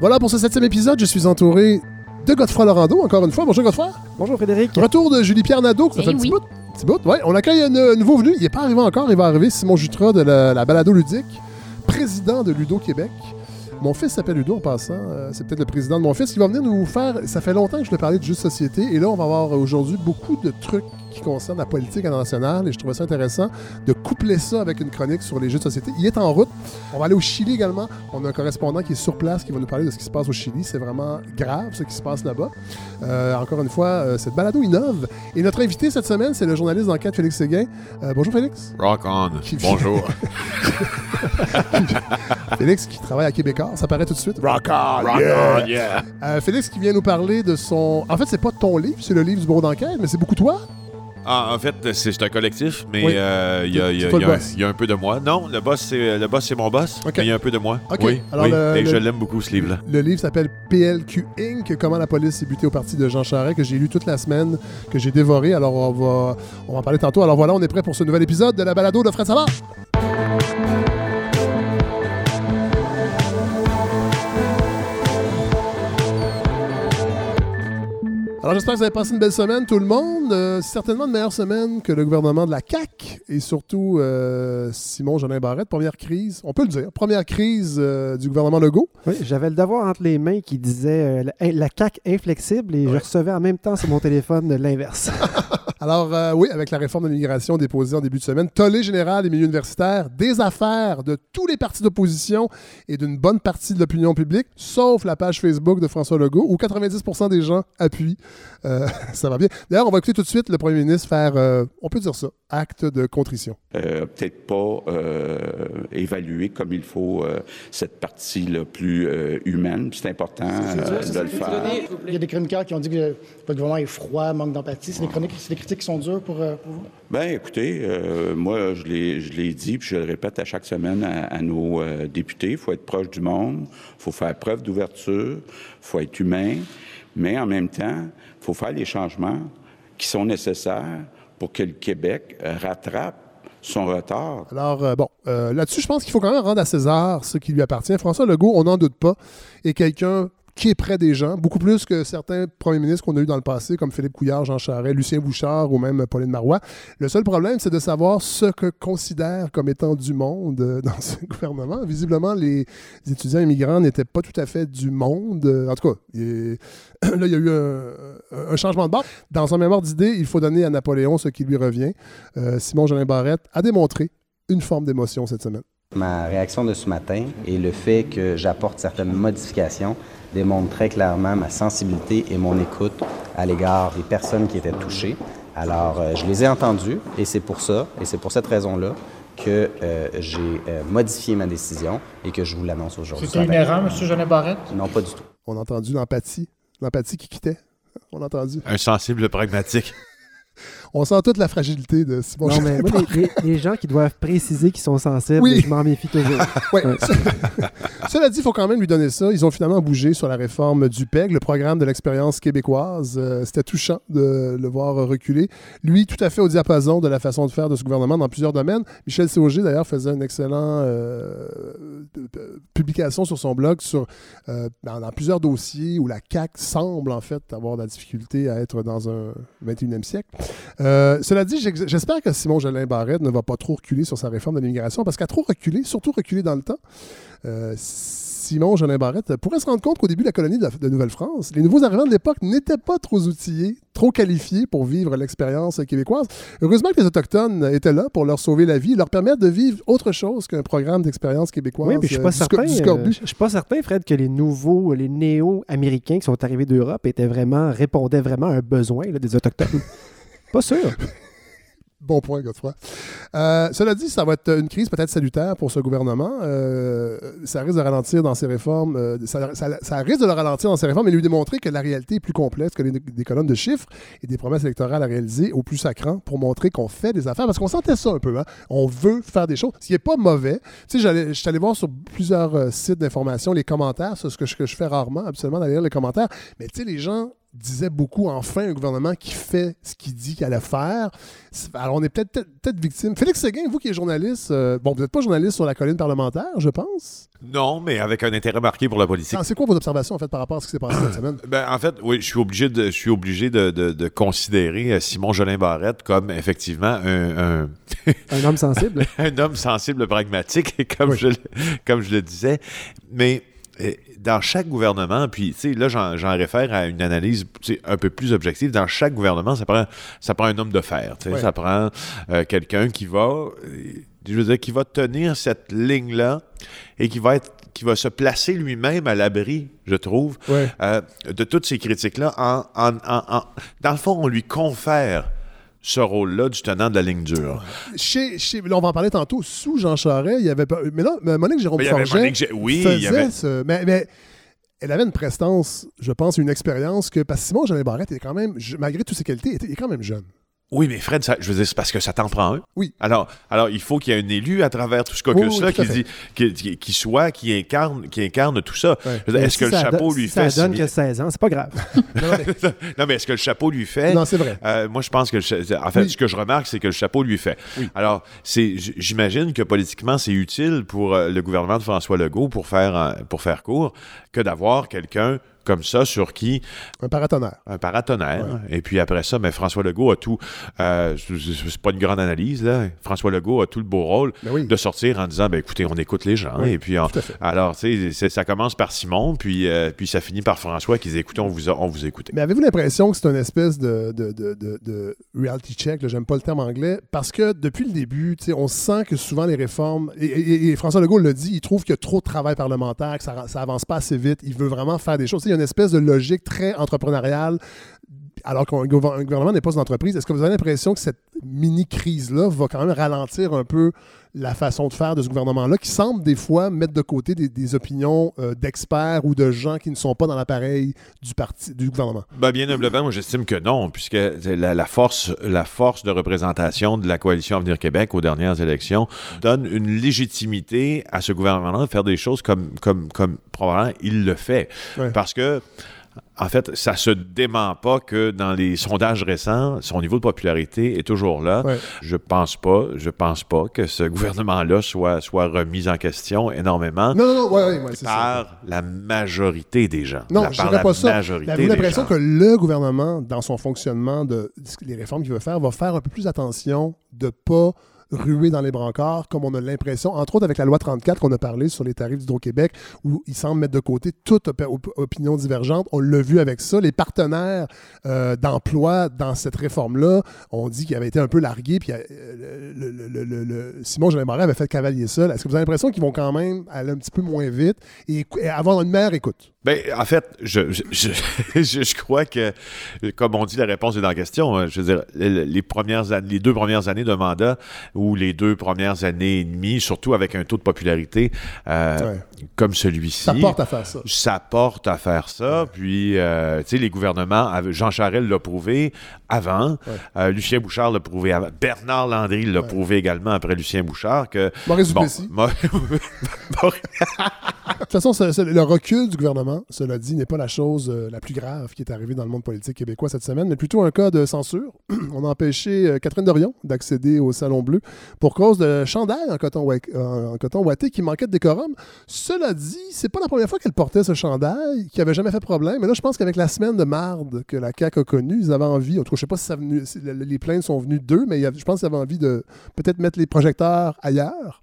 Voilà pour ce 7e épisode. Je suis entouré de Godefroy Laurendeau, encore une fois. Bonjour Godefroy. Bonjour Frédéric. Retour de Julie-Pier Nadeau, ça fait un petit bout. Ouais, on accueille un nouveau venu. Il n'est pas arrivé encore. Il va arriver, Simon Jutras de la balado ludique, président de Ludo Québec. Mon fils s'appelle Ludo en passant. C'est peut-être le président de mon fils qui va venir nous faire... Ça fait longtemps que je le parlais de Juste Société. Et là, on va avoir aujourd'hui beaucoup de trucs qui concernent la politique internationale. Et je trouvais ça intéressant de coupler ça avec une chronique sur les jeux de société. Il est en route. On va aller au Chili également. On a un correspondant qui est sur place qui va nous parler de ce qui se passe au Chili. C'est vraiment grave ce qui se passe là-bas. Encore une fois, cette balado innove. Et notre invité cette semaine, c'est le journaliste d'enquête Félix Séguin. Bonjour Félix. Rock on. Bonjour. Félix qui travaille à Québecor. Ça paraît tout de suite. Rock on! Rock yeah. on, yeah! Félix qui vient nous parler de son... En fait, c'est pas ton livre, c'est le livre du bureau d'enquête, mais c'est beaucoup toi? Ah, en fait, c'est un collectif, mais oui. Il y a un peu de moi. Non, le boss, c'est mon boss, okay. Mais il y a un peu de moi. Okay. Oui, alors oui. Je l'aime beaucoup, ce livre-là. Le livre s'appelle PLQ Inc., comment la police s'est butée au parti de Jean Charest, que j'ai lu toute la semaine, que j'ai dévoré. Alors, on va en parler tantôt. Alors voilà, on est prêt pour ce nouvel épisode de la balado de Fred Savard. Alors, j'espère que vous avez passé une belle semaine, tout le monde. Certainement une meilleure semaine que le gouvernement de la CAQ et surtout Simon Jolin-Barrette. Première crise, on peut le dire, première crise du gouvernement Legault. Oui, j'avais le devoir entre les mains qui disait la CAQ inflexible et ouais. Je recevais en même temps sur mon téléphone l'inverse. Alors, oui, avec la réforme de l'immigration déposée en début de semaine, tollé général des milieux universitaires, des affaires de tous les partis d'opposition et d'une bonne partie de l'opinion publique, sauf la page Facebook de François Legault, où 90% des gens appuient. Ça va bien. D'ailleurs, on va écouter tout de suite le premier ministre faire, on peut dire ça, acte de contrition. Peut-être pas évaluer comme il faut cette partie-là plus humaine. C'est important de le faire. Il y a des chroniqueurs qui ont dit que le gouvernement est froid, manque d'empathie. C'est des critiques qui sont dures pour vous? Bien, écoutez, moi, je l'ai dit, puis je le répète à chaque semaine à nos députés. Il faut être proche du monde, il faut faire preuve d'ouverture, il faut être humain. Mais en même temps, il faut faire les changements qui sont nécessaires pour que le Québec rattrape son retard. Alors, là-dessus, je pense qu'il faut quand même rendre à César ce qui lui appartient. François Legault, on n'en doute pas, est quelqu'un qui est près des gens, beaucoup plus que certains premiers ministres qu'on a eu dans le passé, comme Philippe Couillard, Jean Charest, Lucien Bouchard ou même Pauline Marois. Le seul problème, c'est de savoir ce que considèrent comme étant du monde dans ce gouvernement. Visiblement, les étudiants immigrants n'étaient pas tout à fait du monde. En tout cas, là, il y a eu un changement de bord. Dans un mémoire d'idées, il faut donner à Napoléon ce qui lui revient. Simon Jolin-Barrette a démontré une forme d'émotion cette semaine. Ma réaction de ce matin et le fait que j'apporte certaines modifications démontre très clairement ma sensibilité et mon écoute à l'égard des personnes qui étaient touchées. Alors, je les ai entendues et c'est pour ça, et c'est pour cette raison-là que j'ai modifié ma décision et que je vous l'annonce aujourd'hui. C'était une erreur, M. Jolin-Barrette? Non, pas du tout. On a entendu l'empathie qui quittait. On a entendu. Un sensible pragmatique. On sent toute la fragilité de Simon Jolin-Barrette. Non, mais les gens qui doivent préciser qu'ils sont sensibles, oui. Je m'en méfie toujours. Ouais. Cela dit, il faut quand même lui donner ça. Ils ont finalement bougé sur la réforme du PEG, le programme de l'expérience québécoise. C'était touchant de le voir reculer. Lui, tout à fait au diapason de la façon de faire de ce gouvernement dans plusieurs domaines. Michel Sauger, d'ailleurs, faisait une excellente publication sur son blog sur dans plusieurs dossiers où la CAQ semble, en fait, avoir de la difficulté à être dans un 21e siècle. Cela dit, j'espère que Simon Jolin-Barrette ne va pas trop reculer sur sa réforme de l'immigration, parce qu'à trop reculer, surtout reculer dans le temps, Simon Jolin-Barrette pourrait se rendre compte qu'au début de la colonie de Nouvelle-France, les nouveaux arrivants de l'époque n'étaient pas trop outillés, trop qualifiés pour vivre l'expérience québécoise. Heureusement que les Autochtones étaient là pour leur sauver la vie, leur permettre de vivre autre chose qu'un programme d'expérience québécoise. Oui, puis je ne suis pas certain, Fred, que les néo-américains qui sont arrivés d'Europe répondaient vraiment à un besoin des Autochtones. Pas sûr. Bon point, Godefroy. Cela dit, ça va être une crise peut-être salutaire pour ce gouvernement. Ça risque de ralentir dans ses réformes. Ça risque de le ralentir dans ses réformes et lui démontrer que la réalité est plus complexe que des colonnes de chiffres et des promesses électorales à réaliser au plus sacrant pour montrer qu'on fait des affaires. Parce qu'on sentait ça un peu. Hein? On veut faire des choses. Ce qui n'est pas mauvais. Tu sais, je suis allé voir sur plusieurs sites d'information les commentaires. C'est ce que je fais rarement, absolument, d'aller lire les commentaires. Mais tu sais, les gens disait beaucoup, enfin, un gouvernement qui fait ce qu'il dit qu'il allait faire. Alors, on est peut-être victime. Félix Séguin, vous qui êtes journaliste, bon, vous n'êtes pas journaliste sur la colline parlementaire, je pense? Non, mais avec un intérêt marqué pour la politique. C'est quoi vos observations, en fait, par rapport à ce qui s'est passé cette semaine? Ben, en fait, oui, je suis obligé de considérer Simon Jolin-Barrette comme, effectivement, un... un homme sensible. Un homme sensible, pragmatique, comme je le disais. Mais... dans chaque gouvernement, puis tu sais, là, j'en réfère à une analyse un peu plus objective. Dans chaque gouvernement, ça prend un homme de fer. Ouais. Ça prend quelqu'un qui va, je veux dire, qui va tenir cette ligne-là et qui va se placer lui-même à l'abri, je trouve, de toutes ces critiques-là. Dans le fond, on lui confère ce rôle-là du tenant de la ligne dure. Là, on va en parler tantôt. Sous Jean Charest, il y avait... Mais là, Monique Jérôme-Forget faisait il y avait... ce... Mais elle avait une prestance, je pense, une expérience que... Parce que Simon Jolin-Barrette, est quand même, malgré toutes ses qualités, il est quand même jeune. Oui, mais Fred, ça, je veux dire, c'est parce que ça t'en prend un. Oui. Alors il faut qu'il y ait un élu à travers tout ce caucus-là qui incarne tout ça. Ouais. Je veux dire, est-ce que le chapeau lui fait... Ça donne que 16 ans, c'est pas grave. Non, mais est-ce que le chapeau lui fait... Non, c'est vrai. Moi, je pense que... ce que je remarque, c'est que le chapeau lui fait. Oui. Alors, j'imagine que politiquement, c'est utile pour le gouvernement de François Legault, pour faire court, que d'avoir quelqu'un... comme ça, sur qui... Un paratonnerre. Ouais. Et puis après ça, mais François Legault a tout... c'est pas une grande analyse, là. François Legault a tout le beau rôle de sortir en disant, ben écoutez, on écoute les gens. Oui, et puis alors, tu sais, ça commence par Simon, puis ça finit par François qui dit, écoutez, on vous écoute. Mais avez-vous l'impression que c'est une espèce de reality check, là, j'aime pas le terme anglais, parce que depuis le début, tu sais, on sent que souvent les réformes... Et François Legault l'a dit, il trouve qu'il y a trop de travail parlementaire, que ça avance pas assez vite, il veut vraiment faire des choses... Il y a une espèce de logique très entrepreneuriale, alors qu'un gouvernement n'est pas une entreprise. Est-ce que vous avez l'impression que cette mini-crise-là va quand même ralentir un peu la façon de faire de ce gouvernement-là, qui semble des fois mettre de côté des opinions d'experts ou de gens qui ne sont pas dans l'appareil du gouvernement? Bien humblement, moi, j'estime que non, puisque la force de représentation de la Coalition Avenir Québec aux dernières élections donne une légitimité à ce gouvernement-là de faire des choses comme probablement il le fait. Ouais. Parce que en fait, ça se dément pas que dans les sondages récents, son niveau de popularité est toujours là. Ouais. Je pense pas que ce gouvernement-là soit remis en question énormément par la majorité des gens. Non, je dirais pas ça. J'ai l'impression que le gouvernement, dans son fonctionnement de les réformes qu'il veut faire, va faire un peu plus attention de pas rué dans les brancards, comme on a l'impression, entre autres avec la loi 34 qu'on a parlé sur les tarifs d'Hydro-Québec, où ils semblent mettre de côté toute opinion divergente. On l'a vu avec ça. Les partenaires d'emploi dans cette réforme-là, on dit qu'ils avaient été un peu largués, puis Simon Jolin-Barrette avait fait cavalier seul. Est-ce que vous avez l'impression qu'ils vont quand même aller un petit peu moins vite et avoir une meilleure écoute? Bien, en fait, je crois que, comme on dit, la réponse est dans la question. Je veux dire, les deux premières années de mandat, ou les deux premières années et demie, surtout avec un taux de popularité comme celui-ci. Ça porte à faire ça. Ouais. Puis, tu sais, les gouvernements, Jean Charest l'a prouvé avant, Lucien Bouchard l'a prouvé avant, Bernard Landry l'a prouvé également après Lucien Bouchard. Maurice Duplessis. De toute façon, le recul du gouvernement, cela dit, n'est pas la chose la plus grave qui est arrivée dans le monde politique québécois cette semaine, mais plutôt un cas de censure. On a empêché Catherine Dorion d'accéder au Salon Bleu pour cause de chandail en coton ouaté qui manquait de décorum. Cela dit, c'est pas la première fois qu'elle portait ce chandail, qui n'avait jamais fait problème. Mais là, je pense qu'avec la semaine de marde que la CAQ a connue, ils avaient envie, en tout cas, je sais pas si les plaintes sont venues d'eux, mais je pense qu'ils avaient envie de peut-être mettre les projecteurs ailleurs.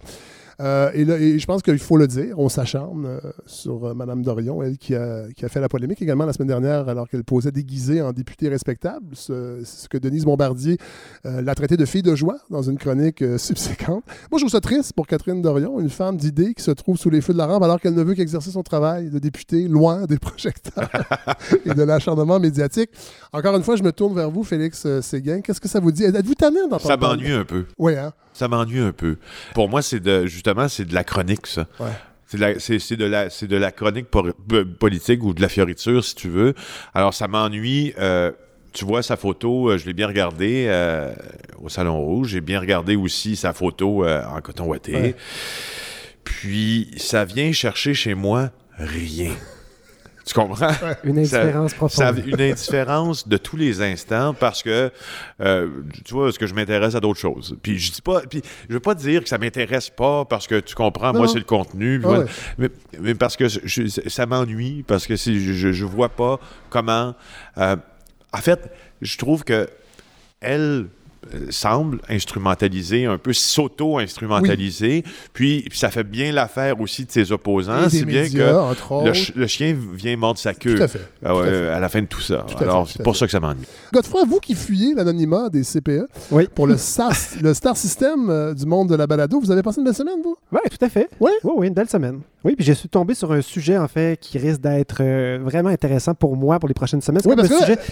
Et je pense qu'il faut le dire, on s'acharne sur Mme Dorion, elle qui a fait la polémique également la semaine dernière alors qu'elle posait déguisée en députée respectable, ce que Denise Bombardier l'a traité de fille de joie dans une chronique subséquente. Moi, je trouve ça triste pour Catherine Dorion, une femme d'idées qui se trouve sous les feux de la rampe alors qu'elle ne veut qu'exercer son travail de députée loin des projecteurs et de l'acharnement médiatique. Encore une fois, je me tourne vers vous, Félix Séguin. Qu'est-ce que ça vous dit? Êtes-vous tanné d'entendre ça? Ça m'ennuie un peu. Oui, hein? Ça m'ennuie un peu. Pour moi, c'est de la chronique, ça. Ouais. C'est de la chronique politique ou de la fioriture, si tu veux. Alors, ça m'ennuie. Tu vois, sa photo, je l'ai bien regardée au Salon Rouge. J'ai bien regardé aussi sa photo en coton ouaté. Ouais. Puis, ça vient chercher chez moi rien. Tu comprends? Une indifférence profonde. Une indifférence de tous les instants parce que, tu vois, ce que je m'intéresse à d'autres choses. Puis je dis pas, puis je veux pas dire que ça m'intéresse pas parce que tu comprends, non, moi, c'est le contenu. Puis mais parce que ça m'ennuie, parce que je vois pas comment... en fait, je trouve que elle... semble instrumentaliser un peu, s'auto-instrumentaliser, oui. Puis ça fait bien l'affaire aussi de ses opposants, si bien médias, que le chien vient mordre sa queue à la fin de tout ça. Alors, c'est pour ça que ça m'ennuie. Godefroy, vous qui fuyez l'anonymat des CPE, oui, pour le SAS, le Star System du monde de la balado, vous avez passé une belle semaine, vous? Oui, tout à fait. Oui? Oui, oui, une belle semaine. Oui, puis je suis tombé sur un sujet, en fait, qui risque d'être vraiment intéressant pour moi pour les prochaines semaines. C'est, oui, comme,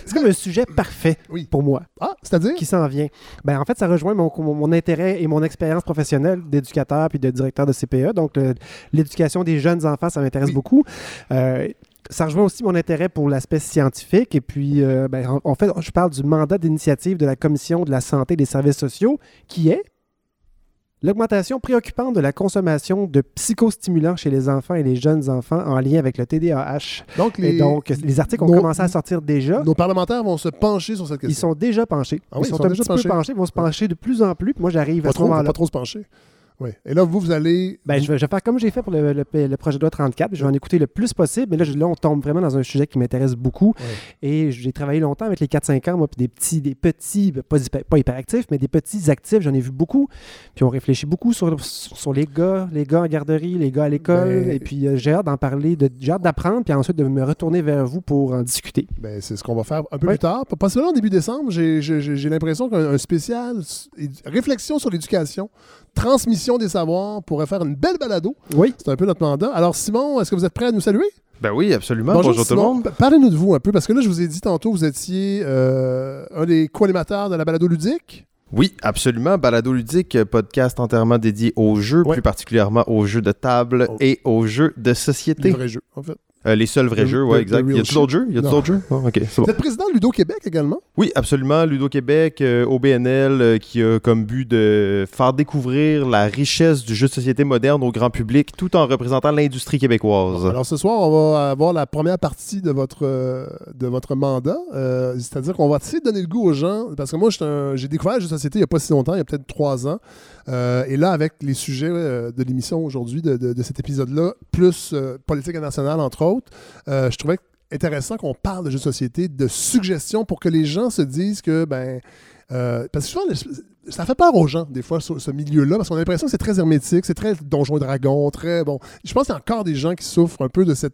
c'est comme un sujet parfait, oui, pour moi. Ah, c'est-à-dire? Qui s'en vient. Ben, en fait, ça rejoint mon intérêt et mon expérience professionnelle d'éducateur puis de directeur de CPE. Donc, l'éducation des jeunes enfants, ça m'intéresse, oui, beaucoup. Ça rejoint aussi mon intérêt pour l'aspect scientifique. Et puis, en fait, je parle du mandat d'initiative de la Commission de la santé et des services sociaux qui est l'augmentation préoccupante de la consommation de psychostimulants chez les enfants et les jeunes enfants en lien avec le TDAH. Donc, les articles ont commencé à sortir déjà. Nos parlementaires vont se pencher sur cette question. Ils sont déjà penchés. Ah oui, ils sont un petit peu penchés. Ils vont se pencher de plus en plus. Moi, j'arrive à ce moment-là. Pas trop se pencher. Oui. Et là, vous allez... Ben, je vais faire comme j'ai fait pour le projet de loi 34. Je vais en écouter le plus possible. Mais là, on tombe vraiment dans un sujet qui m'intéresse beaucoup. Oui. Et j'ai travaillé longtemps avec les 4-5 ans, moi, puis des petits pas hyperactifs, mais des petits actifs. J'en ai vu beaucoup. Puis on réfléchit beaucoup sur les gars en garderie, les gars à l'école. Ben... Et puis j'ai hâte d'en parler, j'ai hâte d'apprendre, puis ensuite de me retourner vers vous pour en discuter. Ben, c'est ce qu'on va faire un peu, oui, plus tard. Parce que là, en début décembre, j'ai l'impression qu'un spécial réflexion sur l'éducation, transmission des savoirs, pourrait faire une belle balado. Oui. C'est un peu notre mandat. Alors, Simon, est-ce que vous êtes prêt à nous saluer? Ben oui, absolument. Bonjour Simon, tout le monde. Parlez-nous de vous un peu, parce que là, je vous ai dit tantôt, vous étiez un des co-animateurs de la balado ludique. Oui, absolument. Balado ludique, podcast entièrement dédié aux jeux, ouais, plus particulièrement aux jeux de table, oh, et aux jeux de société. Les vrais jeux, en fait. Les seuls vrais jeux, oui, exact. Il y a toujours d'autres jeux? Oh, okay, c'est bon. Vous êtes président de Ludo-Québec également? Oui, absolument. Ludo-Québec, OBNL, qui a comme but de faire découvrir la richesse du jeu de société moderne au grand public, tout en représentant l'industrie québécoise. Alors ce soir, on va avoir la première partie de votre mandat. C'est-à-dire qu'on va essayer de donner le goût aux gens, parce que moi, j'ai découvert le jeu de société il n'y a pas si longtemps, il y a peut-être 3 ans. Et là, avec les sujets de l'émission aujourd'hui, de cet épisode-là, plus politique internationale, entre autres, je trouvais intéressant qu'on parle de jeux de société, de suggestions pour que les gens se disent que, parce que souvent, ça fait peur aux gens, des fois, sur ce milieu-là, parce qu'on a l'impression que c'est très hermétique, c'est très Donjons et Dragons, très, bon. Je pense qu'il y a encore des gens qui souffrent un peu de ce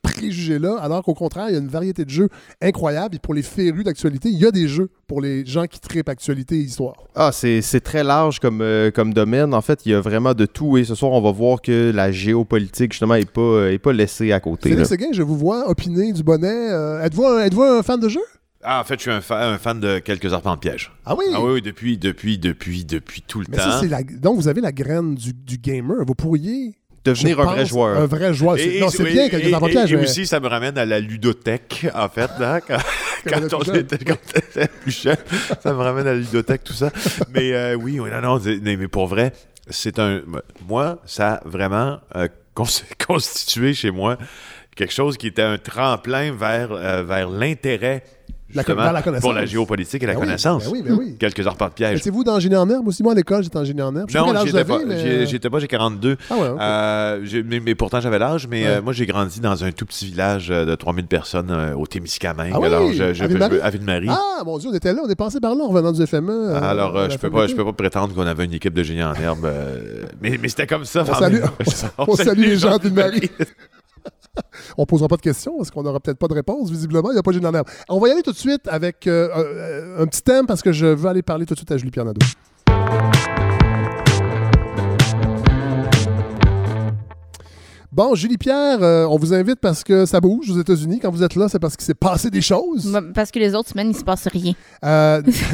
préjugé-là, alors qu'au contraire, il y a une variété de jeux incroyable. Et pour les férus d'actualité, il y a des jeux pour les gens qui trippent actualité et histoire. Ah, c'est très large comme domaine. En fait, il y a vraiment de tout. Et ce soir, on va voir que la géopolitique, justement, n'est pas laissée à côté. Félix Séguin, je vous vois opiner du bonnet. Êtes-vous un fan de jeu? Ah, en fait, je suis un fan de quelques arpents de piège. Ah oui? Ah oui, depuis tout le temps. Ça, donc, vous avez la graine du gamer. Vous pourriez... devenir un vrai joueur. C'est bien quelques avantages. Et aussi, ça me ramène à la ludothèque, en fait. Hein, quand j'étais plus jeune, ça me ramène à la ludothèque, tout ça. Mais oui, mais pour vrai, c'est un... Moi, ça a vraiment constitué chez moi quelque chose qui était un tremplin vers l'intérêt, justement, pour la géopolitique et la connaissance. Oui. Quelques arpents de piège. Étiez-vous dans Génie en herbe aussi? Moi, à l'école, j'étais en Génie en herbe. Non, j'étais pas. J'ai 42. Ah ouais, okay. Mais pourtant, j'avais l'âge. Mais moi, j'ai grandi dans un tout petit village de 3000 personnes au Témiscamingue. Ah oui? Alors, à Ville-Marie. Ah, mon Dieu, on était là. On est passé par là en revenant du FME. Alors, je peux pas prétendre qu'on avait une équipe de Génie en herbe. Mais c'était comme ça. On salue les gens de Ville-Marie. On ne posera pas de questions parce qu'on n'aura peut-être pas de réponse. Visiblement, il n'y a pas de générale. On va y aller tout de suite avec un petit thème parce que je veux aller parler tout de suite à Julie-Pier Nadeau. Bon, Julie-Pierre, on vous invite parce que ça bouge aux États-Unis. Quand vous êtes là, c'est parce qu'il s'est passé des choses. Parce que les autres semaines, il ne se passe rien.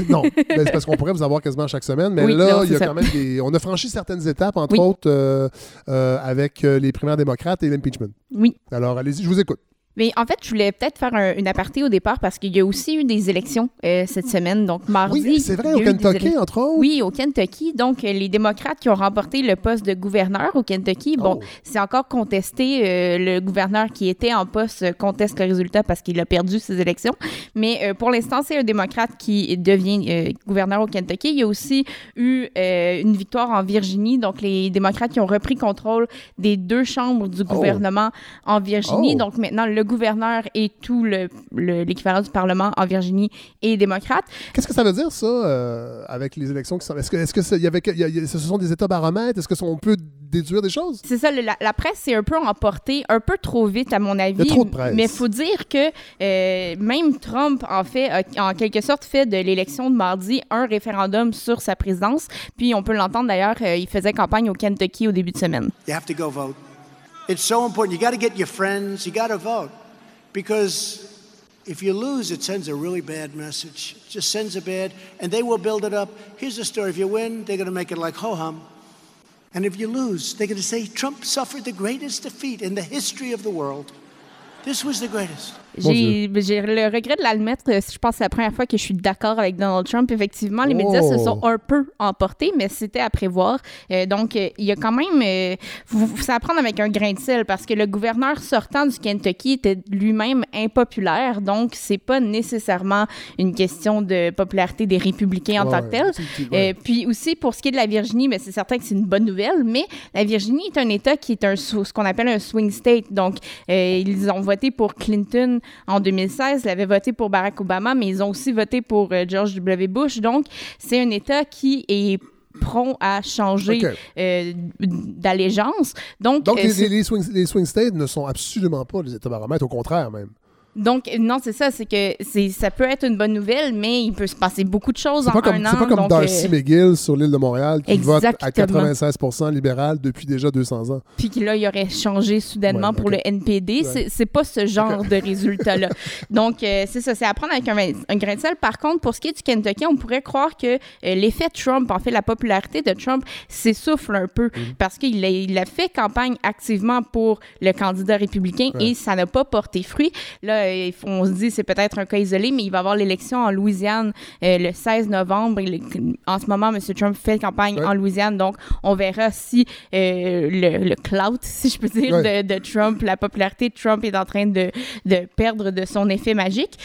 Non, c'est parce qu'on pourrait vous avoir quasiment chaque semaine. Mais oui, là, il y a quand même on a franchi certaines étapes, entre autres, avec les primaires démocrates et l'impeachment. Oui. Alors, allez-y, je vous écoute. Mais en fait, je voulais peut-être faire une aparté au départ parce qu'il y a aussi eu des élections cette semaine, donc mardi. Oui, c'est vrai, au Kentucky, entre autres. Oui, au Kentucky. Donc, les démocrates qui ont remporté le poste de gouverneur au Kentucky, bon, c'est encore contesté. Le gouverneur qui était en poste conteste le résultat parce qu'il a perdu ses élections. Mais pour l'instant, c'est un démocrate qui devient gouverneur au Kentucky. Il y a aussi eu une victoire en Virginie. Donc, les démocrates qui ont repris contrôle des deux chambres du gouvernement en Virginie. Donc, maintenant, le gouverneur et tout l'équivalent du Parlement en Virginie est démocrate. Qu'est-ce que ça veut dire, ça, avec les élections qui sont... Est-ce que ce sont des États baromètres? Est-ce qu'on peut déduire des choses? C'est ça, la presse s'est un peu emportée, un peu trop vite, à mon avis. Il y a trop de presse. Mais il faut dire que même Trump, en fait, a en quelque sorte fait de l'élection de mardi un référendum sur sa présidence. Puis on peut l'entendre, d'ailleurs, il faisait campagne au Kentucky au début de semaine. You have to go vote. It's so important. You got to get your friends. You got to vote. Because if you lose, it sends a really bad message. It just sends a bad, and they will build it up. Here's the story. If you win, they're going to make it like ho-hum. And if you lose, they're going to say Trump suffered the greatest defeat in the history of the world. This was the greatest. J'ai le regret de l'admettre. Je pense que c'est la première fois que je suis d'accord avec Donald Trump. Effectivement, les médias se sont un peu emportés, mais c'était à prévoir. Donc, il y a quand même... ça à prendre avec un grain de sel, parce que le gouverneur sortant du Kentucky était lui-même impopulaire, donc c'est pas nécessairement une question de popularité des républicains en tant que tel. Puis aussi, pour ce qui est de la Virginie, bien, c'est certain que c'est une bonne nouvelle, mais la Virginie est un État qui est ce qu'on appelle un swing state. Donc, ils ont voté pour Clinton en 2016, ils avaient voté pour Barack Obama, mais ils ont aussi voté pour George W. Bush. Donc, c'est un État qui est prompt à changer d'allégeance. Donc les swing states ne sont absolument pas des États baromètres, au contraire même. Donc, non, c'est ça, c'est que ça peut être une bonne nouvelle, mais il peut se passer beaucoup de choses en un an. C'est pas comme Darcy McGill sur l'île de Montréal qui vote à 96% libéral depuis déjà 200 ans. Puis là, il aurait changé soudainement pour le NPD. Ouais. C'est pas ce genre de résultat-là. Donc, c'est ça, c'est à prendre avec un grain de sel. Par contre, pour ce qui est du Kentucky, on pourrait croire que l'effet Trump, en fait, la popularité de Trump s'essouffle un peu parce qu'il a fait campagne activement pour le candidat républicain et ça n'a pas porté fruit. Là, on se dit c'est peut-être un cas isolé, mais il va y avoir l'élection en Louisiane le 16 novembre. En ce moment, M. Trump fait campagne en Louisiane, donc on verra si le clout, si je peux dire, de Trump, la popularité de Trump est en train de perdre de son effet magique.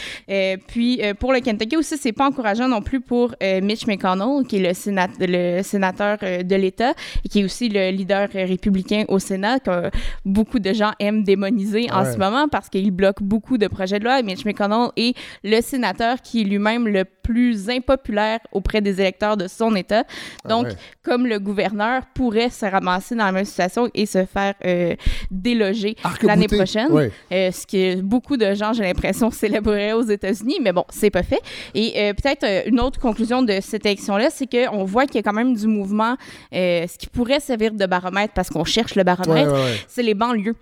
Puis pour le Kentucky aussi, c'est pas encourageant non plus pour Mitch McConnell, qui est le sénateur de l'État et qui est aussi le leader républicain au Sénat, que beaucoup de gens aiment démoniser en ce moment parce qu'il bloque beaucoup de projet de loi. Mitch McConnell est le sénateur qui est lui-même le plus impopulaire auprès des électeurs de son État. Donc, comme le gouverneur pourrait se ramasser dans la même situation et se faire déloger l'année prochaine, ce que beaucoup de gens, j'ai l'impression, célébreraient aux États-Unis, mais bon, c'est pas fait. Et peut-être une autre conclusion de cette élection-là, c'est qu'on voit qu'il y a quand même du mouvement, ce qui pourrait servir de baromètre, parce qu'on cherche le baromètre, c'est les banlieues.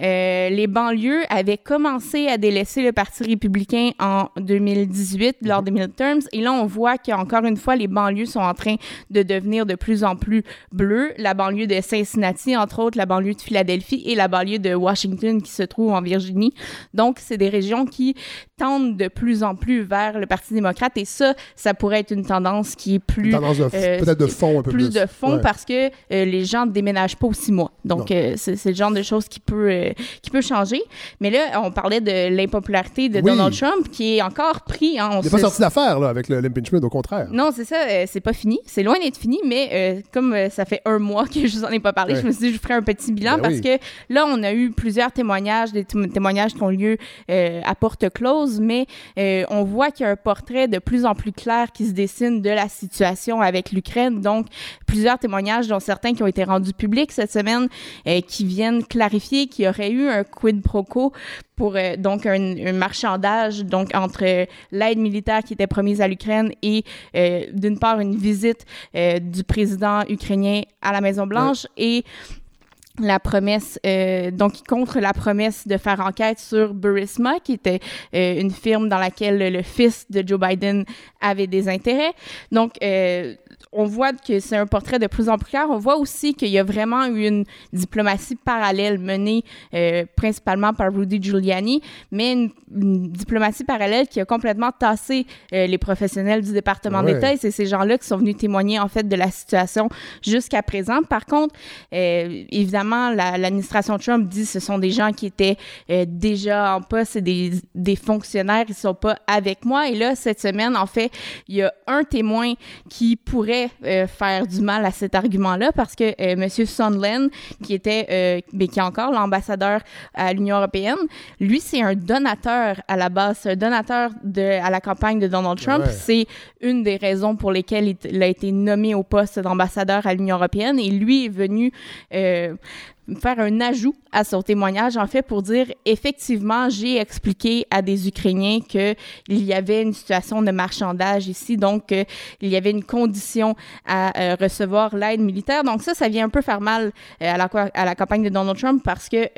Les banlieues avaient commencé à délaisser le Parti républicain en 2018 lors des midterms. Et là, on voit qu'encore une fois, les banlieues sont en train de devenir de plus en plus bleues. La banlieue de Cincinnati, entre autres, la banlieue de Philadelphie et la banlieue de Washington qui se trouve en Virginie. Donc, c'est des régions qui tendent de plus en plus vers le Parti démocrate. Et ça pourrait être une tendance qui est plus... peut-être de fond un peu plus. Plus de fond parce que les gens ne déménagent pas aux 6 mois. Donc, c'est le genre de choses qui peut changer. Mais là, on parlait de l'impopularité de Donald Trump qui est encore pris... Hein, il n'est pas sorti d'affaire là, avec l'impeachment, au contraire. Non, c'est ça, c'est pas fini. C'est loin d'être fini, mais comme ça fait un mois que je vous en ai pas parlé, je me suis dit je ferai un petit bilan que là, on a eu plusieurs témoignages, des témoignages qui ont lieu à porte close, mais on voit qu'il y a un portrait de plus en plus clair qui se dessine de la situation avec l'Ukraine. Donc, plusieurs témoignages, dont certains qui ont été rendus publics cette semaine, qui viennent clarifier qu'il y aurait eu un quid pro quo pour donc un marchandage donc entre l'aide militaire qui était promise à l'Ukraine et d'une part une visite du président ukrainien à la Maison-Blanche et la promesse, donc contre la promesse de faire enquête sur Burisma, qui était une firme dans laquelle le fils de Joe Biden avait des intérêts. Donc, on voit que c'est un portrait de plus en plus clair. On voit aussi qu'il y a vraiment eu une diplomatie parallèle menée principalement par Rudy Giuliani, mais une diplomatie parallèle qui a complètement tassé les professionnels du département d'État, et c'est ces gens-là qui sont venus témoigner en fait de la situation jusqu'à présent. Par contre, évidemment, l'administration Trump dit que ce sont des gens qui étaient déjà en poste, c'est des fonctionnaires, ils ne sont pas avec moi. Et là, cette semaine, en fait, il y a un témoin qui pourrait faire du mal à cet argument-là parce que M. Sondland, qui est encore l'ambassadeur à l'Union européenne, lui, c'est un donateur à la base, c'est un donateur à la campagne de Donald Trump. Ouais. C'est une des raisons pour lesquelles il a été nommé au poste d'ambassadeur à l'Union européenne. Et lui est venu faire un ajout à son témoignage, en fait, pour dire « Effectivement, j'ai expliqué à des Ukrainiens qu'il y avait une situation de marchandage ici, donc il y avait une condition à recevoir l'aide militaire. » Donc ça vient un peu faire mal à la campagne de Donald Trump parce que,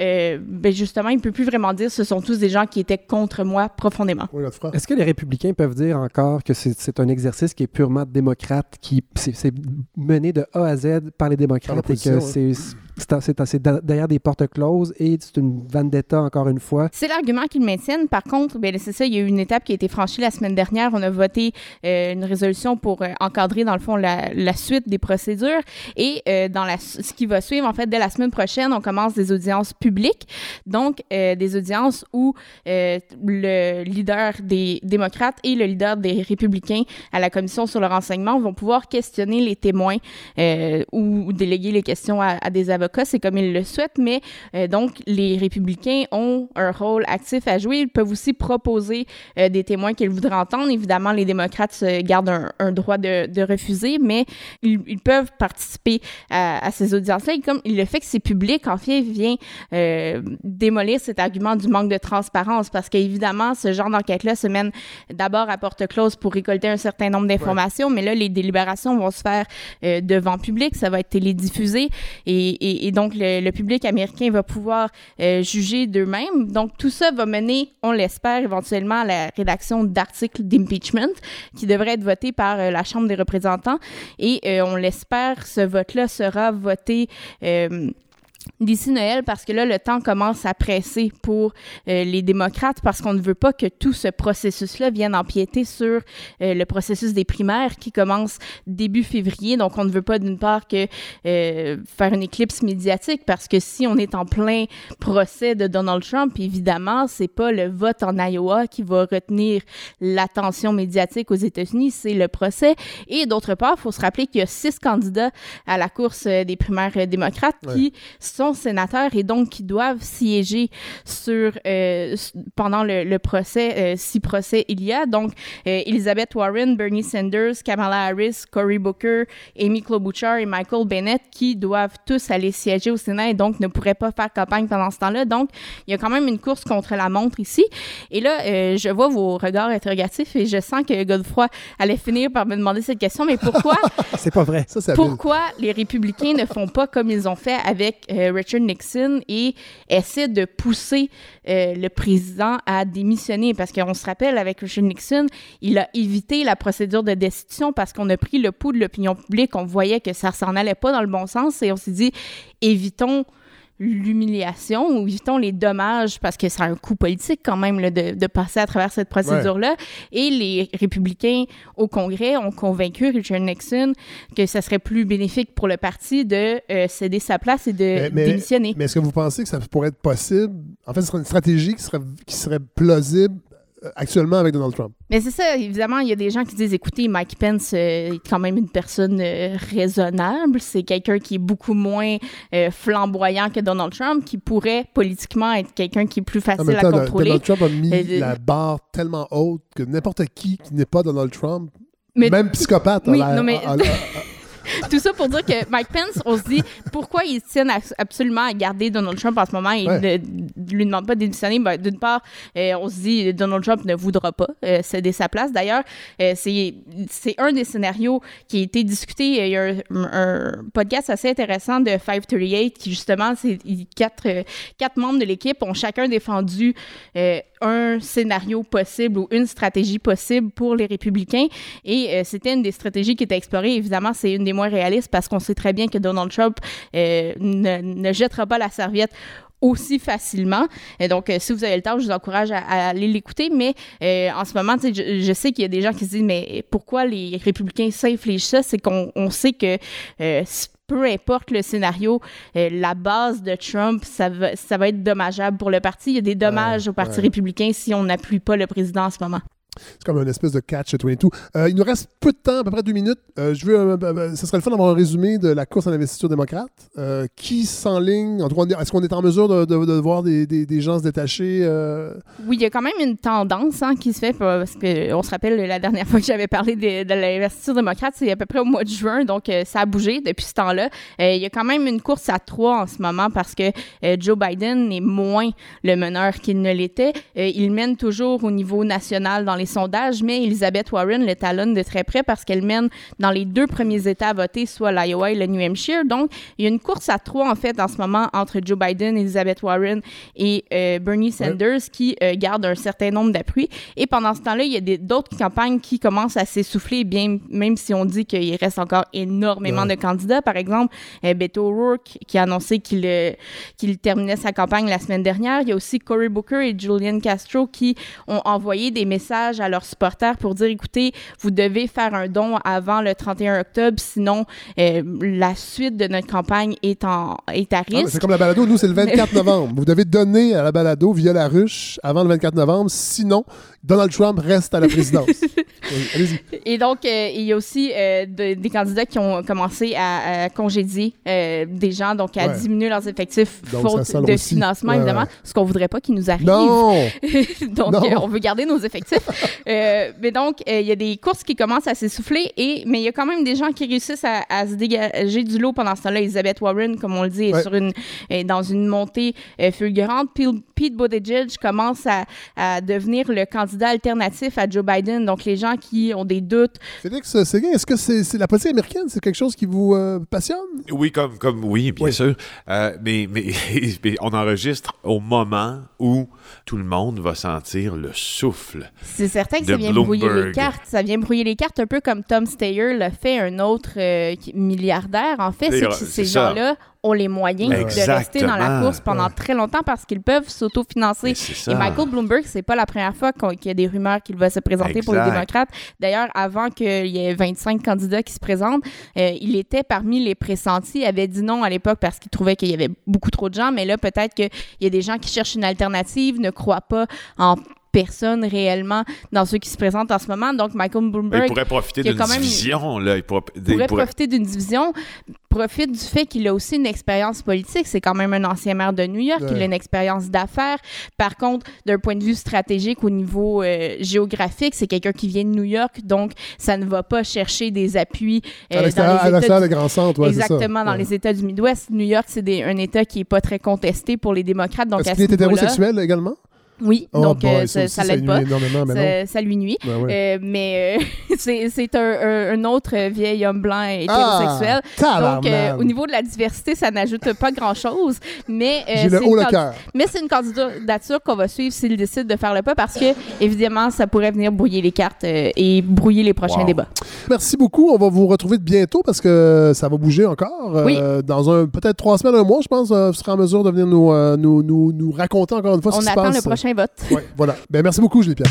justement, il ne peut plus vraiment dire « Ce sont tous des gens qui étaient contre moi profondément. » Oui, est-ce que les républicains peuvent dire encore que c'est un exercice qui est purement démocrate, qui c'est mené de A à Z par les démocrates et que c'est derrière des portes closes et c'est une vendetta encore une fois? C'est l'argument qu'ils maintiennent. Par contre, c'est ça, il y a eu une étape qui a été franchie la semaine dernière. On a voté une résolution pour encadrer, dans le fond, la suite des procédures. Et ce qui va suivre, en fait, dès la semaine prochaine, on commence des audiences publiques. Donc, des audiences où le leader des démocrates et le leader des républicains à la Commission sur le renseignement vont pouvoir questionner les témoins ou déléguer les questions à des avocats. C'est comme ils le souhaitent, mais donc les républicains ont un rôle actif à jouer. Ils peuvent aussi proposer des témoins qu'ils voudraient entendre. Évidemment, les démocrates gardent un droit de refuser, mais ils peuvent participer à ces audiences-là. Et comme le fait que c'est public, en fait, vient démolir cet argument du manque de transparence parce qu'évidemment, ce genre d'enquête-là se mène d'abord à porte close pour récolter un certain nombre d'informations, mais là, les délibérations vont se faire devant public, ça va être télédiffusé et donc, le public américain va pouvoir juger d'eux-mêmes. Donc, tout ça va mener, on l'espère, éventuellement à la rédaction d'articles d'impeachment qui devraient être votés par la Chambre des représentants. Et on l'espère, ce vote-là sera voté d'ici Noël, parce que là, le temps commence à presser pour les démocrates, parce qu'on ne veut pas que tout ce processus-là vienne empiéter sur le processus des primaires qui commence début février. Donc, on ne veut pas, d'une part, que faire une éclipse médiatique, parce que si on est en plein procès de Donald Trump, évidemment, c'est pas le vote en Iowa qui va retenir l'attention médiatique aux États-Unis, c'est le procès. Et d'autre part, il faut se rappeler qu'il y a 6 candidats à la course des primaires démocrates qui sont sénateurs et donc qui doivent siéger pendant le procès, si procès il y a. Donc, Elizabeth Warren, Bernie Sanders, Kamala Harris, Cory Booker, Amy Klobuchar et Michael Bennett qui doivent tous aller siéger au Sénat et donc ne pourraient pas faire campagne pendant ce temps-là. Donc, il y a quand même une course contre la montre ici. Et là, je vois vos regards interrogatifs et je sens que Godefroy allait finir par me demander cette question, mais pourquoi... C'est pas vrai. Ça, pourquoi les républicains ne font pas comme ils ont fait avec Richard Nixon et essaie de pousser le président à démissionner, parce qu'on se rappelle, avec Richard Nixon, il a évité la procédure de destitution parce qu'on a pris le pouls de l'opinion publique, on voyait que ça s'en allait pas dans le bon sens et on s'est dit évitons l'humiliation ou évitons les dommages, parce que c'est un coup politique quand même là, de passer à travers cette procédure-là. Ouais. Et les républicains au Congrès ont convaincu Richard Nixon que ça serait plus bénéfique pour le parti de céder sa place et de démissionner. Mais est-ce que vous pensez que ça pourrait être possible? En fait, ce serait une stratégie qui serait plausible actuellement avec Donald Trump. Mais c'est ça, évidemment, il y a des gens qui disent, écoutez, Mike Pence est quand même une personne raisonnable, c'est quelqu'un qui est beaucoup moins flamboyant que Donald Trump, qui pourrait politiquement être quelqu'un qui est plus facile à contrôler. Donald Trump a mis la barre tellement haute que n'importe qui n'est pas Donald Trump, même psychopathe, oui, tout ça pour dire que Mike Pence, on se dit pourquoi ils tiennent absolument à garder Donald Trump en ce moment et ne lui demandent pas de démissionner. Ben, d'une part, on se dit Donald Trump ne voudra pas céder sa place. D'ailleurs, c'est un des scénarios qui a été discuté. Il y a un podcast assez intéressant de 538 qui, justement, c'est quatre membres de l'équipe ont chacun défendu un scénario possible ou une stratégie possible pour les républicains. Et c'était une des stratégies qui était explorée. Évidemment, c'est une des moins réalistes parce qu'on sait très bien que Donald Trump ne jettera pas la serviette aussi facilement. Et donc, si vous avez le temps, je vous encourage à aller l'écouter. Mais en ce moment, je sais qu'il y a des gens qui se disent « Mais pourquoi les républicains s'infligent ça? » C'est qu'on sait que... peu importe le scénario, la base de Trump, ça va être dommageable pour le parti. Il y a des dommages au Parti républicain si on n'appuie pas le président en ce moment. C'est comme une espèce de catch-22. Il nous reste peu de temps, à peu près 2 minutes. Ce serait le fun d'avoir un résumé de la course à l'investiture démocrate. Qui s'enligne? En tout cas, est-ce qu'on est en mesure de voir des gens se détacher? Oui, il y a quand même une tendance qui se fait, parce qu'on se rappelle la dernière fois que j'avais parlé de l'investiture démocrate, c'est à peu près au mois de juin, donc ça a bougé depuis ce temps-là. Il y a quand même une course à 3 en ce moment, parce que Joe Biden est moins le meneur qu'il ne l'était. Il mène toujours au niveau national dans les sondages, mais Elizabeth Warren le talonne de très près parce qu'elle mène dans les 2 premiers États à voter, soit l'Iowa et le New Hampshire. Donc, il y a une course à 3, en fait, en ce moment, entre Joe Biden, Elizabeth Warren et Bernie Sanders qui garde un certain nombre d'appuis. Et pendant ce temps-là, il y a d'autres campagnes qui commencent à s'essouffler, bien, même si on dit qu'il reste encore énormément de candidats. Par exemple, Beto O'Rourke qui a annoncé qu'il terminait sa campagne la semaine dernière. Il y a aussi Cory Booker et Julian Castro qui ont envoyé des messages à leurs supporters pour dire, écoutez, vous devez faire un don avant le 31 octobre, sinon la suite de notre campagne est à risque. C'est comme la balado, nous, c'est le 24 novembre. Vous devez donner à la balado via la ruche avant le 24 novembre, sinon Donald Trump reste à la présidence. Allez-y. Et donc, il y a aussi des candidats qui ont commencé à congédier des gens, donc à diminuer leurs effectifs faute de financement, évidemment, ce qu'on ne voudrait pas qu'il nous arrive. Non! Donc, non. On veut garder nos effectifs. Mais donc, il y a des courses qui commencent à s'essouffler, mais il y a quand même des gens qui réussissent à se dégager du lot pendant ce temps-là. Elizabeth Warren, comme on le dit, est dans une montée fulgurante. Pete Buttigieg commence à devenir le candidat alternatif à Joe Biden. Donc, les gens qui ont des doutes... Félix Séguin, est-ce que c'est la politique américaine? C'est quelque chose qui vous passionne? Oui, bien sûr. Mais on enregistre au moment où tout le monde va sentir le souffle. C'est certain que ça vient brouiller les cartes. Ça vient brouiller les cartes un peu comme Tom Steyer l'a fait, un autre milliardaire. En fait, c'est que ces gens-là ont les moyens de rester dans la course pendant très longtemps parce qu'ils peuvent s'autofinancer. Et Michael Bloomberg, c'est pas la première fois qu'il y a des rumeurs qu'il va se présenter pour les démocrates. D'ailleurs, avant qu'il y ait 25 candidats qui se présentent, il était parmi les pressentis. Il avait dit non à l'époque parce qu'il trouvait qu'il y avait beaucoup trop de gens, mais là, peut-être qu'il y a des gens qui cherchent une alternative, ne croient pas en personne réellement dans ceux qui se présentent en ce moment. Donc, Michael Bloomberg... Il pourrait profiter d'une division. Là. Il pourrait profiter d'une division. Profite du fait qu'il a aussi une expérience politique. C'est quand même un ancien maire de New York. Il a une expérience d'affaires. Par contre, d'un point de vue stratégique au niveau géographique, c'est quelqu'un qui vient de New York, donc ça ne va pas chercher des appuis dans les États des grands centres. Exactement, dans les États du Midwest. New York, c'est un État qui n'est pas très contesté pour les démocrates. Donc, est-ce qu'il est hétérosexuel également? Oui, donc ça l'aide pas. Ça lui nuit. Ben ouais. Mais c'est un autre vieil homme blanc hétérosexuel. Donc, au niveau de la diversité, ça n'ajoute pas grand-chose. Mais, c'est une candidature qu'on va suivre s'il décide de faire le pas parce que, évidemment, ça pourrait venir brouiller les cartes et brouiller les prochains débats. Merci beaucoup. On va vous retrouver bientôt parce que ça va bouger encore. Dans peut-être 3 semaines, 1 mois, je pense, vous serez en mesure de venir nous raconter encore une fois ce qui se passe. On attend le prochain vote. Oui, voilà. Ben, merci beaucoup, Julie-Pierre.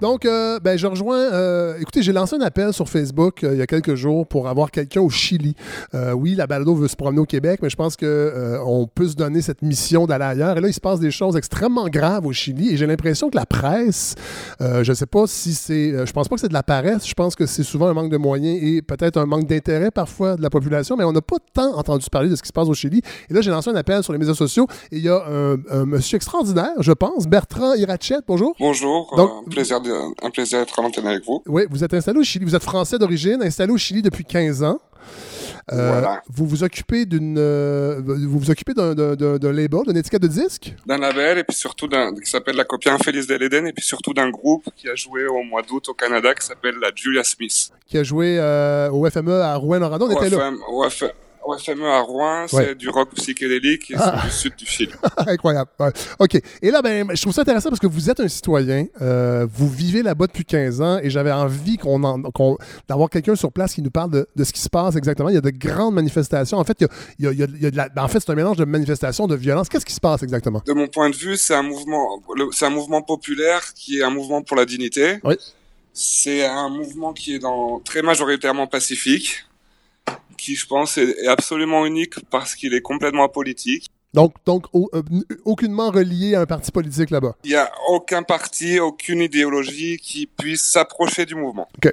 Donc, je rejoins... écoutez, j'ai lancé un appel sur Facebook il y a quelques jours pour avoir quelqu'un au Chili. Oui, la balado veut se promener au Québec, mais je pense qu'on peut se donner cette mission d'aller ailleurs. Et là, il se passe des choses extrêmement graves au Chili. Et j'ai l'impression que la presse, je ne sais pas si c'est... je pense pas que c'est de la paresse. Je pense que c'est souvent un manque de moyens et peut-être un manque d'intérêt parfois de la population. Mais on n'a pas tant entendu parler de ce qui se passe au Chili. Et là, j'ai lancé un appel sur les médias sociaux. Et il y a un monsieur extraordinaire, je pense, Bertrand Iratchet. Bonjour. Bonjour. Donc, un plaisir d'être en antenne avec vous. Oui, vous êtes installé au Chili. Vous êtes français d'origine, installé au Chili depuis 15 ans. Voilà. Vous vous occupez d'un label, d'une étiquette de disque? D'un label, et puis surtout qui s'appelle la copie infelice de l'Éden, et puis surtout d'un groupe qui a joué au mois d'août au Canada, qui s'appelle la Julia Smith. Qui a joué au FME à Rouen-Noranda. On était là. Au fameux à Rouen, c'est du rock psychédélique, c'est du sud du Chili. Incroyable. Ouais. OK. Et là, ben, je trouve ça intéressant parce que vous êtes un citoyen, vous vivez là-bas depuis 15 ans et j'avais envie d'avoir quelqu'un sur place qui nous parle de ce qui se passe exactement. Il y a de grandes manifestations. En fait, c'est un mélange de manifestations, de violences. Qu'est-ce qui se passe exactement? De mon point de vue, c'est un mouvement populaire qui est un mouvement pour la dignité. Oui. C'est un mouvement qui est très majoritairement pacifique, qui, je pense, est absolument unique parce qu'il est complètement apolitique. Donc, aucunement relié à un parti politique là-bas? Il n'y a aucun parti, aucune idéologie qui puisse s'approcher du mouvement. OK.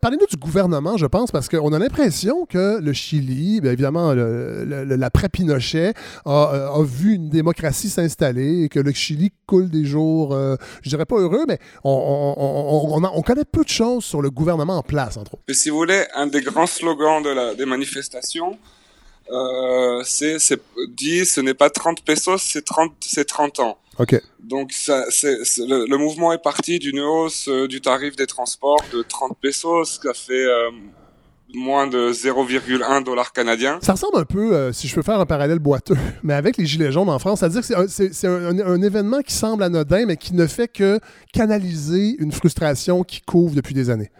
Parlez-nous du gouvernement, je pense, parce qu'on a l'impression que le Chili, bien évidemment, l'après Pinochet, a vu une démocratie s'installer et que le Chili coule des jours, je dirais pas heureux, mais on connaît peu de choses sur le gouvernement en place, entre autres. Mais si vous voulez, un des grands slogans des manifestations, dit ce n'est pas 30 pesos, c'est 30 ans. Okay. Donc le mouvement est parti d'une hausse du tarif des transports de 30 pesos, ce qui a fait moins de 0,1 $ canadien. Ça ressemble un peu, si je peux faire un parallèle boiteux, mais avec les Gilets jaunes en France, c'est-à-dire que c'est un événement qui semble anodin, mais qui ne fait que canaliser une frustration qui couvre depuis des années.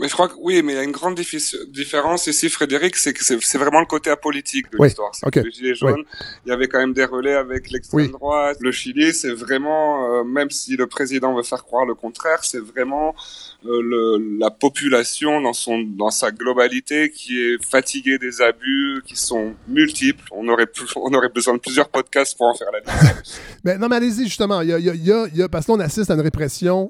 Mais je crois que oui, mais il y a une grande différence ici, Frédéric, c'est que c'est vraiment le côté apolitique de l'histoire. C'est okay. Les Gilets jaunes, il y avait quand même des relais avec l'extrême droite. Le Chili, c'est vraiment, même si le président veut faire croire le contraire, c'est vraiment la population dans sa globalité qui est fatiguée des abus, qui sont multiples. On aurait besoin de plusieurs podcasts pour en faire la liste. mais allez-y justement. Il y a parce qu'on assiste à une répression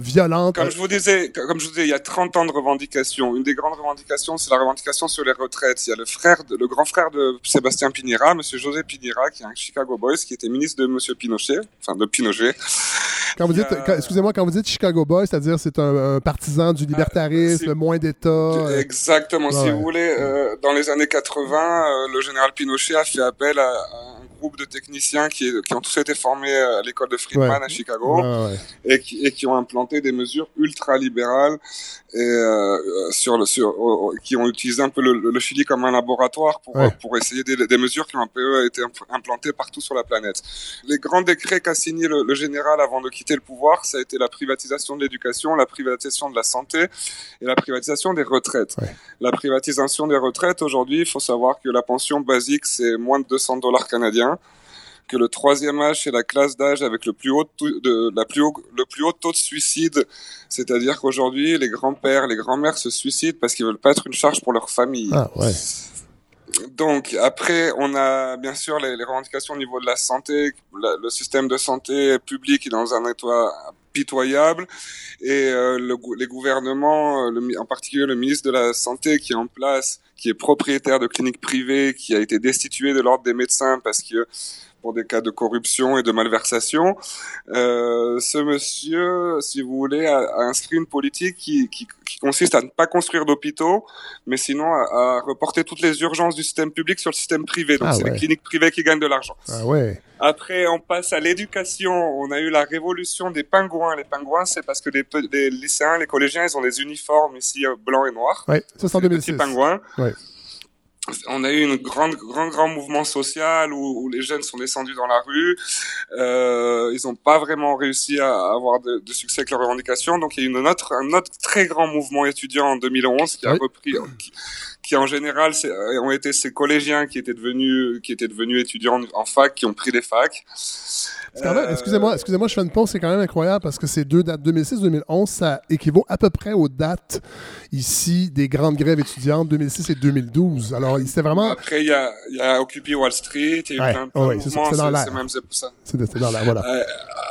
violente. Comme je vous disais, il y a 30 ans de revendications. Une des grandes revendications, c'est la revendication sur les retraites. Il y a le grand frère de Sébastien Piñera, Monsieur José Piñera, qui est un Chicago Boys, qui était ministre de Monsieur Pinochet, enfin de Pinochet. Quand vous dites Chicago Boys, c'est-à-dire c'est un partisan du libertarisme, moins d'État. Exactement. Si vous voulez, dans les années 80, le général Pinochet a fait appel à un groupe de techniciens qui ont tous été formés à l'école de Friedman à Chicago et qui ont implanté des mesures ultra-libérales et qui ont utilisé un peu le Chili comme un laboratoire pour essayer des mesures qui ont un peu été implantées partout sur la planète. Les grands décrets qu'a signé le général avant de quitter le pouvoir, ça a été la privatisation de l'éducation, la privatisation de la santé et la privatisation des retraites. Ouais. La privatisation des retraites, aujourd'hui, il faut savoir que la pension basique, c'est moins de 200 $ canadiens, que le troisième âge, c'est la classe d'âge avec le plus haut taux de suicide. C'est-à-dire qu'aujourd'hui, les grands-pères, les grands-mères se suicident parce qu'ils veulent pas être une charge pour leur famille. Ah, ouais. Donc, après, on a bien sûr les revendications au niveau de la santé. Le système de santé public est dans un état pitoyable et les gouvernements, en particulier le ministre de la Santé qui est en place, qui est propriétaire de cliniques privées, qui a été destitué de l'ordre des médecins parce que pour des cas de corruption et de malversation. Ce monsieur, si vous voulez, a inscrit une politique qui consiste à ne pas construire d'hôpitaux, mais sinon à reporter toutes les urgences du système public sur le système privé. Donc, les cliniques privées qui gagnent de l'argent. Ah ouais. Après, on passe à l'éducation. On a eu la révolution des pingouins. Les pingouins, c'est parce que les lycéens, les collégiens, ils ont des uniformes ici blancs et noirs. Oui, ça c'est en 2006. Les petits pingouins. Oui. On a eu une grand mouvement social où les jeunes sont descendus dans la rue. Ils ont pas vraiment réussi à avoir de succès avec leurs revendications. Donc il y a eu un autre très grand mouvement étudiant en 2011 qui a repris, qui en général ont été ces collégiens qui étaient devenus étudiants en fac, qui ont pris des facs. Excusez-moi, je fais une pause, c'est quand même incroyable parce que ces deux dates, 2006-2011, ça équivaut à peu près aux dates ici des grandes grèves étudiantes 2006 et 2012. Alors, c'était vraiment... Après, il y a Occupy Wall Street, il y a eu plein de mouvements, c'est dans l'air, voilà.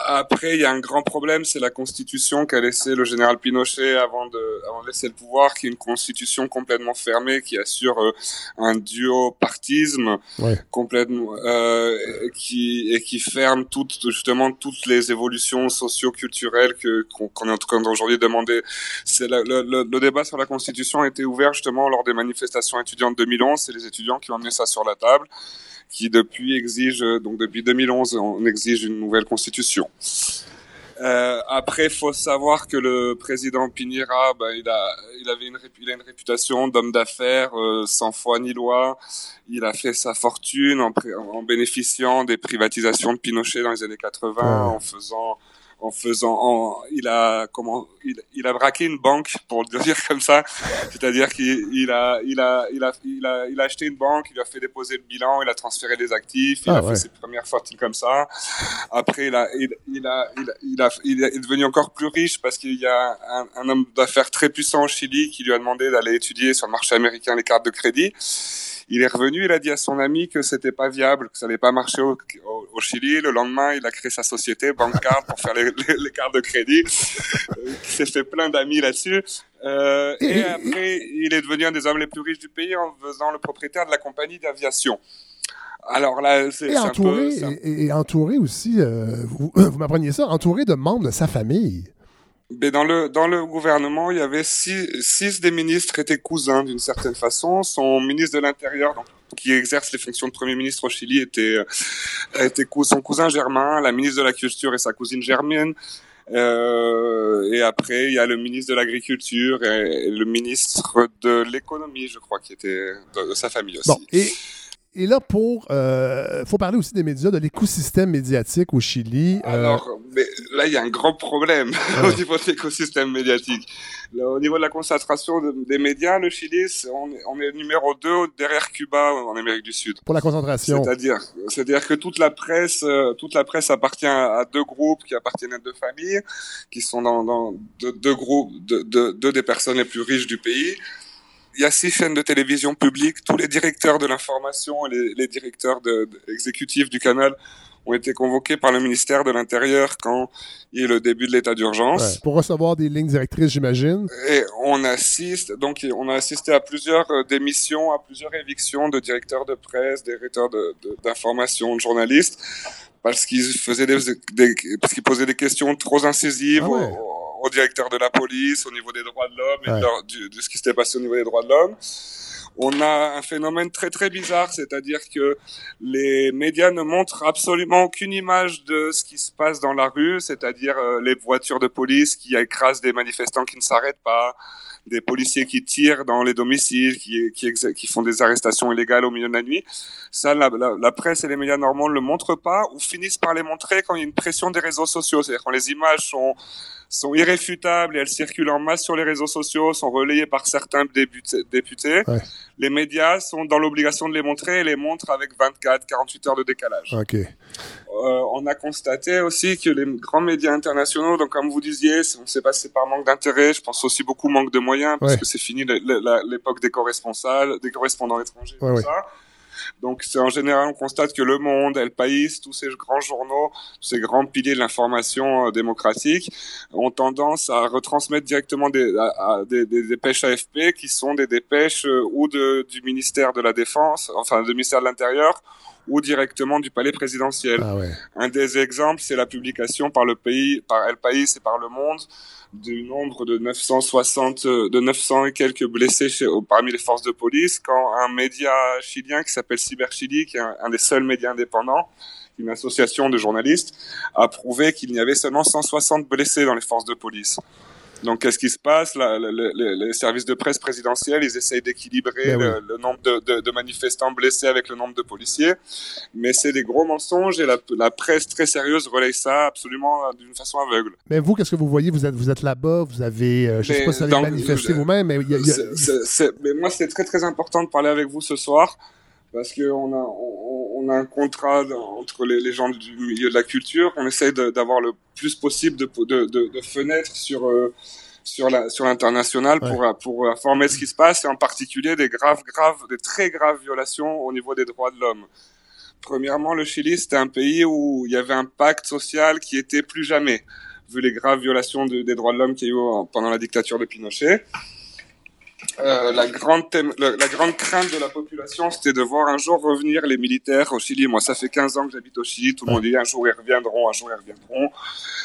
Après, il y a un grand problème, c'est la constitution qu'a laissé le général Pinochet avant de laisser le pouvoir, qui est une constitution complètement fermée, qui assure un duopartisme complètement, qui ferme toutes les évolutions socio-culturelles qu'on est en train d'aujourd'hui demander. C'est le débat sur la constitution a été ouvert justement lors des manifestations étudiantes 2011. C'est les étudiants qui ont amené ça sur la table, qui depuis exigent, donc depuis 2011, on exige une nouvelle constitution. Après, faut savoir que le président Piñera, il a une réputation d'homme d'affaires sans foi ni loi. Il a fait sa fortune en bénéficiant des privatisations de Pinochet dans les années 80, il a braqué une banque, pour le dire comme ça. C'est-à-dire qu'il a acheté une banque, il lui a fait déposer le bilan, il a transféré des actifs, il a fait ses premières fortunes comme ça. Après, il est devenu encore plus riche parce qu'il y a un homme d'affaires très puissant au Chili qui lui a demandé d'aller étudier sur le marché américain les cartes de crédit. Il est revenu, il a dit à son ami que c'était pas viable, que ça allait pas marcher au Chili. Le lendemain, il a créé sa société Bancard pour faire les cartes de crédit. Il s'est fait plein d'amis là-dessus. Et après, il est devenu un des hommes les plus riches du pays en faisant le propriétaire de la compagnie d'aviation. Alors là, entouré aussi, vous m'appreniez ça, entouré de membres de sa famille. Mais dans le gouvernement, il y avait six des ministres étaient cousins d'une certaine façon. Son ministre de l'Intérieur, donc, qui exerce les fonctions de Premier ministre au Chili, était son cousin germain. La ministre de la Culture et sa cousine germaine. Et après, il y a le ministre de l'Agriculture et le ministre de l'Économie, je crois, qui était de sa famille aussi. Bon, et là, faut parler aussi des médias, de l'écosystème médiatique au Chili. Alors, mais là, il y a un grand problème au niveau de l'écosystème médiatique. Là, au niveau de la concentration des médias, le Chili, on est numéro 2 derrière Cuba en Amérique du Sud. Pour la concentration. C'est-à-dire que toute la presse appartient à deux groupes qui appartiennent à deux familles, qui sont dans deux groupes, deux des personnes les plus riches du pays. Il y a 6 chaînes de télévision publiques. Tous les directeurs de l'information et les directeurs exécutifs du canal ont été convoqués par le ministère de l'Intérieur quand il y a eu le début de l'état d'urgence. Ouais, pour recevoir des lignes directrices, j'imagine. Et on a assisté à plusieurs démissions, à plusieurs évictions de directeurs de presse, de directeurs d'information, de journalistes, parce qu'ils posaient des questions trop incisives. Ah ouais. Au directeur de la police, au niveau des droits de l'homme et de ce qui s'était passé au niveau des droits de l'homme. On a un phénomène très, très bizarre, c'est-à-dire que les médias ne montrent absolument aucune image de ce qui se passe dans la rue, c'est-à-dire les voitures de police qui écrasent des manifestants qui ne s'arrêtent pas, des policiers qui tirent dans les domiciles, qui font des arrestations illégales au milieu de la nuit. Ça, la presse et les médias normaux ne le montrent pas ou finissent par les montrer quand il y a une pression des réseaux sociaux, c'est-à-dire quand les images sont irréfutables et elles circulent en masse sur les réseaux sociaux, sont relayées par certains députés. Ouais. Les médias sont dans l'obligation de les montrer et les montrent avec 24-48 heures de décalage. Okay. On a constaté aussi que les grands médias internationaux, donc comme vous disiez, on s'est passé par manque d'intérêt, je pense aussi beaucoup manque de moyens, parce que c'est fini l'époque des correspondants étrangers, tout ça. Donc, en général, on constate que Le Monde, El País, tous ces grands journaux, tous ces grands piliers de l'information démocratique ont tendance à retransmettre directement des dépêches AFP qui sont des dépêches du ministère de la Défense, enfin du ministère de l'Intérieur ou directement du palais présidentiel. Ah ouais. Un des exemples, c'est la publication par El País et par Le Monde du nombre de 900 et quelques blessés parmi les forces de police, quand un média chilien qui s'appelle Cyber Chili, qui est un des seuls médias indépendants, une association de journalistes, a prouvé qu'il n'y avait seulement 160 blessés dans les forces de police. Donc, qu'est-ce qui se passe? Les services de presse présidentiels, ils essayent d'équilibrer le nombre de manifestants blessés avec le nombre de policiers. Mais c'est des gros mensonges et la presse très sérieuse relaye ça absolument d'une façon aveugle. Mais vous, qu'est-ce que vous voyez? Vous êtes là-bas, vous avez... je ne sais pas si vous avez manifesté vous-même, mais... Mais moi, c'est très, très important de parler avec vous ce soir. Parce qu'on a un contrat entre les gens du milieu de la culture. On essaie d'avoir le plus possible de fenêtres sur l'international pour informer ce qui se passe, et en particulier des très graves violations au niveau des droits de l'homme. Premièrement, le Chili, c'était un pays où il y avait un pacte social qui était plus jamais, vu les graves violations des droits de l'homme qu'il y a eu pendant la dictature de Pinochet. La grande crainte de la population, c'était de voir un jour revenir les militaires au Chili. Moi, ça fait 15 ans que j'habite au Chili. Tout le monde dit un jour ils reviendront.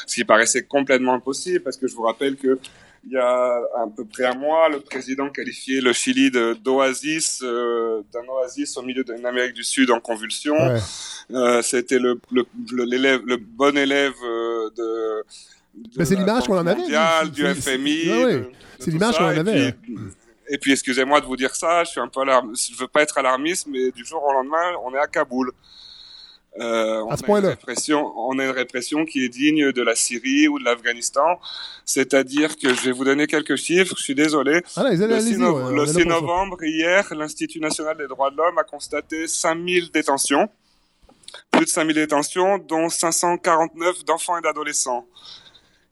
Ce qui paraissait complètement impossible, parce que je vous rappelle que il y a à peu près un mois, le président qualifiait le Chili d'un oasis au milieu d'une Amérique du Sud en convulsion. C'était le bon élève Mais c'est l'image qu'on en avait. Du FMI. C'est l'image qu'on en avait. Et puis, excusez-moi de vous dire ça, je suis un peu je veux pas être alarmiste, mais du jour au lendemain, on est à Kaboul. On a une répression qui est digne de la Syrie ou de l'Afghanistan. C'est-à-dire que je vais vous donner quelques chiffres, je suis désolé. Le 6 novembre, hier, l'Institut national des droits de l'homme a constaté 5000 détentions. Plus de 5000 détentions, dont 549 d'enfants et d'adolescents.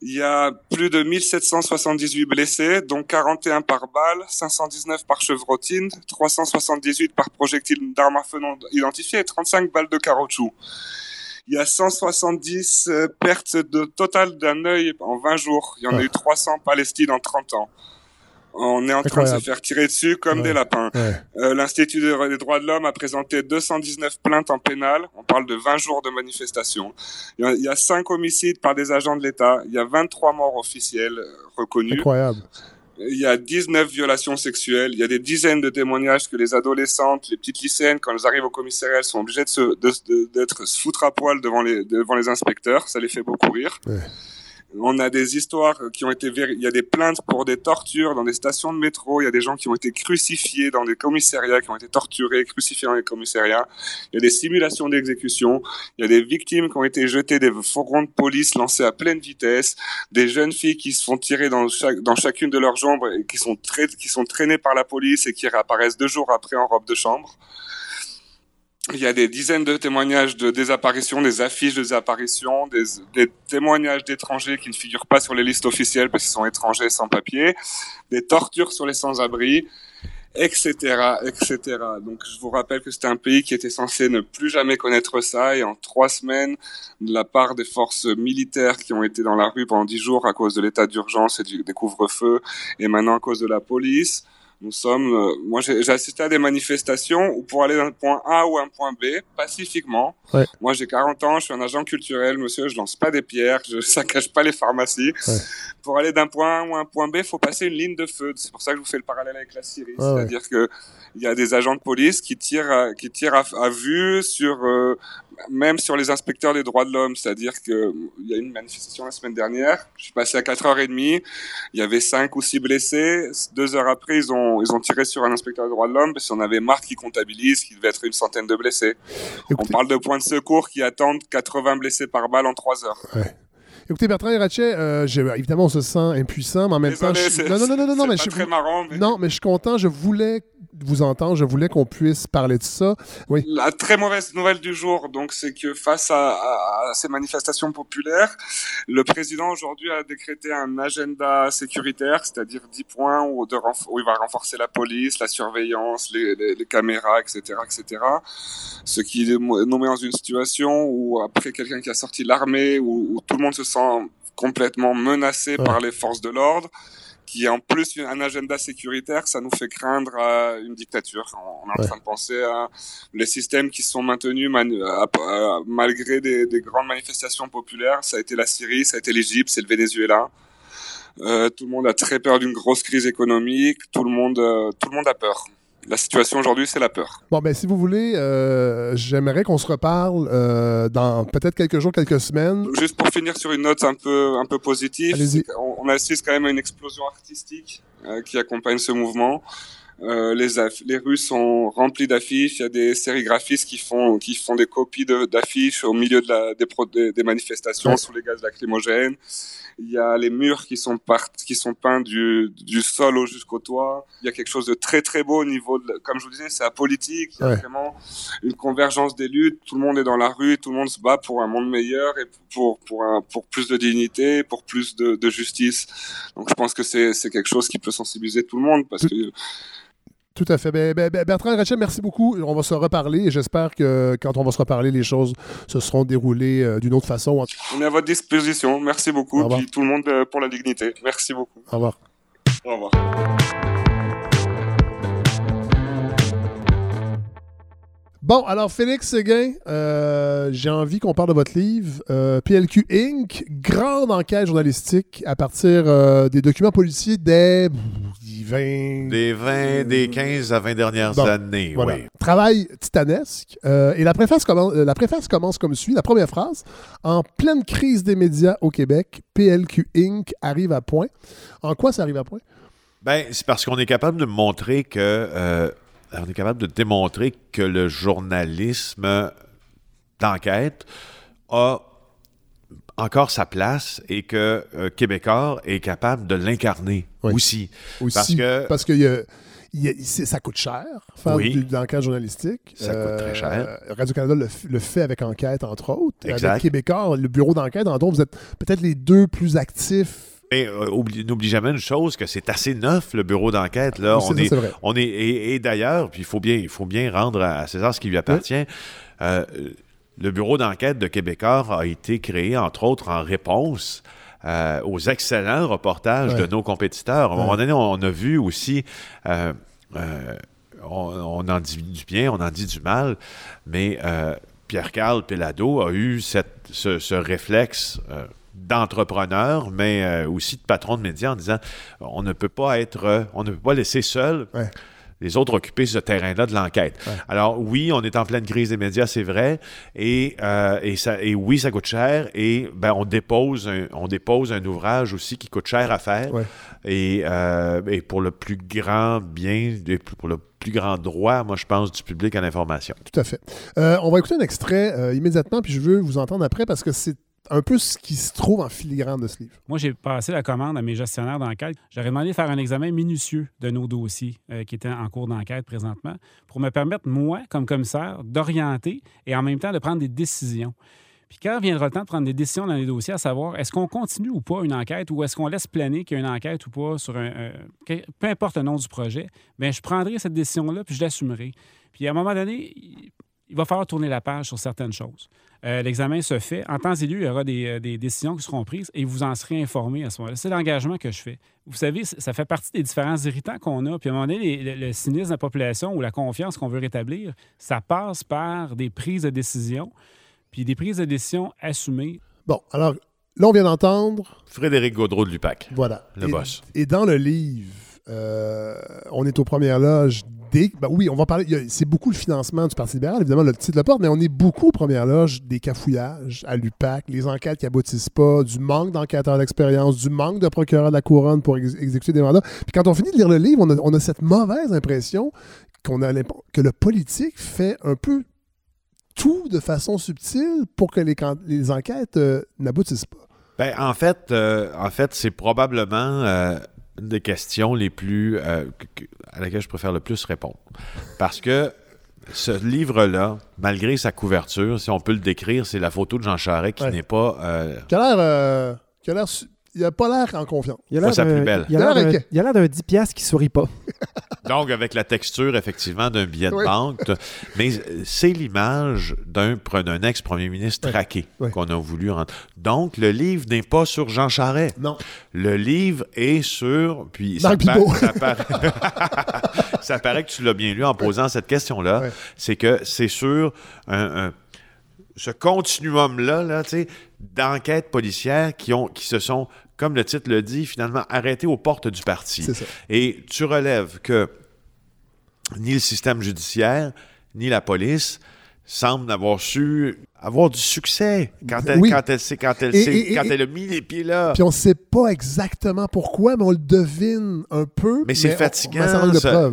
Il y a plus de 1778 blessés, dont 41 par balle, 519 par chevrotine, 378 par projectile d'armes à feu non identifiées et 35 balles de caoutchouc. Il y a 170 pertes totales d'un œil en 20 jours. Il y en a eu 300 en Palestine en 30 ans. On est en train de se faire tirer dessus comme des lapins. L'Institut des droits de l'homme a présenté 219 plaintes en pénal. On parle de 20 jours de manifestation. Il y a 5 homicides par des agents de l'État. Il y a 23 morts officielles reconnues. Incroyable. Il y a 19 violations sexuelles. Il y a des dizaines de témoignages que les adolescentes, les petites lycéennes, quand elles arrivent au commissariat, elles sont obligées de se foutre à poil devant les inspecteurs. Ça les fait beaucoup rire. Ouais. On a des histoires qui ont été il y a des plaintes pour des tortures dans des stations de métro, il y a des gens qui ont été crucifiés dans des commissariats, qui ont été torturés, crucifiés dans les commissariats, il y a des simulations d'exécution, il y a des victimes qui ont été jetées des fourgons de police lancés à pleine vitesse, des jeunes filles qui se font tirer dans chacune de leurs jambes et qui sont traînées par la police et qui réapparaissent 2 jours après en robe de chambre. Il y a des dizaines de témoignages de désapparitions, des affiches de désapparitions, des témoignages d'étrangers qui ne figurent pas sur les listes officielles parce qu'ils sont étrangers sans papier, des tortures sur les sans-abri, etc., etc. Donc, je vous rappelle que c'était un pays qui était censé ne plus jamais connaître ça et en 3 semaines, de la part des forces militaires qui ont été dans la rue pendant 10 jours à cause de l'état d'urgence et des couvre-feux et maintenant à cause de la police, nous sommes, moi j'ai assisté à des manifestations où pour aller d'un point A ou un point B, pacifiquement. Ouais. Moi j'ai 40 ans, je suis un agent culturel, monsieur, je lance pas des pierres, je saccage pas les pharmacies. Ouais. Pour aller d'un point A ou un point B, faut passer une ligne de feu. C'est pour ça que je vous fais le parallèle avec la Syrie. Ouais, c'est-à-dire que il y a des agents de police qui tirent à vue sur, même sur les inspecteurs des droits de l'homme. C'est-à-dire que il y a une manifestation la semaine dernière. Je suis passé à 4h30. Il y avait 5 ou 6 blessés. 2 heures après, ils ont tiré sur un inspecteur des droits de l'homme parce qu'on avait marre qu'ils comptabilisent qu'il devait être une centaine de blessés. Écoutez, on parle de points de secours qui attendent 80 blessés par balle en 3 heures. Ouais. Écoutez, Bertrand Iratchet, évidemment, on se sent impuissant, mais en même temps... Non, mais je suis content, je voulais vous entendre, je voulais qu'on puisse parler de ça. Oui. La très mauvaise nouvelle du jour, donc, c'est que face à ces manifestations populaires, le président, aujourd'hui, a décrété un agenda sécuritaire, c'est-à-dire 10 points où il va renforcer la police, la surveillance, les caméras, etc., etc. Ce qui nous met dans une situation où, après quelqu'un qui a sorti l'armée, où tout le monde se sent complètement menacé par les forces de l'ordre, qui en plus un agenda sécuritaire, ça nous fait craindre une dictature. On est en train de penser à les systèmes qui sont maintenus malgré des grandes manifestations populaires. Ça a été la Syrie, ça a été l'Égypte, c'est le Venezuela. Tout le monde a très peur d'une grosse crise économique, tout le monde a peur. La situation aujourd'hui, c'est la peur. Bon, ben si vous voulez, j'aimerais qu'on se reparle dans peut-être quelques jours, quelques semaines. Juste pour finir sur une note un peu positive, on assiste quand même à une explosion artistique qui accompagne ce mouvement. Les rues sont remplies d'affiches. Il y a des sérigraphistes qui font des copies d'affiches au milieu des manifestations sous les gaz lacrymogènes. Il y a les murs qui sont peints du sol jusqu'au toit. Il y a quelque chose de très très beau au niveau de, comme je vous disais, c'est la politique. Il y a vraiment une convergence des luttes. Tout le monde est dans la rue. Tout le monde se bat pour un monde meilleur et pour plus de dignité, pour plus de justice. Donc je pense que c'est quelque chose qui peut sensibiliser tout le monde parce que tout à fait. Bertrand Iratchet, merci beaucoup. On va se reparler et j'espère que quand on va se reparler, les choses se seront déroulées d'une autre façon. On est à votre disposition. Merci beaucoup. Puis tout le monde pour la dignité. Merci beaucoup. Au revoir. Au revoir. Bon, alors Félix Séguin, j'ai envie qu'on parle de votre livre, PLQ Inc., grande enquête journalistique à partir des documents policiers des 20... Des 15 à 20 dernières années, voilà. Oui. Travail titanesque. Et la préface commence comme suit, la première phrase. En pleine crise des médias au Québec, PLQ Inc. arrive à point. En quoi ça arrive à point? Ben, c'est parce qu'on est capable de montrer que... on est capable de démontrer que le journalisme d'enquête a encore sa place et que Québecor est capable de l'incarner aussi. Parce que ça coûte cher, faire de l'enquête journalistique. Ça coûte très cher. Radio-Canada le fait avec Enquête, entre autres. Exact. Avec Québecor, le bureau d'enquête, entre autres, vous êtes peut-être les deux plus actifs. Mais n'oublie jamais une chose, que c'est assez neuf, le bureau d'enquête. Là. On est, et d'ailleurs, puis il faut bien rendre à César ce qui lui appartient. Oui. Le bureau d'enquête de Québecor a été créé, entre autres, en réponse aux excellents reportages de nos compétiteurs. À un moment donné, on a vu aussi... on en dit du bien, on en dit du mal, mais Pierre-Carl Péladeau a eu ce réflexe... d'entrepreneurs, mais aussi de patrons de médias en disant on ne peut pas laisser seuls les autres occuper ce terrain-là de l'enquête. Ouais. Alors oui, on est en pleine crise des médias, c'est vrai, et ça coûte cher, et ben on dépose un ouvrage aussi qui coûte cher à faire, et pour le plus grand bien, pour le plus grand droit, moi, je pense, du public à l'information. Tout à fait. On va écouter un extrait immédiatement, puis je veux vous entendre après, parce que c'est un peu ce qui se trouve en filigrane de ce livre. Moi, j'ai passé la commande à mes gestionnaires d'enquête. J'aurais demandé de faire un examen minutieux de nos dossiers qui étaient en cours d'enquête présentement pour me permettre, moi, comme commissaire, d'orienter et en même temps de prendre des décisions. Puis quand viendra le temps de prendre des décisions dans les dossiers, à savoir est-ce qu'on continue ou pas une enquête ou est-ce qu'on laisse planer qu'il y a une enquête ou pas sur peu importe le nom du projet, bien, je prendrai cette décision-là puis je l'assumerai. Puis à un moment donné... il va falloir tourner la page sur certaines choses. L'examen se fait. En temps et lieu, il y aura des décisions qui seront prises et vous en serez informés à ce moment-là. C'est l'engagement que je fais. Vous savez, ça fait partie des différents irritants qu'on a. Puis à un moment donné, le cynisme de la population ou la confiance qu'on veut rétablir, ça passe par des prises de décision, puis des prises de décision assumées. Bon, alors là, on vient d'entendre... Frédéric Gaudreau de l'UPAC, voilà, le boss. Et dans le livre, on est aux premières loges... on va parler. C'est beaucoup le financement du Parti libéral, évidemment, le titre le porte, mais on est beaucoup aux premières loges des cafouillages à l'UPAC, les enquêtes qui aboutissent pas, du manque d'enquêteurs d'expérience, du manque de procureurs de la Couronne pour exécuter des mandats. Puis quand on finit de lire le livre, on a cette mauvaise impression que le politique fait un peu tout de façon subtile pour que les enquêtes n'aboutissent pas. Bien, en fait, c'est probablement... une des questions les plus à laquelle je préfère le plus répondre. Parce que ce livre-là, malgré sa couverture, si on peut le décrire, c'est la photo de Jean Charest qui n'est pas... Qui a l'air... Il n'a pas l'air en confiance. Il a l'air plus belle. Il a l'air d'un 10$ qui ne sourit pas. Donc, avec la texture, effectivement, d'un billet de banque. Mais c'est l'image d'un ex-premier ministre traqué qu'on a voulu rendre. Donc, le livre n'est pas sur Jean Charest. Non. Le livre est sur... puis Marc Bibeau. Ça paraît que tu l'as bien lu en posant cette question-là. Ouais. C'est que c'est sur ce continuum-là, là, tu sais, d'enquêtes policières qui se sont, comme le titre le dit, finalement arrêtées aux portes du parti. C'est ça. Et tu relèves que ni le système judiciaire, ni la police semblent avoir su avoir du succès quand elle a mis les pieds là. Puis on ne sait pas exactement pourquoi, mais on le devine un peu. Mais c'est fatigant.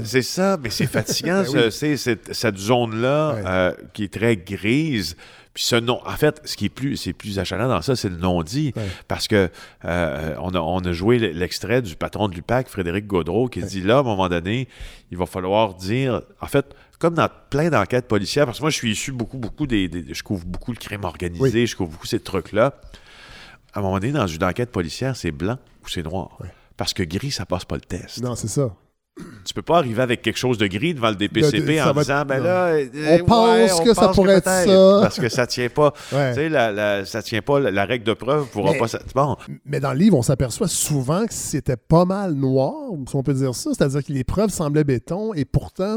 C'est ça, mais c'est fatigant, cette zone-là qui est très grise. Puis en fait, ce qui est plus achalant dans ça, c'est le non-dit, parce que on a joué l'extrait du patron de l'UPAC, Frédéric Gaudreau, qui dit là, à un moment donné, il va falloir dire, en fait, comme dans plein d'enquêtes policières, parce que moi, je suis issu beaucoup je couvre beaucoup le crime organisé, je couvre beaucoup ces trucs-là. À un moment donné, dans une enquête policière, c'est blanc ou c'est noir, parce que gris, ça passe pas le test. Non, c'est ça. Tu peux pas arriver avec quelque chose de gris devant le DPCP en disant « ben là, on pense que ça pourrait être ça. » Parce que ça tient pas. Ouais. Tu sais, ça tient pas. La règle de preuve pourra pas... Bon. Mais dans le livre, on s'aperçoit souvent que c'était pas mal noir, si on peut dire ça. C'est-à-dire que les preuves semblaient béton et pourtant,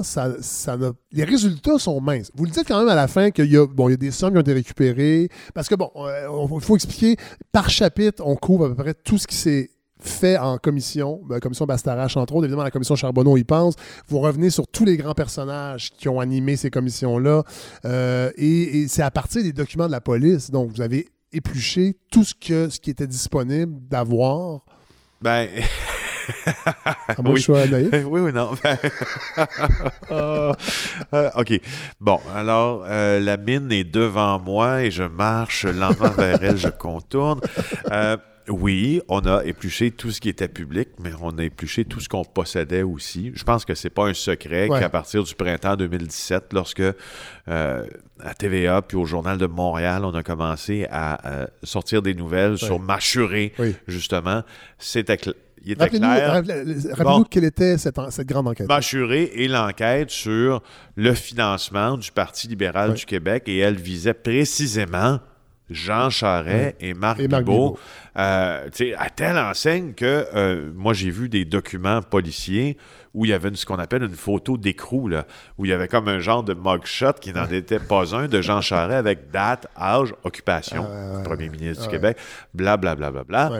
les résultats sont minces. Vous le dites quand même à la fin qu'il y a, il y a des sommes qui ont été récupérées. Parce que bon, il faut expliquer, par chapitre, on couvre à peu près tout ce qui s'est fait en commission, la commission Bastarache entre autres, évidemment la commission Charbonneau y pense, vous revenez sur tous les grands personnages qui ont animé ces commissions-là, et c'est à partir des documents de la police, donc vous avez épluché tout ce qui était disponible d'avoir. Ben... Oui, non. OK. Bon, alors, la mine est devant moi et je marche lentement vers elle, je contourne. Oui, on a épluché tout ce qui était public, mais on a épluché tout ce qu'on possédait aussi. Je pense que c'est pas un secret qu'à partir du printemps 2017, lorsque à TVA puis au Journal de Montréal, on a commencé à sortir des nouvelles sur Mâchurer, justement, c'était clair. Rappelez-nous quelle était cette grande enquête. Mâchurer et l'enquête sur le financement du Parti libéral du Québec, et elle visait précisément Jean Charest et Marc Bibeau. À telle enseigne que moi, j'ai vu des documents policiers où il y avait ce qu'on appelle une photo d'écrou, là, où il y avait comme un genre de mugshot qui n'en était pas un de Jean Charest avec date, âge, occupation, premier ministre du Québec, blablabla. Bla.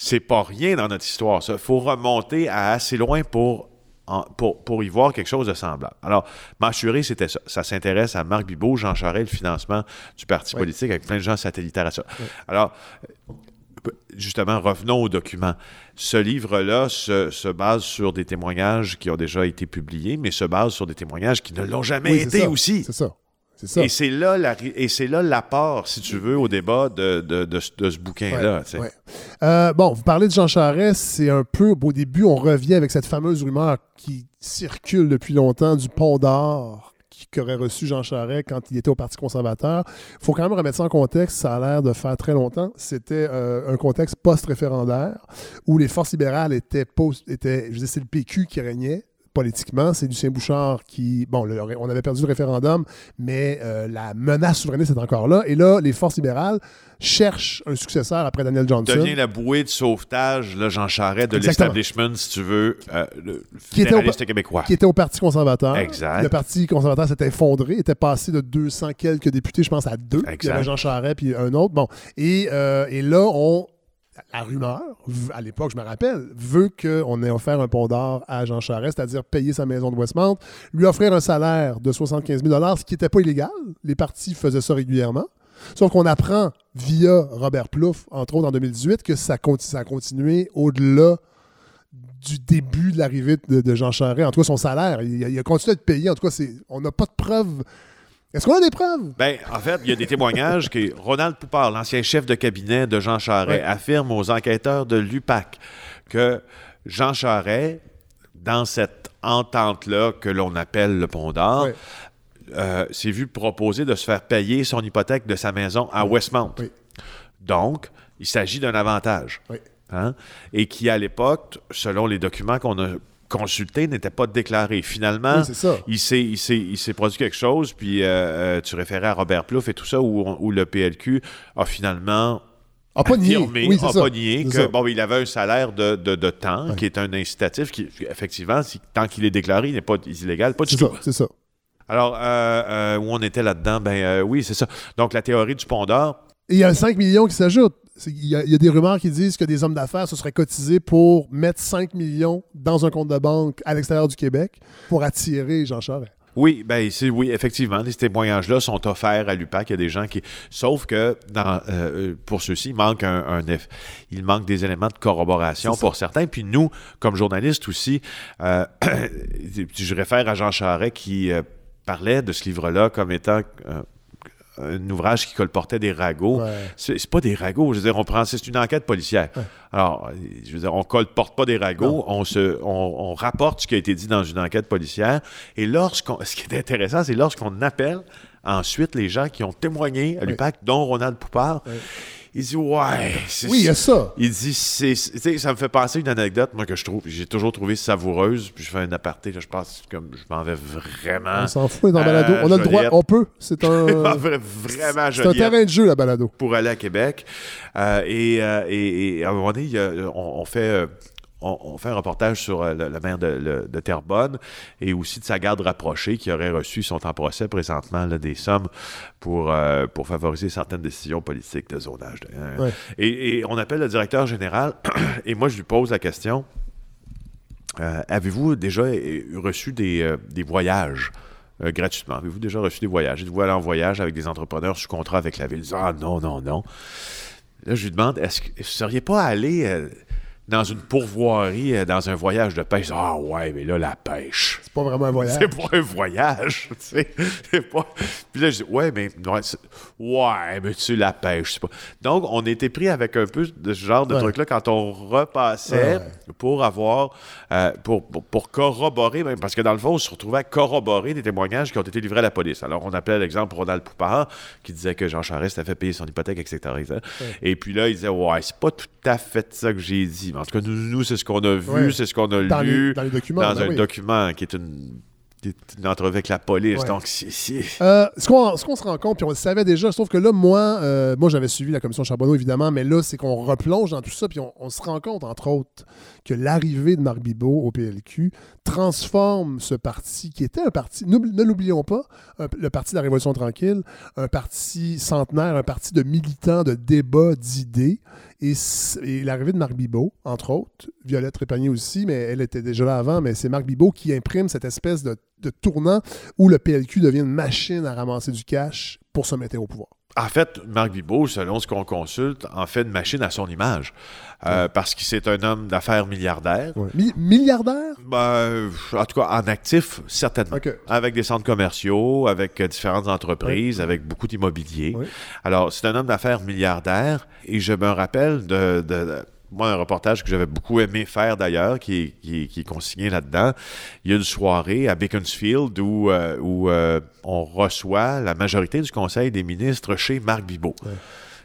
C'est pas rien dans notre histoire, ça. Il faut remonter à assez loin pour y voir quelque chose de semblable. Alors, Mâchurer, c'était ça. Ça s'intéresse à Marc Bibeau, Jean Charest, le financement du parti politique avec plein de gens satellitaires à ça. Oui. Alors, justement, revenons aux documents. Ce livre-là se base sur des témoignages qui ont déjà été publiés, mais se base sur des témoignages qui ne l'ont jamais été aussi. C'est ça. C'est ça. Et c'est là l'apport, si tu veux, au débat de ce bouquin-là. Ouais. Bon, vous parlez de Jean Charest, c'est un peu... Au début, on revient avec cette fameuse rumeur qui circule depuis longtemps du pont d'or qu'aurait reçu Jean Charest quand il était au Parti conservateur. Il faut quand même remettre ça en contexte, ça a l'air de faire très longtemps. C'était un contexte post-référendaire où les forces libérales c'est le PQ qui régnait. Politiquement, c'est Lucien Bouchard qui... Bon, on avait perdu le référendum, mais la menace souverainiste est encore là. Et là, les forces libérales cherchent un successeur après Daniel Johnson. Devient la bouée de sauvetage, là, Jean Charest, de l'establishment, si tu veux, le fédéraliste québécois. Qui était au Parti conservateur. Exact. Le Parti conservateur s'était effondré, était passé de 200 quelques députés, je pense, à 2. Exact. Il y avait Jean Charest puis un autre. Bon. Et là, la rumeur, à l'époque, je me rappelle, veut qu'on ait offert un pont d'or à Jean Charest, c'est-à-dire payer sa maison de Westmount, lui offrir un salaire de 75 000 $, ce qui n'était pas illégal. Les partis faisaient ça régulièrement. Sauf qu'on apprend, via Robert Plouffe, entre autres en 2018, que ça a continué au-delà du début de l'arrivée de Jean Charest. En tout cas, son salaire, il a continué à être payé. En tout cas, on n'a pas de preuves. Est-ce qu'on a des preuves? Bien, en fait, il y a des témoignages que Ronald Poupart, l'ancien chef de cabinet de Jean Charest, affirme aux enquêteurs de l'UPAC que Jean Charest, dans cette entente-là que l'on appelle le pont d'or, s'est vu proposer de se faire payer son hypothèque de sa maison à Westmount. Oui. Donc, il s'agit d'un avantage. Oui. Hein? Et qui, à l'époque, selon les documents qu'on a consulté, n'était pas déclaré. Finalement, il s'est produit quelque chose, puis tu référais à Robert Plouffe et tout ça, où le PLQ a finalement affirmé il avait un salaire de temps, qui est un incitatif, qui, effectivement, tant qu'il est déclaré, il n'est pas illégal, pas du tout. C'est ça. Alors, où on était là-dedans? Oui, c'est ça. Donc, la théorie du pont d'or. Et il y a 5 millions qui s'ajoutent. Il y a des rumeurs qui disent que des hommes d'affaires se seraient cotisés pour mettre 5 millions dans un compte de banque à l'extérieur du Québec pour attirer Jean Charest. Oui, effectivement, ces témoignages-là sont offerts à l'UPAC. Il y a des gens qui... Sauf que pour ceux-ci, il manque des éléments de corroboration pour certains. Puis nous, comme journalistes aussi, je réfère à Jean Charest qui parlait de ce livre-là comme étant... un ouvrage qui colportait des ragots. Ouais. C'est pas des ragots, je veux dire, c'est une enquête policière. Ouais. Alors, je veux dire, on colporte pas des ragots, on rapporte ce qui a été dit dans une enquête policière. Et ce qui est intéressant, c'est lorsqu'on appelle ensuite les gens qui ont témoigné à l'UPAC, dont Ronald Poupart, Il dit, ouais. Oui, il y a ça. Il dit, ça me fait penser une anecdote, moi, que je trouve, j'ai toujours trouvé savoureuse. Puis je fais un aparté, là, je pense, comme je m'en vais vraiment. On s'en fout, dans balado. On a le droit, on peut. C'est un. Vraiment, c'est un terrain de jeu, la balado. Pour aller à Québec. Et à un moment donné, on fait un reportage sur le maire de Terrebonne et aussi de sa garde rapprochée qui aurait reçu, sont en procès présentement, là, des sommes pour favoriser certaines décisions politiques de zonage. Ouais. Et on appelle le directeur général et moi, je lui pose la question, avez-vous déjà reçu des voyages gratuitement? Avez-vous déjà reçu des voyages? Êtes-vous allé en voyage avec des entrepreneurs sous contrat avec la ville? Ah non, non, non. Là, je lui demande, est-ce que vous ne seriez pas allé... dans une pourvoirie, dans un voyage de pêche. Ah ouais, mais là, la pêche. C'est pas vraiment un voyage. C'est pas un voyage, tu sais. C'est pas... Puis là, je dis, ouais, mais tu sais, la pêche, c'est pas... Donc, on était pris avec un peu de ce genre de truc-là quand on repassait pour avoir, pour corroborer, même, parce que dans le fond, on se retrouvait à corroborer des témoignages qui ont été livrés à la police. Alors, on appelait l'exemple Ronald Poupart, qui disait que Jean Charest avait payé son hypothèque, etc. Et puis là, il disait, ouais, c'est pas tout à fait ça que j'ai dit. En tout cas, nous, c'est ce qu'on a vu, c'est ce qu'on a lu dans un document qui est une entrevue avec la police. Donc, c'est... Ce qu'on se rend compte, puis on le savait déjà, sauf que là, moi, j'avais suivi la commission Charbonneau, évidemment, mais là, c'est qu'on replonge dans tout ça, puis on se rend compte, entre autres, que l'arrivée de Marc Bibeau au PLQ transforme ce parti qui était un parti, ne l'oublions pas, le parti de la Révolution tranquille, un parti centenaire, un parti de militants, de débats, d'idées. Et l'arrivée de Marc Bibeau, entre autres, Violette Trépanier aussi, mais elle était déjà là avant, mais c'est Marc Bibeau qui imprime cette espèce de tournant où le PLQ devient une machine à ramasser du cash pour se mettre au pouvoir. En fait, Marc Bibeau, selon ce qu'on consulte, en fait une machine à son image. Parce que c'est un homme d'affaires milliardaire. Ouais. Milliardaire? Ben, en tout cas, en actif, certainement. Okay. Avec des centres commerciaux, avec différentes entreprises, avec beaucoup d'immobilier. Ouais. Alors, c'est un homme d'affaires milliardaire. Et je me rappelle moi, un reportage que j'avais beaucoup aimé faire d'ailleurs, qui est consigné là-dedans. Il y a une soirée à Beaconsfield où on reçoit la majorité du Conseil des ministres chez Marc Bibeau. Ouais.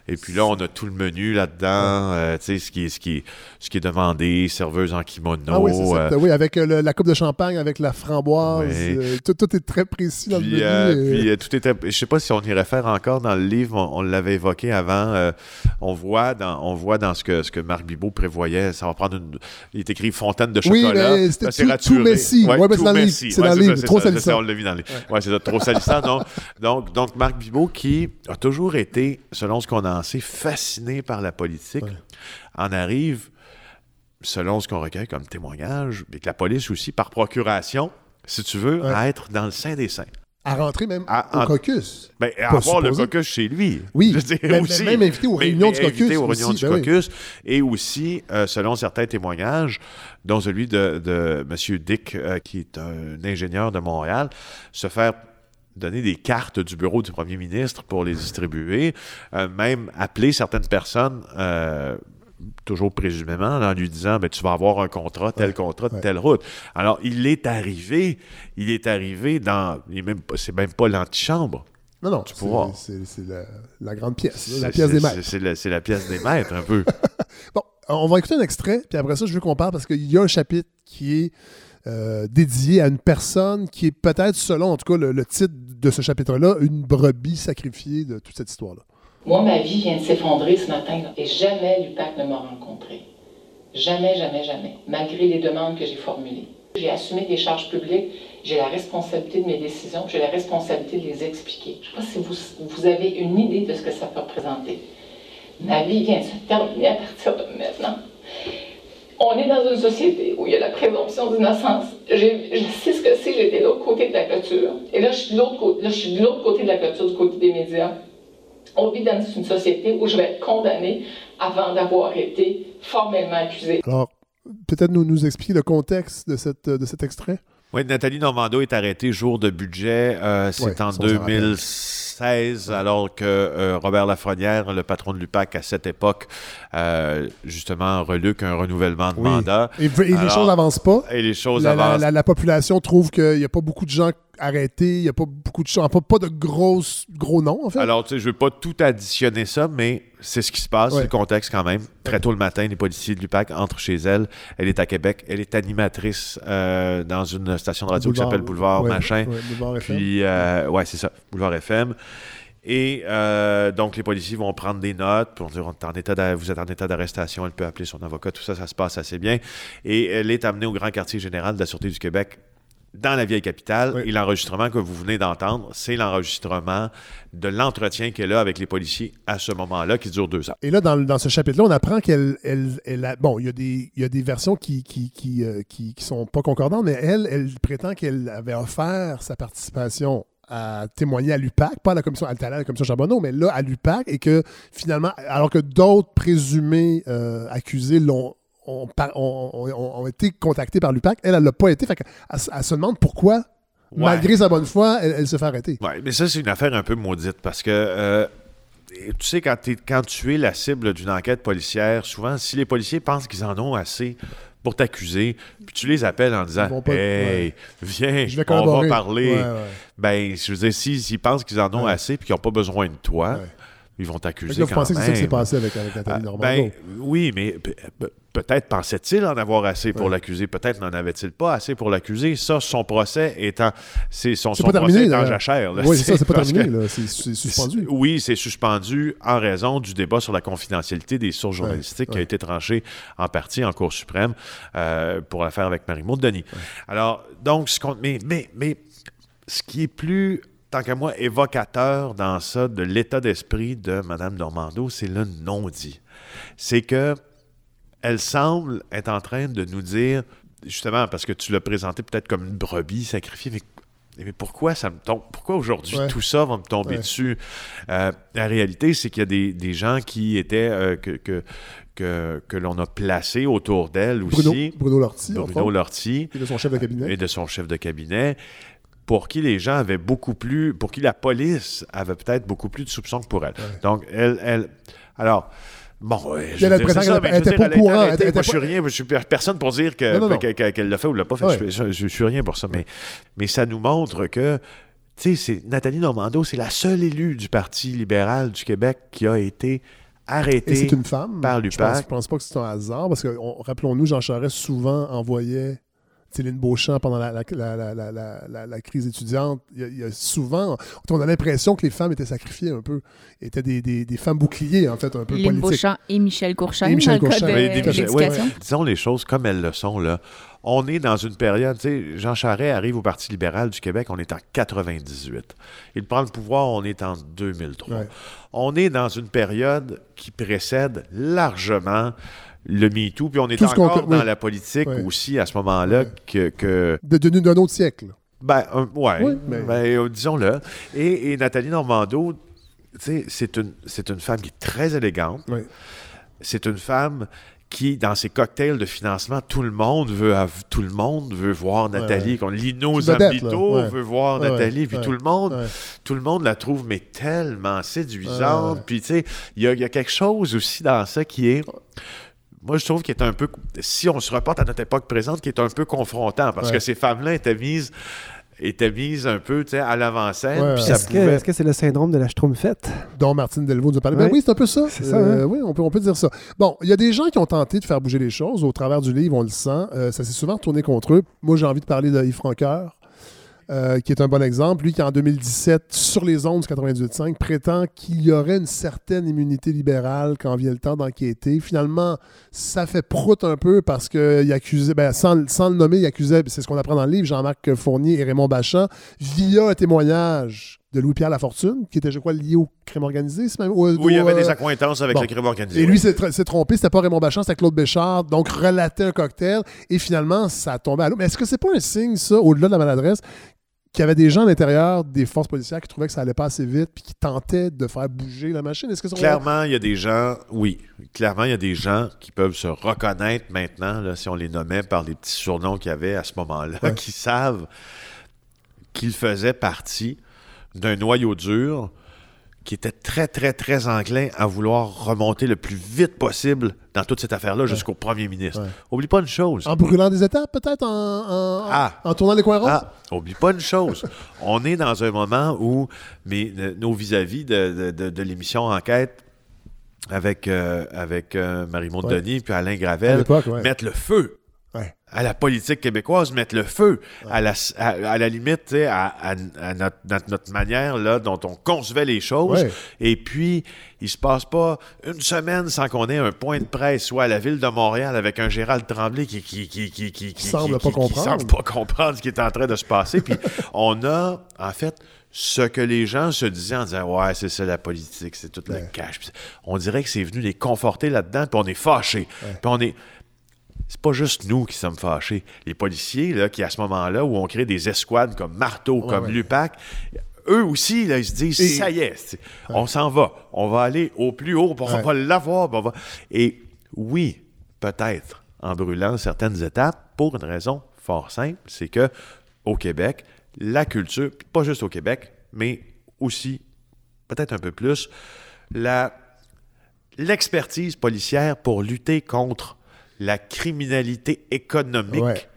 Et puis là, on a tout le menu là-dedans, tu sais, ce qui est demandé, serveuse en kimono. Ah oui, c'est ça. Oui, avec la coupe de champagne, avec la framboise, tout est très précis dans le menu. Puis tout était... Je sais pas si on y réfère encore dans le livre, on l'avait évoqué avant. On voit dans ce que Marc Bibeau prévoyait, ça va prendre une... Il est écrit fontaine de chocolat. Oui, mais c'était tout Messi. Oui, mais c'est dans le livre. C'est dans le livre, trop salissant. On l'a vu dans le livre. Oui, c'est ça, trop salissant. Donc, Marc Bibeau qui a toujours été, selon ce qu'on a fasciné par la politique, en arrive, selon ce qu'on recueille comme témoignage, et que la police aussi, par procuration, si tu veux, à être dans le sein des saints. À rentrer même au caucus. Ben, à avoir supposer. Le caucus chez lui. Oui, je veux dire, aussi, même invité aux réunions du caucus. Invité aux réunions aussi, du caucus. Oui. Et aussi, selon certains témoignages, dont celui de M. Dick, qui est un ingénieur de Montréal, se faire donner des cartes du bureau du premier ministre pour les distribuer, même appeler certaines personnes, toujours présumément, en lui disant « Tu vas avoir un contrat, tel contrat, de telle route. » Alors, il est arrivé dans... C'est même pas l'antichambre. Non, c'est la grande pièce, la pièce des maîtres. C'est la pièce des maîtres, un peu. Bon, on va écouter un extrait, puis après ça, je veux qu'on parle, parce qu'il y a un chapitre qui est... dédié à une personne qui est peut-être, selon en tout cas le titre de ce chapitre-là, une brebis sacrifiée de toute cette histoire-là. Moi, ma vie vient de s'effondrer ce matin là, et jamais l'UPAC ne m'a rencontré. Jamais, jamais, jamais. Malgré les demandes que j'ai formulées. J'ai assumé des charges publiques, j'ai la responsabilité de mes décisions, j'ai la responsabilité de les expliquer. Je ne sais pas si vous avez une idée de ce que ça peut représenter. Ma vie vient de se terminer à partir de maintenant. On est dans une société où il y a la présomption d'innocence. Je sais ce que c'est, j'étais de l'autre côté de la clôture. Et là, je suis de l'autre côté de la clôture, du côté des médias. On vit dans une société où je vais être condamnée avant d'avoir été formellement accusée. Alors, peut-être nous expliquer le contexte de cet extrait? Oui, Nathalie Normandeau est arrêtée jour de budget. C'est en 2006. 16, alors que Robert Lafrenière, le patron de l'UPAC à cette époque, justement, reluque un renouvellement de mandat. Et alors, les choses n'avancent pas. Et les choses avancent. La population trouve qu'il n'y a pas beaucoup de gens arrêtés, il n'y a pas beaucoup de choses, pas de gros noms, en fait. Alors, tu sais, je ne veux pas tout additionner ça, mais c'est ce qui se passe, c'est le contexte quand même. Très tôt le matin, les policiers de l'UPAC entrent chez elle. Elle est à Québec. Elle est animatrice dans une station de radio qui s'appelle Boulevard Machin. Oui, Boulevard FM. Puis, c'est ça, Boulevard FM. Et donc, les policiers vont prendre des notes pour dire vous êtes en état d'arrestation, elle peut appeler son avocat, tout ça, ça se passe assez bien. Et elle est amenée au grand quartier général de la Sûreté du Québec dans la vieille capitale. Et l'enregistrement que vous venez d'entendre, c'est l'enregistrement de l'entretien qu'elle a avec les policiers à ce moment-là, qui dure 2 ans. Et là, dans ce chapitre-là, on apprend qu'elle bon, il y a des versions qui sont pas concordantes, mais elle prétend qu'elle avait offert sa participation à témoigner à l'UPAC, pas à la commission Altala, à la commission Charbonneau, mais là, à l'UPAC, et que finalement, alors que d'autres présumés accusés ont été contactés par l'UPAC, elle l'a pas été. Fait qu'elle se demande pourquoi, malgré sa bonne foi, elle se fait arrêter. Oui, mais ça, c'est une affaire un peu maudite, parce que tu sais, quand tu es la cible d'une enquête policière, souvent, si les policiers pensent qu'ils en ont assez pour t'accuser, puis tu les appelles en disant « Hey, viens, on va parler. Ouais, » Ben, je veux dire, s'ils pensent qu'ils en ont assez puis qu'ils n'ont pas besoin de toi, ils vont t'accuser là, vous quand même. Vous pensez que c'est ça qui s'est passé avec Nathalie Normandeau? Ben, oui, mais peut-être pensait-il en avoir assez pour l'accuser. Peut-être n'en avait-il pas assez pour l'accuser. Ça, son procès étant... Son procès est en jachère. Oui, c'est ça, c'est pas terminé. Là. C'est suspendu. Oui, c'est suspendu en raison du débat sur la confidentialité des sources journalistiques qui a été tranché en partie en Cour suprême pour l'affaire avec Marie-Maude Denis. Ouais. Alors, donc, mais ce qui est plus... tant qu'à moi, évocateur dans ça de l'état d'esprit de Mme Normando, c'est le non-dit. C'est que elle semble être en train de nous dire, justement, parce que tu l'as présenté peut-être comme une brebis sacrifiée, mais pourquoi ça me tombe? Pourquoi aujourd'hui tout ça va me tomber dessus? La réalité, c'est qu'il y a des gens qui étaient que l'on a placés autour d'elle aussi. Bruno Lortie. Et de son chef de cabinet. Pour qui les gens avaient beaucoup plus... Pour qui la police avait peut-être beaucoup plus de soupçons que pour elle. Ouais. Donc, elle... Alors... Bon, je veux dire, c'est ça, mais je veux dire, elle courant, était pas... Moi, je suis rien, je suis personne pour dire qu'elle l'a fait ou l'a pas fait. Ouais. Je suis rien pour ça. Mais ça nous montre que... Tu sais, Nathalie Normandeau, c'est la seule élue du Parti libéral du Québec qui a été... arrêtée c'est une femme, par l'UPAC. Je pense pas que c'est un hasard, parce que, rappelons-nous, Jean Charest souvent envoyait... Céline Beauchamp pendant la crise étudiante, il y a souvent... On a l'impression que les femmes étaient sacrifiées un peu, étaient des femmes boucliers, en fait, un peu politiques. Céline Beauchamp et Michel Courchamp, disons les choses comme elles le sont, là. On est dans une période... Tu sais, Jean Charest arrive au Parti libéral du Québec, on est en 98. Il prend le pouvoir, on est en 2003. Ouais. On est dans une période qui précède largement... le MeToo, puis on est encore dans la politique aussi à ce moment-là que... D'un autre siècle. Ben, disons-le. Et Nathalie Normandeau, tu sais, c'est une femme qui est très élégante. Oui. C'est une femme qui, dans ses cocktails de financement, tout le monde veut voir Nathalie. Lino Zambito veut voir Nathalie, puis tout le monde la trouve mais tellement séduisante. Puis tu sais, il y a quelque chose aussi dans ça qui est... Moi, je trouve qu'il est un peu, si on se reporte à notre époque présente, qui est un peu confrontant, parce que ces femmes-là étaient mises un peu à l'avant-scène. Ouais, est-ce que c'est le syndrome de la Schtroumpfette dont Martine Delvaux nous a parlé? Ouais. Ben oui, c'est un peu ça. C'est ça, hein? Oui, on peut dire ça. Bon, il y a des gens qui ont tenté de faire bouger les choses. Au travers du livre, on le sent. Ça s'est souvent retourné contre eux. Moi, j'ai envie de parler de Yves Francoeur, qui est un bon exemple. Lui qui, en 2017, sur les ondes du 98.5, prétend qu'il y aurait une certaine immunité libérale quand vient le temps d'enquêter. Finalement, ça fait prout un peu parce qu'il accusait, sans le nommer, il accusait, c'est ce qu'on apprend dans le livre, Jean-Marc Fournier et Raymond Bachand, via un témoignage de Louis-Pierre Lafortune, qui était, je crois, lié au crime organisé. Il y avait des accointances avec le crime organisé. Et lui s'est trompé, c'était pas Raymond Bachand, c'était Claude Béchard, donc relatait un cocktail, et finalement, ça tombait à l'eau. Mais est-ce que c'est pas un signe, ça, au-delà de la maladresse, qu'il y avait des gens à l'intérieur des forces policières qui trouvaient que ça allait pas assez vite puis qui tentaient de faire bouger la machine? Est-ce que ça... Clairement, il y a des gens, clairement, il y a des gens qui peuvent se reconnaître maintenant, là, si on les nommait par les petits surnoms qu'il y avait à ce moment-là, qui savent qu'ils faisaient partie d'un noyau dur qui était très, très, très enclin à vouloir remonter le plus vite possible dans toute cette affaire-là jusqu'au premier ministre. Ouais. Oublie pas une chose. En brûlant des étapes, peut-être, en tournant les coins ronds. Oublie pas une chose. On est dans un moment où nos vis-à-vis de l'émission Enquête avec Marie-Maude Denis puis Alain Gravel mettent le feu. Ouais. À la politique québécoise, mettre le feu, à la limite, à notre manière là, dont on concevait les choses. Ouais. Et puis, il ne se passe pas une semaine sans qu'on ait un point de presse, soit à la Ville de Montréal, avec un Gérald Tremblay qui semble pas comprendre ce qui est en train de se passer. Puis, on a, en fait, ce que les gens se disaient en disant « Ouais, c'est ça la politique, c'est tout le cash. » On dirait que c'est venu les conforter là-dedans, puis on est fâchés. Puis on est... C'est pas juste nous qui sommes fâchés. Les policiers, là, qui à ce moment-là, où on crée des escouades comme Marteau, comme Lupac, eux aussi, là, ils se disent « ça y est, on s'en va, on va aller au plus haut, on va l'avoir. » Et oui, peut-être, en brûlant certaines étapes, pour une raison fort simple, c'est que au Québec, la culture, pas juste au Québec, mais aussi, peut-être un peu plus, l'expertise policière pour lutter contre la criminalité économique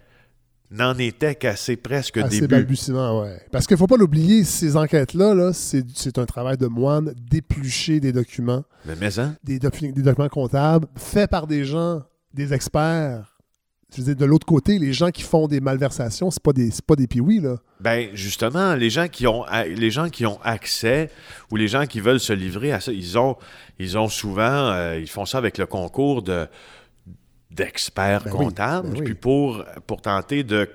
n'en était qu'à ses presque débuts. C'est balbutiement, oui. Parce qu'il ne faut pas l'oublier, ces enquêtes-là, là, c'est un travail de moine d'éplucher des documents. Des documents comptables faits par des gens, des experts. Je veux dire, de l'autre côté, les gens qui font des malversations, c'est pas des piouis, là. Ben justement, les gens qui ont accès ou les gens qui veulent se livrer à ça, ils ont souvent... ils font ça avec le concours d'experts comptables, puis pour tenter de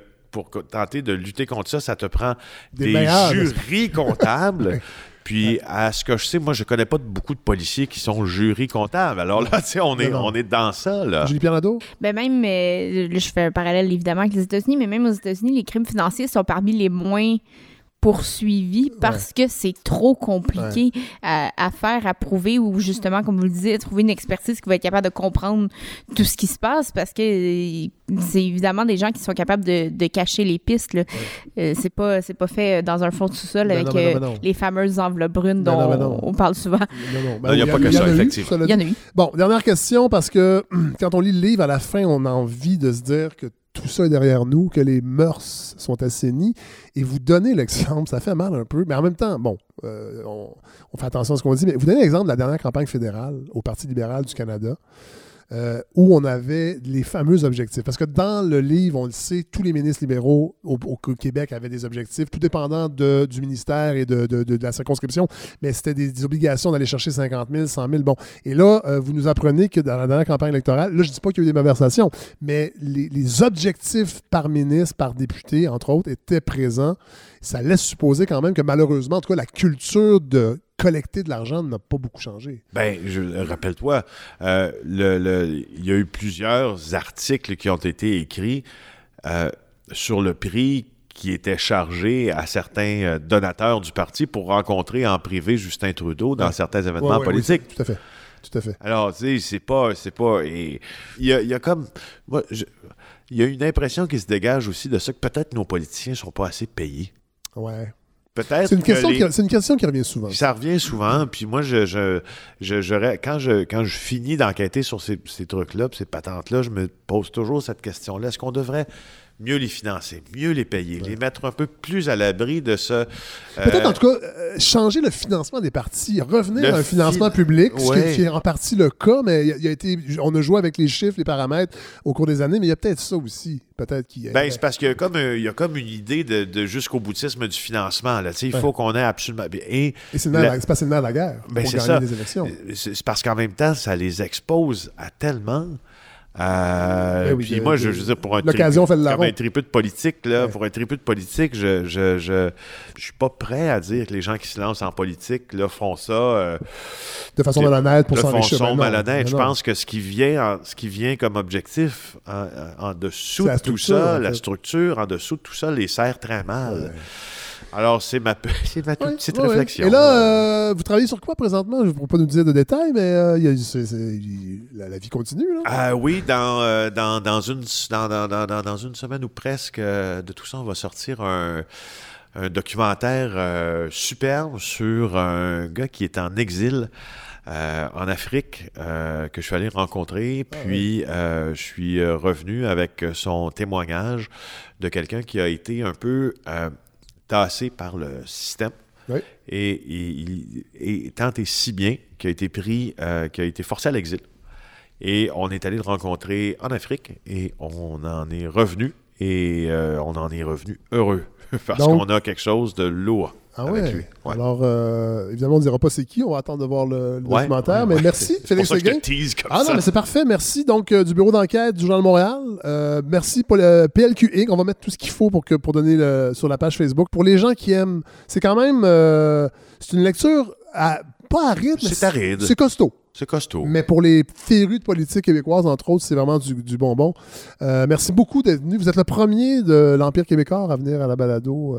lutter contre ça, ça te prend des jurys comptables. Puis, à ce que je sais, moi, je connais pas beaucoup de policiers qui sont jurys comptables. Alors là, tu sais, on est dans ça, là. Julie-Pier Nadeau? Bien, même, je fais un parallèle, évidemment, avec les États-Unis, mais même aux États-Unis, les crimes financiers sont parmi les moins poursuivis parce que c'est trop compliqué à faire, à prouver ou justement, comme vous le disiez, à trouver une expertise qui va être capable de comprendre tout ce qui se passe parce que c'est évidemment des gens qui sont capables de cacher les pistes. Là. Ouais. C'est pas fait dans un fond de sous-sol avec les fameuses enveloppes brunes dont on parle souvent. Il n'y a pas que ça, effectivement. Il y en a eu. Bon, dernière question parce que quand on lit le livre, à la fin, on a envie de se dire que tout ça est derrière nous, que les mœurs sont assainies, et vous donnez l'exemple, ça fait mal un peu, mais en même temps, bon, on fait attention à ce qu'on dit, mais vous donnez l'exemple de la dernière campagne fédérale au Parti libéral du Canada, où on avait les fameux objectifs. Parce que dans le livre, on le sait, tous les ministres libéraux au Québec avaient des objectifs, tout dépendant du ministère et de la circonscription, mais c'était des obligations d'aller chercher 50 000, 100 000. Bon. Et là, vous nous apprenez que dans la dernière campagne électorale, là, je ne dis pas qu'il y a eu des malversations, mais les objectifs par ministre, par député, entre autres, étaient présents. Ça laisse supposer quand même que malheureusement, en tout cas, la culture de collecter de l'argent n'a pas beaucoup changé. Bien, rappelle-toi, il y a eu plusieurs articles qui ont été écrits sur le prix qui était chargé à certains donateurs du parti pour rencontrer en privé Justin Trudeau dans certains événements politiques. Oui, tout à fait. Alors, tu sais, c'est pas... Il y a comme... Moi, il y a une impression qui se dégage aussi de ça que peut-être nos politiciens ne sont pas assez payés. Ouais. Peut-être c'est une question qui revient souvent. Ça revient souvent, puis moi, quand je finis d'enquêter sur ces trucs-là, ces patentes-là, je me pose toujours cette question-là. Est-ce qu'on devrait mieux les financer, mieux les payer, les mettre un peu plus à l'abri de ce... Peut-être, en tout cas, changer le financement des partis, revenir à un financement public, ce qui est en partie le cas, mais on a joué avec les chiffres, les paramètres au cours des années, mais il y a peut-être ça aussi. C'est parce qu'il y a comme une idée de jusqu'au boutisme du financement. Là, il faut qu'on ait absolument... Et c'est pas seulement la guerre pour gagner des élections. C'est parce qu'en même temps, ça les expose à tellement... puis moi, je veux dire, pour un tripeux de politique, là, je suis pas prêt à dire que les gens qui se lancent en politique là, font ça de façon malhonnête pour s'enrichir. Je pense que ce qui vient comme objectif en dessous de tout ça, la structure en dessous de tout ça, les sert très mal. Ouais. Alors, c'est ma toute petite réflexion. Et là, vous travaillez sur quoi présentement? Je ne pourrais pas nous dire de détails, mais la vie continue. Là. Oui, dans une semaine ou presque, de tout ça, on va sortir un... un documentaire superbe sur un gars qui est en exil en Afrique, que je suis allé rencontrer, puis je suis revenu avec son témoignage de quelqu'un qui a été un peu tassé par le système. Oui. Et tant et si bien qu'il a été pris, qu'il a été forcé à l'exil. Et on est allé le rencontrer en Afrique et on en est revenu. Et on en est revenu heureux parce qu'on a quelque chose de lourd avec lui. Ouais. Alors, évidemment, on ne dira pas c'est qui. On va attendre de voir le documentaire. Mais merci, Félix Séguin. Non, mais c'est parfait. Merci donc du bureau d'enquête du Journal de Montréal. Merci pour le PLQ Inc. On va mettre tout ce qu'il faut pour donner sur la page Facebook. Pour les gens qui aiment, c'est quand même... c'est une lecture pas aride, mais c'est costaud. C'est costaud. Mais pour les férus de politique québécoise, entre autres, c'est vraiment du bonbon. Merci beaucoup d'être venu. Vous êtes le premier de l'Empire québécois à venir à la balado.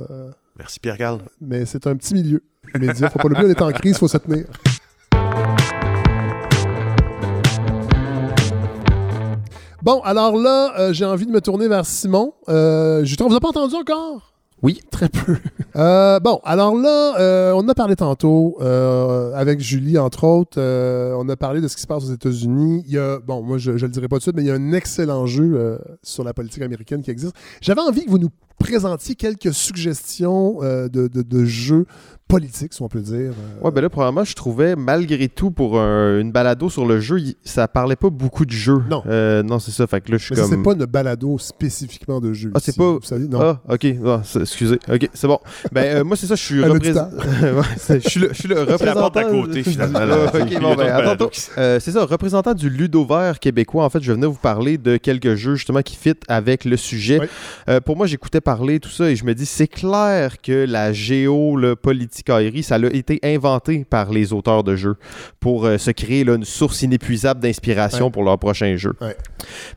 Merci, Pierre-Carl. Mais c'est un petit milieu. Les médias, faut pas l'oublier, on est en crise, il faut se tenir. Bon, alors là, j'ai envie de me tourner vers Simon. Justement, vous n'avez pas entendu encore? Oui, très peu. Bon, alors là, on a parlé tantôt avec Julie, entre autres. On a parlé de ce qui se passe aux États-Unis. Il y a, bon, moi, je le dirai pas tout de suite, mais il y a un excellent jeu sur la politique américaine qui existe. J'avais envie que vous nous présentiez quelques suggestions de jeux politiques, si on peut dire. Oui, bien là, probablement, je trouvais, malgré tout, pour une balado sur le jeu, ça parlait pas beaucoup de jeux. Non. Non, c'est ça. Fait que là, je suis comme... c'est pas une balado spécifiquement de jeux. Ah, c'est pas... Vous savez, non. Ah, OK. Ah, excusez. OK, c'est bon. Ben, moi, c'est ça, je suis représentant. je suis le représentant. C'est la porte à côté, finalement. OK, bon, ben, attends. C'est ça, représentant du Ludo Vert québécois. En fait, je venais vous parler de quelques jeux, justement, qui fit avec le sujet. Oui. Pour moi, j'écoutais parler, tout ça, et je me dis, c'est clair que la géopoliticaillerie, ça a été inventé par les auteurs de jeux pour se créer là, une source inépuisable d'inspiration pour leur prochain jeu. Ouais.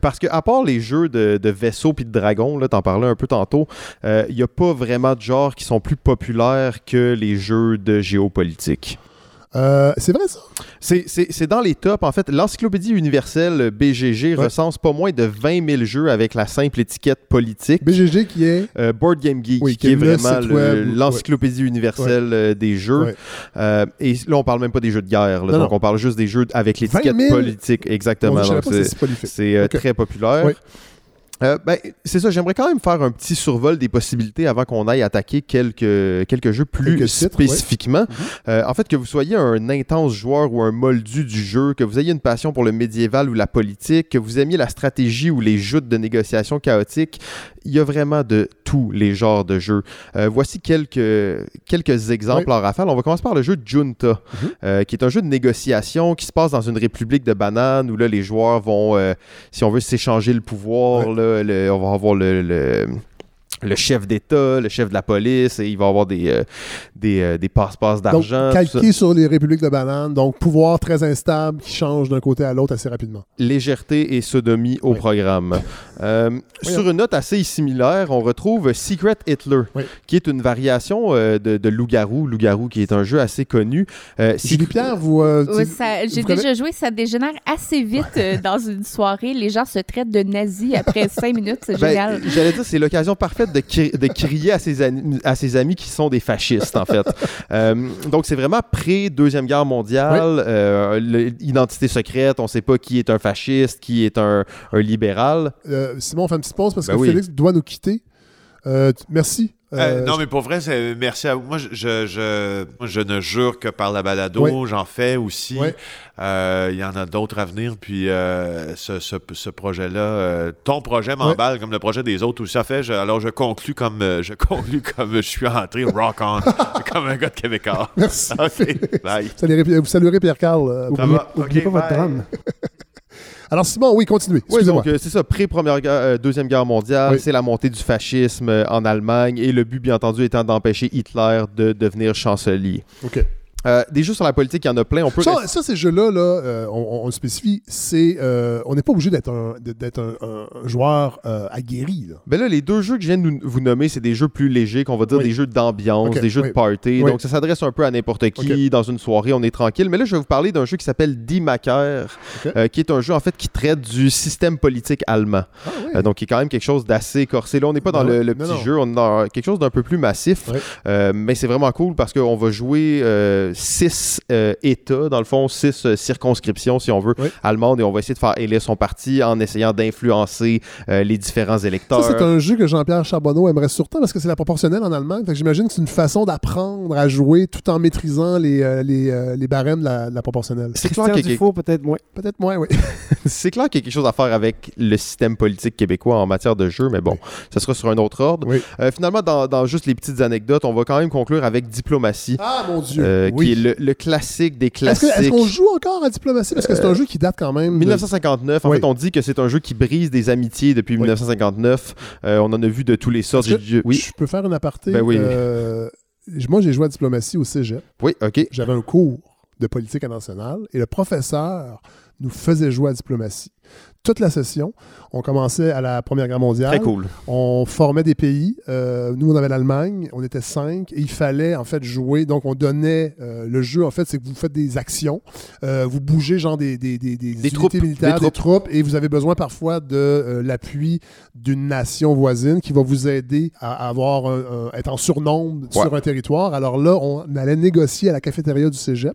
Parce que, à part les jeux de vaisseaux puis de dragons, là, t'en parlais un peu tantôt, il n'y a pas vraiment de genres qui sont plus populaires que les jeux de géopolitique. C'est vrai, ça? C'est dans les tops. En fait, l'Encyclopédie universelle BGG recense pas moins de 20 000 jeux avec la simple étiquette politique. BGG qui est? Board Game Geek, oui, qui est vraiment l'Encyclopédie universelle des jeux. Ouais. Et là, on parle même pas des jeux de guerre. Là, donc, on parle juste des jeux avec l'étiquette politique. Exactement. Donc, c'est très populaire. Oui. Ben, c'est ça, j'aimerais quand même faire un petit survol des possibilités avant qu'on aille attaquer quelques jeux plus spécifiquement. En fait, que vous soyez un intense joueur ou un moldu du jeu, que vous ayez une passion pour le médiéval ou la politique, que vous aimiez la stratégie ou les joutes de négociation chaotiques, il y a vraiment de tous les genres de jeux. Voici quelques exemples en rafale. On va commencer par le jeu Junta, qui est un jeu de négociation qui se passe dans une république de bananes où là, les joueurs vont, si on veut, s'échanger le pouvoir. Là, on va avoir le chef d'État, le chef de la police, et il va avoir des passe-passe d'argent. Donc, calqué sur les républiques de bananes, donc pouvoir très instable qui change d'un côté à l'autre assez rapidement. Légèreté et sodomie au programme. Sur une note assez similaire, on retrouve Secret Hitler, qui est une variation de Loup-Garou. Loup-Garou qui est un jeu assez connu. Julie-Pierre, vous... j'ai déjà joué, ça dégénère assez vite dans une soirée. Les gens se traitent de nazis après 5 minutes, c'est génial. J'allais dire, c'est l'occasion parfaite de crier à ses amis qui sont des fascistes, en fait. Donc, c'est vraiment pré-Deuxième Guerre mondiale, l'identité secrète, on ne sait pas qui est un fasciste, qui est un libéral. Simon, on fait une petite pause parce que Félix doit nous quitter. Merci. Non, mais pour vrai, merci à vous. Moi, je ne jure que par la balado. J'en fais aussi. Il y en a d'autres à venir. Puis ce projet-là, ton projet m'emballe comme le projet des autres aussi. Alors, je conclus comme je suis entré rock on, comme un gars de Québecor. Merci. Okay, bye. Vous saluerez Pierre-Carl. N'oubliez pas votre drame. Alors Simon, continuez. Excusez-moi. Donc c'est ça, Deuxième Guerre mondiale, c'est la montée du fascisme en Allemagne et le but, bien entendu, étant d'empêcher Hitler de devenir chancelier. OK. Des jeux sur la politique, il y en a plein. On peut ça, ces jeux-là, là, on le spécifie, c'est, on n'est pas obligé d'être un joueur aguerri. Là. Ben là, les deux jeux que je viens de vous nommer, c'est des jeux plus légers, qu'on va dire des jeux d'ambiance, des jeux de party. Donc, ça s'adresse un peu à n'importe qui. Dans une soirée, on est tranquille. Mais là, je vais vous parler d'un jeu qui s'appelle Die Macher, qui est un jeu, en fait, qui traite du système politique allemand. Ah, oui. Donc, qui est quand même quelque chose d'assez corsé. Là, on n'est pas dans le petit jeu, on est dans quelque chose d'un peu plus massif. Oui. Mais c'est vraiment cool parce qu'on va jouer 6 États, dans le fond, 6 circonscriptions, si on veut, allemandes, et on va essayer de faire élire son parti en essayant d'influencer les différents électeurs. Ça, c'est un jeu que Jean-Pierre Charbonneau aimerait surtout parce que c'est la proportionnelle en Allemagne. Fait que j'imagine que c'est une façon d'apprendre à jouer tout en maîtrisant les barèmes de la proportionnelle. C'est clair qu'il faut peut-être moins. Peut-être moins, oui. C'est clair qu'il y a quelque chose à faire avec le système politique québécois en matière de jeu, mais bon, ça sera sur un autre ordre. Oui. Finalement, dans juste les petites anecdotes, on va quand même conclure avec Diplomatie. Ah, mon Dieu! Qui est le classique des classiques. Est-ce qu'on joue encore à Diplomatie? Parce que c'est un jjeu qui date quand même... 1959. En fait, on dit que c'est un jeu qui brise des amitiés depuis 1959. On en a vu de tous les sortes. Je peux faire un aparté? Ben oui. Moi, j'ai joué à Diplomatie au cégep. Oui, OK. J'avais un cours de politique internationale et le professeur nous faisait jouer à Diplomatie. Toute la session, on commençait à la Première Guerre mondiale. Très cool. On formait des pays. Nous, on avait l'Allemagne. On était 5. Et il fallait, en fait, jouer. Donc, on donnait le jeu, en fait, c'est que vous faites des actions. Vous bougez, genre, des troupes militaires, des troupes. Et vous avez besoin, parfois, de l'appui d'une nation voisine qui va vous aider à avoir être en surnombre sur un territoire. Alors là, on allait négocier à la cafétéria du cégep.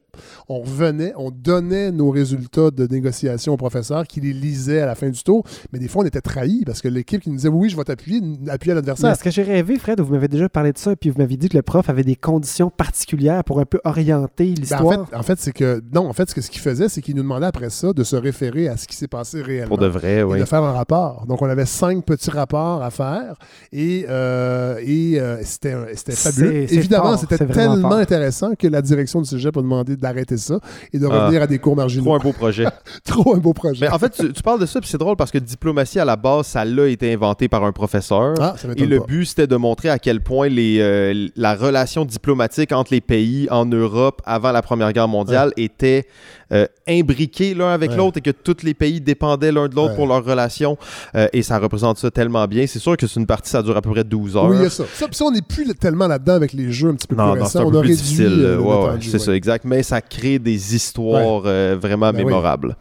On revenait. On donnait nos résultats de négociation au professeur qui les lisait à la fin du tour, mais des fois on était trahis parce que l'équipe qui nous disait oui, je vais t'appuyer, appuyer à l'adversaire. Est-ce que j'ai rêvé, Fred, vous m'avez déjà parlé de ça, puis vous m'avez dit que le prof avait des conditions particulières pour un peu orienter l'histoire? Ben en fait, c'est que non, en fait, ce qu'il faisait, c'est qu'il nous demandait après ça de se référer à ce qui s'est passé réellement. Pour de vrai, oui. Et de faire un rapport. Donc on avait 5 petits rapports à faire et c'était fabuleux. Évidemment, c'était tellement intéressant que la direction du cégep a demandé d'arrêter ça et de revenir à des cours marginaux. Trop un beau projet. Trop un beau projet. Mais en fait, tu parles de ça, puis c'est drôle parce que Diplomatie, à la base, ça l'a été inventé par un professeur. Ah, ça m'étonne pas. Et le but, c'était de montrer à quel point la relation diplomatique entre les pays en Europe avant la Première Guerre mondiale était imbriqués l'un avec l'autre et que tous les pays dépendaient l'un de l'autre pour leurs relations et ça représente ça tellement bien. C'est sûr que c'est une partie, ça dure à peu près 12 heures. Oui, il y a ça. Puis ça, on n'est plus tellement là-dedans avec les jeux un petit peu plus récents. Non, c'est un peu plus difficile. Ça, exact. Mais ça crée des histoires vraiment mémorables.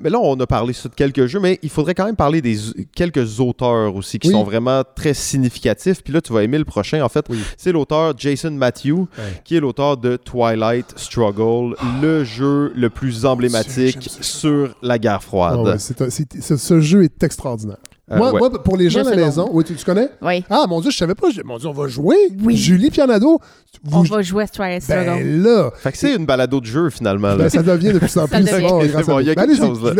Mais là, on a parlé de quelques jeux, mais il faudrait quand même parler des quelques auteurs aussi qui sont vraiment très significatifs. Puis là, tu vas aimer le prochain. En fait, c'est l'auteur Jason Matthew qui est l'auteur de Twilight Struggle, le jeu le plus emblématique sur la guerre froide. Oh, ouais, ce jeu est extraordinaire. Moi, pour les gens à la maison, tu connais? Oui. Ah, mon Dieu, je savais pas. Mon Dieu, on va jouer? Oui. Julie-Pier Nadeau. On va jouer à Twilight Struggle. Ben là. Fait que c'est une balado de jeu, finalement. Là. Ça devient de plus en plus. Il y a quelque chose.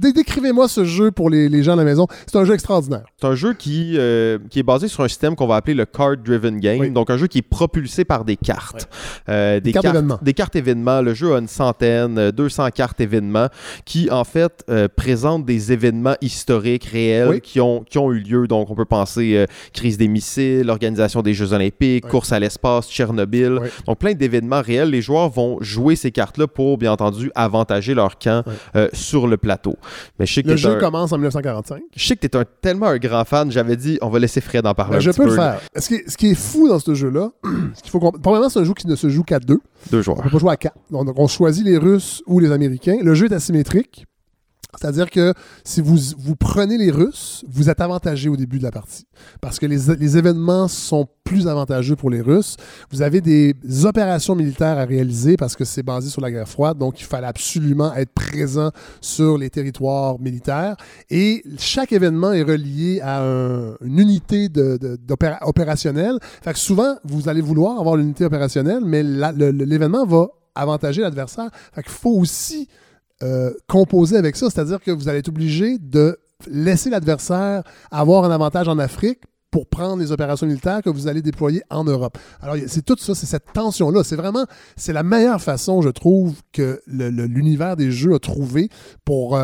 Décrivez-moi ce jeu pour les gens à la maison. C'est un jeu extraordinaire. C'est un jeu qui est basé sur un système qu'on va appeler le card-driven game. Oui. Donc, un jeu qui est propulsé par des cartes. Des cartes événements. Des cartes événements. Le jeu a une 100, 200 cartes événements qui, en fait, présentent des événements historiques réels qui ont eu lieu. Donc, on peut penser crise des missiles, organisation des Jeux olympiques, course à l'espace, Tchernobyl. Oui. Donc, plein d'événements réels. Les joueurs vont jouer ces cartes-là pour, bien entendu, avantager leur camp sur le plateau. Mais je sais que le jeu commence en 1945. Je sais que tu es tellement un grand fan. J'avais dit, on va laisser Fred en parler un petit peu. Je peux le faire. Ce qui est fou dans ce jeu-là, ce qu'il faut comprendre, premièrement, c'est un jeu qui ne se joue qu'à deux. Deux joueurs. On peut pas jouer à quatre. Donc, on choisit les Russes ou les Américains. Le jeu est asymétrique. C'est-à-dire que si vous prenez les Russes, vous êtes avantagé au début de la partie. Parce que les événements sont plus avantageux pour les Russes. Vous avez des opérations militaires à réaliser parce que c'est basé sur la guerre froide. Donc, il fallait absolument être présent sur les territoires militaires. Et chaque événement est relié à une unité opérationnelle. Fait que souvent, vous allez vouloir avoir l'unité opérationnelle, mais l'événement va avantager l'adversaire. Fait qu'il faut aussi... composer avec ça, c'est-à-dire que vous allez être obligé de laisser l'adversaire avoir un avantage en Afrique pour prendre les opérations militaires que vous allez déployer en Europe. Alors, c'est tout ça, c'est cette tension-là. C'est vraiment, c'est la meilleure façon, je trouve, que l'univers des jeux a trouvé pour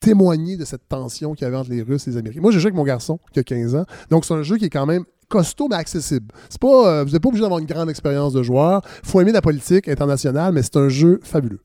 témoigner de cette tension qu'il y avait entre les Russes et les Américains. Moi, j'ai joué avec mon garçon qui a 15 ans, donc c'est un jeu qui est quand même costaud mais accessible. C'est pas, vous n'êtes pas obligé d'avoir une grande expérience de joueur. Faut aimer la politique internationale, mais c'est un jeu fabuleux.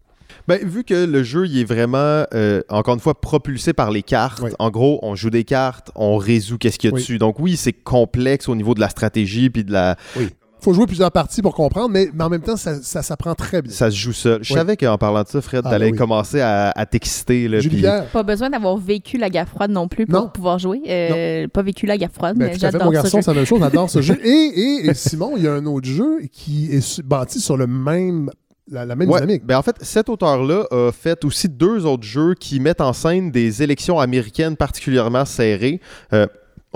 Ben, vu que le jeu il est vraiment, encore une fois, propulsé par les cartes, oui. En gros, on joue des cartes, on résout qu'est-ce qu'il y a oui. dessus. Donc oui, c'est complexe au niveau de la stratégie puis de la... Oui. Faut jouer plusieurs parties pour comprendre, mais en même temps, ça s'apprend très bien. Ça se joue seul. Je savais qu'en parlant de ça, Fred, t'allais commencer à t'exciter. Là, Julie-Pierre. Pas besoin d'avoir vécu la guerre froide non plus pour pouvoir jouer. Pas vécu la guerre froide, mais j'adore mon garçon, c'est la même chose, j'adore ce jeu. Et Simon, il y a un autre jeu qui est bâti sur le même... La même dynamique. Ben en fait, cet auteur-là a fait aussi deux autres jeux qui mettent en scène des élections américaines particulièrement serrées.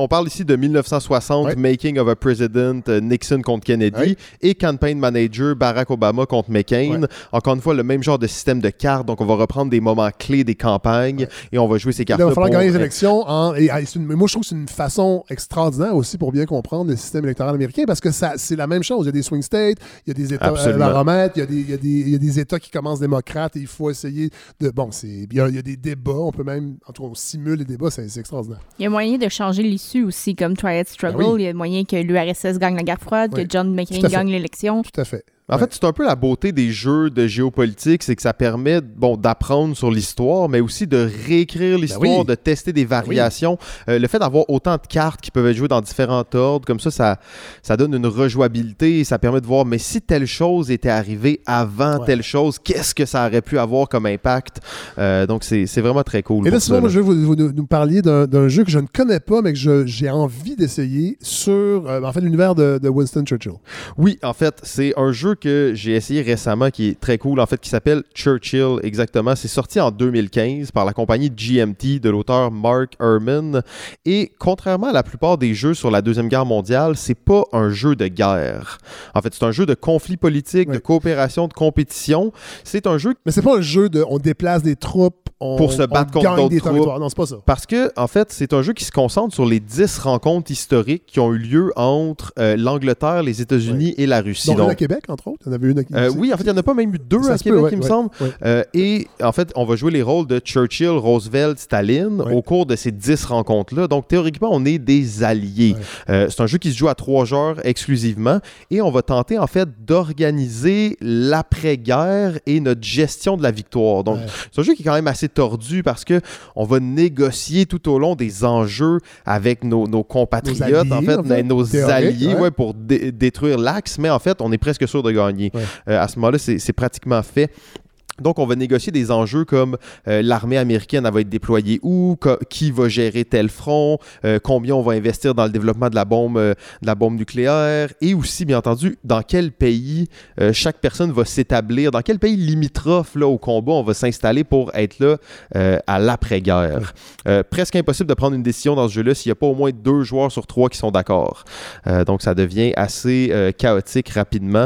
On parle ici de 1960, Making of a President, Nixon contre Kennedy, et Campaign Manager, Barack Obama contre McCain. Ouais. Encore une fois, le même genre de système de cartes. Donc, on va reprendre des moments clés des campagnes et on va jouer ces cartes-là. Il va falloir gagner les élections. Moi, je trouve que c'est une façon extraordinaire aussi pour bien comprendre le système électoral américain parce que ça, c'est la même chose. Il y a des swing states, il y a des États baromètres, il y a des États qui commencent démocrates et il faut essayer de... Bon, il y a des débats. On peut même... En tout cas, on simule les débats. C'est extraordinaire. Il y a moyen de changer l'issue aussi, comme Triad Struggle, il y a moyen que l'URSS gagne la guerre froide, que John McCain gagne l'élection. Tout à fait. En fait, c'est un peu la beauté des jeux de géopolitique, c'est que ça permet d'apprendre sur l'histoire, mais aussi de réécrire l'histoire, de tester des variations. Le fait d'avoir autant de cartes qui peuvent être jouées dans différents ordres, comme ça donne une rejouabilité et ça permet de voir, mais si telle chose était arrivée avant telle chose, qu'est-ce que ça aurait pu avoir comme impact? Donc, c'est vraiment très cool. Et là, sinon, je veux vous nous parliez d'un jeu que je ne connais pas, mais que j'ai envie d'essayer sur l'univers de Winston Churchill. Oui, en fait, c'est un jeu que j'ai essayé récemment qui est très cool, en fait, qui s'appelle Churchill, exactement. C'est sorti en 2015 par la compagnie GMT de l'auteur Mark Herman. Et contrairement à la plupart des jeux sur la Deuxième Guerre mondiale, c'est pas un jeu de guerre. En fait, c'est un jeu de conflit politique, de coopération, de compétition. C'est un jeu... Mais c'est pas un jeu de... On déplace des troupes, pour se battre contre d'autres troupes. Non, c'est pas ça. Parce que, en fait, c'est un jeu qui se concentre sur les 10 rencontres historiques qui ont eu lieu entre l'Angleterre, les États-Unis et la Russie. Donc, à Québec, entre autres. Il y en avait une à Québec. Oui, en fait, il n'y en a pas même eu deux à Québec, il me semble. Ouais. Et en fait, on va jouer les rôles de Churchill, Roosevelt, Staline au cours de ces 10 rencontres-là. Donc, théoriquement, on est des alliés. C'est un jeu qui se joue à 3 joueurs exclusivement. Et on va tenter, en fait, d'organiser l'après-guerre et notre gestion de la victoire. Donc, c'est un jeu qui est quand même assez tordu parce qu'on va négocier tout au long des enjeux avec nos compatriotes, nos alliés pour détruire l'axe. Mais en fait, on est presque sûr de gagner. À ce moment-là, c'est pratiquement fait. Donc, on va négocier des enjeux comme l'armée américaine, elle va être déployée où, qui va gérer tel front, combien on va investir dans le développement de la bombe nucléaire et aussi, bien entendu, dans quel pays chaque personne va s'établir, dans quel pays limitrophe là, au combat on va s'installer pour être là à l'après-guerre. Presque impossible de prendre une décision dans ce jeu-là s'il n'y a pas au moins 2 joueurs sur 3 qui sont d'accord. Donc, ça devient assez chaotique rapidement.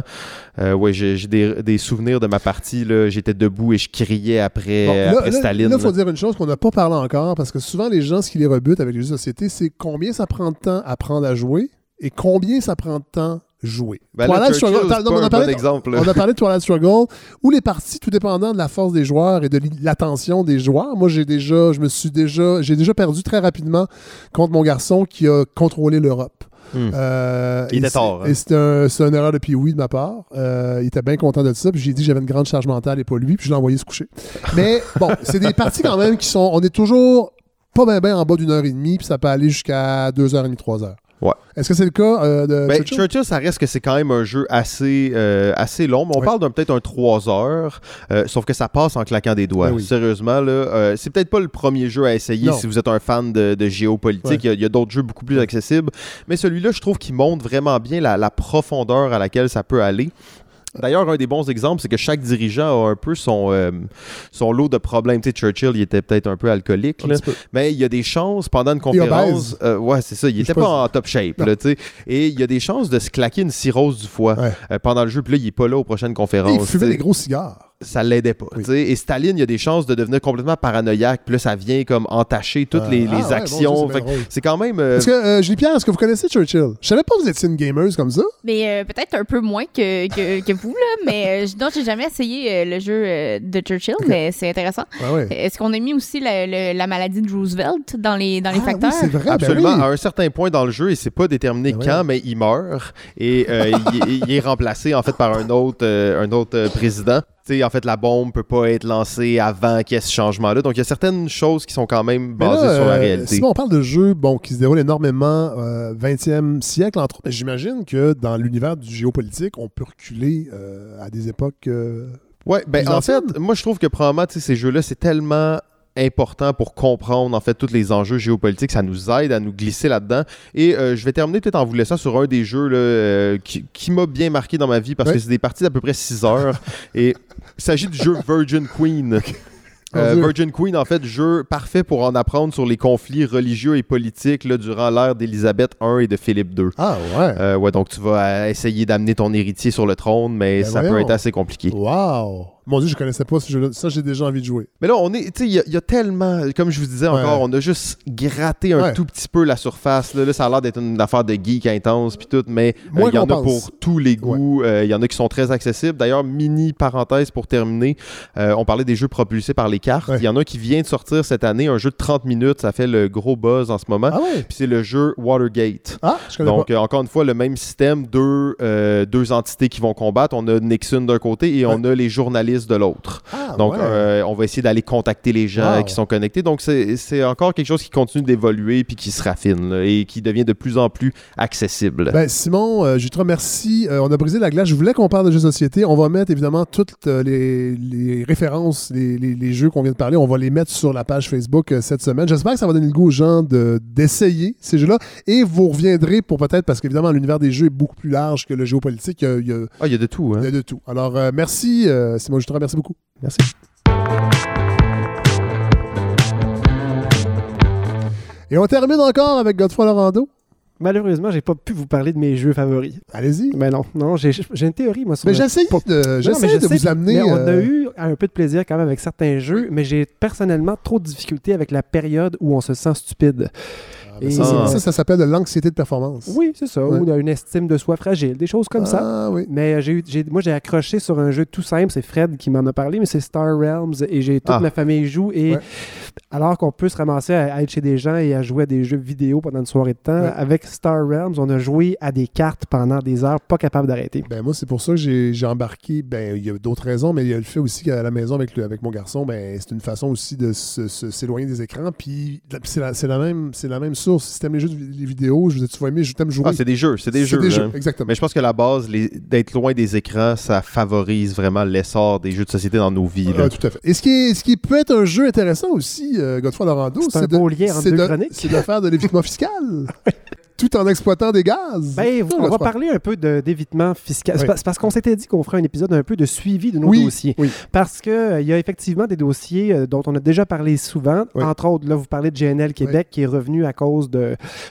J'ai des souvenirs de ma partie, là, j'étais debout et je criais après Staline. Là, il faut dire une chose qu'on n'a pas parlé encore, parce que souvent, les gens, ce qui les rebute avec les jeux de société, c'est combien ça prend de temps à apprendre à jouer et combien ça prend de temps jouer. Ben là, on a parlé de Twilight Struggle, où les parties, tout dépendant de la force des joueurs et de l'attention des joueurs, moi, j'ai déjà perdu très rapidement contre mon garçon qui a contrôlé l'Europe. Il était tard. Et c'est une erreur de Pee-Wee de ma part. Il était bien content de ça. Puis j'ai dit que j'avais une grande charge mentale et pas lui. Puis je l'ai envoyé se coucher. Mais bon, c'est des parties quand même qui sont. On est toujours pas bien en bas d'1h30. Puis ça peut aller jusqu'à 2h30, 3h. Ouais. Est-ce que c'est le cas de Churchill? Churchill, ça reste que c'est quand même un jeu assez long. Mais on parle d'un peut-être un 3 heures, sauf que ça passe en claquant des doigts. Oui. Sérieusement, là, c'est peut-être pas le premier jeu à essayer si vous êtes un fan de géopolitique. Il y a d'autres jeux beaucoup plus accessibles. Mais celui-là, je trouve qu'il montre vraiment bien la profondeur à laquelle ça peut aller. D'ailleurs, un des bons exemples, c'est que chaque dirigeant a un peu son lot de problèmes. Tu sais, Churchill, il était peut-être un peu alcoolique, là, mais il y a des chances, pendant une conférence... c'est ça, il était pas en top shape. Là, tu sais, et il y a des chances de se claquer une cirrhose du foie pendant le jeu, puis là, il est pas là aux prochaines conférences. Et il fumait des gros cigares. ça l'aidait pas. Oui. Et Staline, il y a des chances de devenir complètement paranoïaque. Puis là, ça vient comme entacher toutes les actions. Bon, c'est quand même... Est-ce que, Julie-Pierre, est-ce que vous connaissez Churchill? Je savais pas que vous étiez une gameuse comme ça. Mais peut-être un peu moins que vous, là. Mais non, j'ai jamais essayé le jeu de Churchill, mais c'est intéressant. Ah, ouais. Est-ce qu'on a mis aussi la maladie de Roosevelt dans les facteurs? Oui, c'est vrai, absolument. Ben oui. À un certain point dans le jeu, et c'est pas déterminé quand, mais il meurt. Et il est remplacé, en fait, par un autre président. T'sais, en fait, la bombe peut pas être lancée avant qu'il y ait ce changement-là. Donc, il y a certaines choses qui sont quand même basées sur la réalité. Si on parle de jeux qui se déroulent énormément au 20e siècle, entre autres, j'imagine que dans l'univers du géopolitique, on peut reculer à des époques en fait, moi, je trouve que probablement, ces jeux-là, c'est tellement... important pour comprendre en fait tous les enjeux géopolitiques, ça nous aide à nous glisser là-dedans et je vais terminer peut-être en vous laissant sur un des jeux là, qui m'a bien marqué dans ma vie parce que c'est des parties d'à peu près 6 heures et il s'agit du jeu Virgin Queen. Virgin Queen, en fait, jeu parfait pour en apprendre sur les conflits religieux et politiques là, durant l'ère d'Élisabeth I et de Philippe II. Ah ouais? Ouais, donc tu vas essayer d'amener ton héritier sur le trône, mais ça peut être assez compliqué. Wow! Mon Dieu, je connaissais pas ce jeu-là. Ça, j'ai déjà envie de jouer. Mais là, il y a tellement... Comme je vous disais encore, on a juste gratté un tout petit peu la surface. Là, ça a l'air d'être une affaire de geek intense puis tout, mais il y en a pour tous les goûts. Il y en a qui sont très accessibles. D'ailleurs, mini parenthèse pour terminer, on parlait des jeux propulsés par les cartes. Il y en a qui vient de sortir cette année, un jeu de 30 minutes. Ça fait le gros buzz en ce moment. Ah ouais. Puis c'est le jeu Watergate. Ah, je connais pas. Donc, encore une fois, le même système, deux entités qui vont combattre. On a Nixon d'un côté et on a les journalistes de l'autre. Ah, donc, on va essayer d'aller contacter les gens qui sont connectés. Donc, c'est encore quelque chose qui continue d'évoluer puis qui se raffine là, et qui devient de plus en plus accessible. Ben, Simon, je te remercie. On a brisé la glace. Je voulais qu'on parle de jeux de société. On va mettre, évidemment, toutes les références, les jeux qu'on vient de parler, on va les mettre sur la page Facebook cette semaine. J'espère que ça va donner le goût aux gens d'essayer ces jeux-là et vous reviendrez pour peut-être, parce qu'évidemment, l'univers des jeux est beaucoup plus large que le géopolitique. Il y a de tout. Il y a de tout. Alors, merci, Simon. Je te remercie beaucoup. Merci. Et on termine encore avec Godefroy Laurendeau. Malheureusement, j'ai pas pu vous parler de mes jeux favoris. Allez-y. Mais non, j'ai une théorie, moi. Mais j'essaie de vous amener... Mais on a eu un peu de plaisir quand même avec certains jeux, mais j'ai personnellement trop de difficultés avec la période où on se sent stupide. Et ça s'appelle de l'anxiété de performance. Oui, c'est ça. Ou une estime de soi fragile, des choses comme ça. Oui. Mais j'ai accroché sur un jeu tout simple, c'est Fred qui m'en a parlé, mais c'est Star Realms et toute ma famille joue. Et alors qu'on peut se ramasser à être chez des gens et à jouer à des jeux vidéo pendant une soirée de temps, avec Star Realms, on a joué à des cartes pendant des heures, pas capable d'arrêter. Ben moi, c'est pour ça que j'ai embarqué. Ben il y a d'autres raisons, mais il y a le fait aussi qu'à la maison avec mon garçon, ben c'est une façon aussi de s'éloigner des écrans. Puis c'est la même source. Si t'aimes les jeux, les vidéos, tu vas aimer, t'aimes jouer. Ah, c'est des jeux, exactement. Mais je pense que la base, d'être loin des écrans, ça favorise vraiment l'essor des jeux de société dans nos vies. Là. Tout à fait. Et ce qui peut être un jeu intéressant aussi, Godefroy Laurendeau, c'est de faire de l'évitement fiscal. Tout en exploitant des gaz. On va parler un peu d'évitement fiscal. Oui. C'est parce qu'on s'était dit qu'on ferait un épisode un peu de suivi de nos dossiers. Oui. Parce qu'il y a effectivement des dossiers dont on a déjà parlé souvent. Oui. Entre autres, là, vous parlez de GNL Québec qui est revenu à cause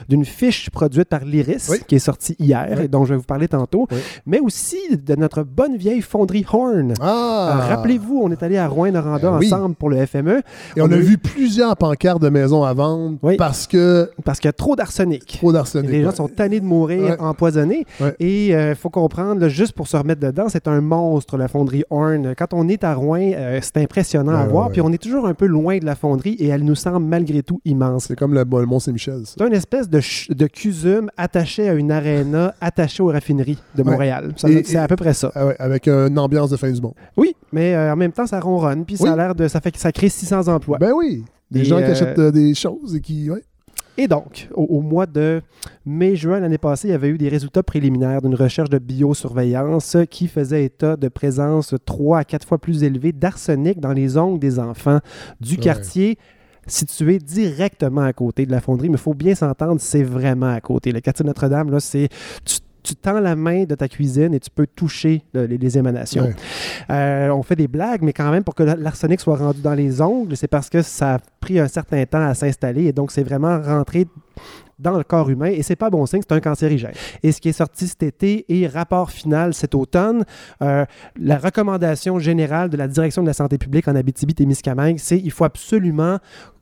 d'une fiche produite par l'IRIS qui est sortie hier et dont je vais vous parler tantôt. Oui. Mais aussi de notre bonne vieille fonderie Horn. Ah. Rappelez-vous, on est allé à Rouyn-Noranda ensemble pour le FME. Et on a vu plusieurs pancartes de maisons à vendre parce qu'il y a trop d'arsenic. Les gens sont tannés de mourir empoisonnés. Et il faut comprendre, là, juste pour se remettre dedans, c'est un monstre, la fonderie Horn. Quand on est à Rouyn, c'est impressionnant à voir. Puis on est toujours un peu loin de la fonderie et elle nous semble malgré tout immense. C'est comme le Mont-Saint-Michel. C'est une espèce de cusum attaché à une aréna attachée aux raffineries de Montréal. Ouais. C'est à peu près ça. Avec une ambiance de fin du monde. Oui, mais en même temps, ça ronronne. Puis ça a l'air ça crée 600 emplois. Ben oui, des gens qui achètent des choses et qui... Ouais. Et donc, au mois de mai-juin l'année passée, il y avait eu des résultats préliminaires d'une recherche de biosurveillance qui faisait état de présence 3 à 4 fois plus élevée d'arsenic dans les ongles des enfants du quartier situé directement à côté de la fonderie. Mais il faut bien s'entendre, c'est vraiment à côté. Le quartier de Notre-Dame, là, c'est... Tu tends la main de ta cuisine et tu peux toucher les émanations. Ouais. On fait des blagues, mais quand même, pour que l'arsenic soit rendu dans les ongles, c'est parce que ça a pris un certain temps à s'installer et donc c'est vraiment rentré dans le corps humain, et c'est pas bon signe, c'est un cancérigène. Et ce qui est sorti cet été et rapport final cet automne, la recommandation générale de la Direction de la santé publique en Abitibi-Témiscamingue, c'est qu'il faut absolument,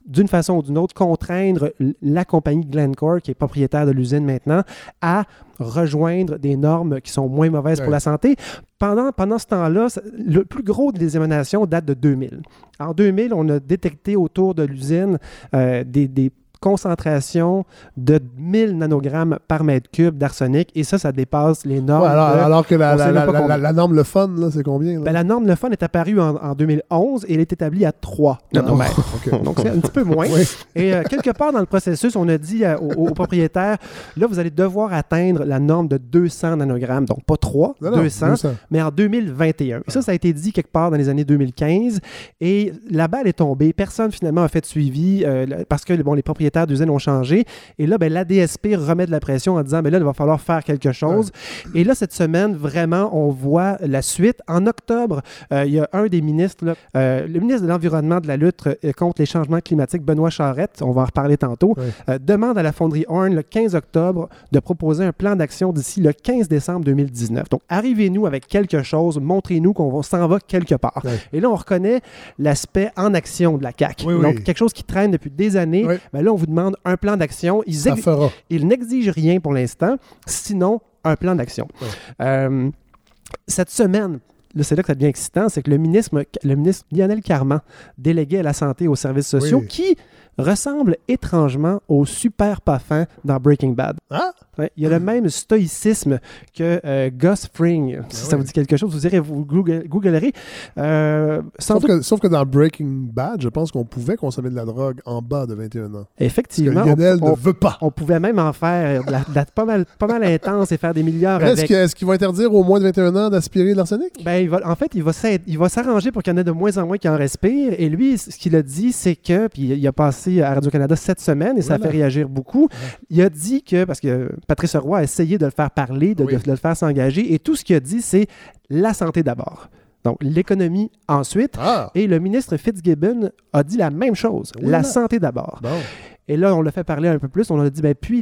d'une façon ou d'une autre, contraindre la compagnie Glencore, qui est propriétaire de l'usine maintenant, à rejoindre des normes qui sont moins mauvaises pour la santé. Pendant ce temps-là, le plus gros des émanations date de 2000. En 2000, on a détecté autour de l'usine des concentration de 1000 nanogrammes par mètre cube d'arsenic, et ça dépasse les normes. Ouais, alors que la norme le fun, là, c'est combien? Là? Ben, la norme le fun est apparue en 2011 et elle est établie à 3 nanomètres. Okay. Donc, c'est un petit peu moins. Oui. Et quelque part dans le processus, on a dit aux propriétaires, là, vous allez devoir atteindre la norme de 200 nanogrammes, donc pas 3, non, 200, mais en 2021. Et ça a été dit quelque part dans les années 2015, et la balle est tombée. Personne, finalement, a fait de suivi parce que, les propriétaires d'usines ont changé. Et là, la DSP remet de la pression en disant, il va falloir faire quelque chose. Et là, cette semaine, vraiment, on voit la suite. En octobre, il y a un des ministres, le ministre de l'Environnement, de la lutte contre les changements climatiques, Benoît Charest, on va en reparler tantôt, demande à la fonderie Horn le 15 octobre de proposer un plan d'action d'ici le 15 décembre 2019. Donc, arrivez-nous avec quelque chose, montrez-nous qu'on s'en va quelque part. Oui. Et là, on reconnaît l'aspect en action de la CAQ. Oui, donc, quelque chose qui traîne depuis des années. Oui. On vous demande un plan d'action. Ils n'exigent rien pour l'instant, sinon un plan d'action. Ouais. Cette semaine, là, c'est là que ça devient excitant, c'est que le ministre Lionel Carman, délégué à la santé et aux services sociaux, qui ressemble étrangement au super pas fin dans Breaking Bad. Ah? Ouais, il y a le même stoïcisme que Gus Fring. Si ça vous dit quelque chose, vous googlerez. Sauf que dans Breaking Bad, je pense qu'on pouvait consommer de la drogue en bas de 21 ans. Effectivement. Lionel ne veut pas. On pouvait même en faire pas mal intense et faire des milliards avec. Est-ce qu'il va interdire aux moins de 21 ans d'aspirer de l'arsenic? Il va s'arranger pour qu'il y en ait de moins en moins qui en respirent. Et lui, ce qu'il a dit, c'est que, puis il a passé à Radio-Canada cette semaine, et ça a fait réagir beaucoup. Il a dit que, parce que Patrice Roy a essayé de le faire parler, de le faire s'engager, et tout ce qu'il a dit, c'est la santé d'abord. Donc, l'économie ensuite. Ah. Et le ministre Fitzgibbon a dit la même chose. Oui, la santé d'abord. Bon. Et là, on l'a fait parler un peu plus. On a dit, puis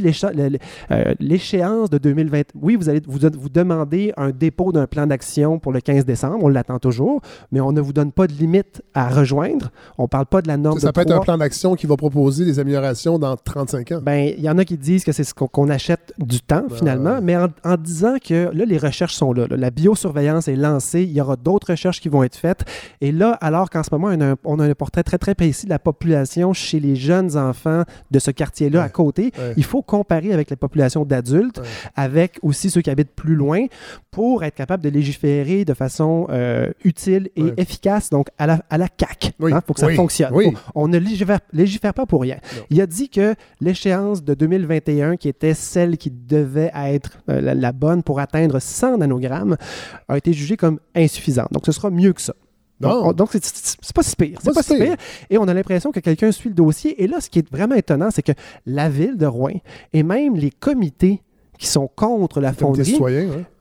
l'échéance de 2020, vous allez vous demander un dépôt d'un plan d'action pour le 15 décembre. On l'attend toujours, mais on ne vous donne pas de limite à rejoindre. On ne parle pas de la norme de 3. Ça peut être un plan d'action qui va proposer des améliorations dans 35 ans. Il y en a qui disent que c'est ce qu'on achète du temps, finalement, mais en disant que là, les recherches sont là. La biosurveillance est lancée. Il y aura d'autres recherches qui vont être faites. Et là, alors qu'en ce moment, on a un portrait très, très précis de la population chez les jeunes enfants de ce quartier-là à côté. Il faut comparer avec la population d'adultes, avec aussi ceux qui habitent plus loin, pour être capable de légiférer de façon utile et efficace, donc à la CAQ, pour que ça fonctionne. Oui. On ne légifère pas pour rien. Non. Il a dit que l'échéance de 2021, qui était celle qui devait être la bonne pour atteindre 100 nanogrammes, a été jugée comme insuffisante. Donc, ce sera mieux que ça. Donc, c'est pas si pire. C'est pas si pire. Et on a l'impression que quelqu'un suit le dossier. Et là, ce qui est vraiment étonnant, c'est que la ville de Rouen et même les comités qui sont contre la fonderie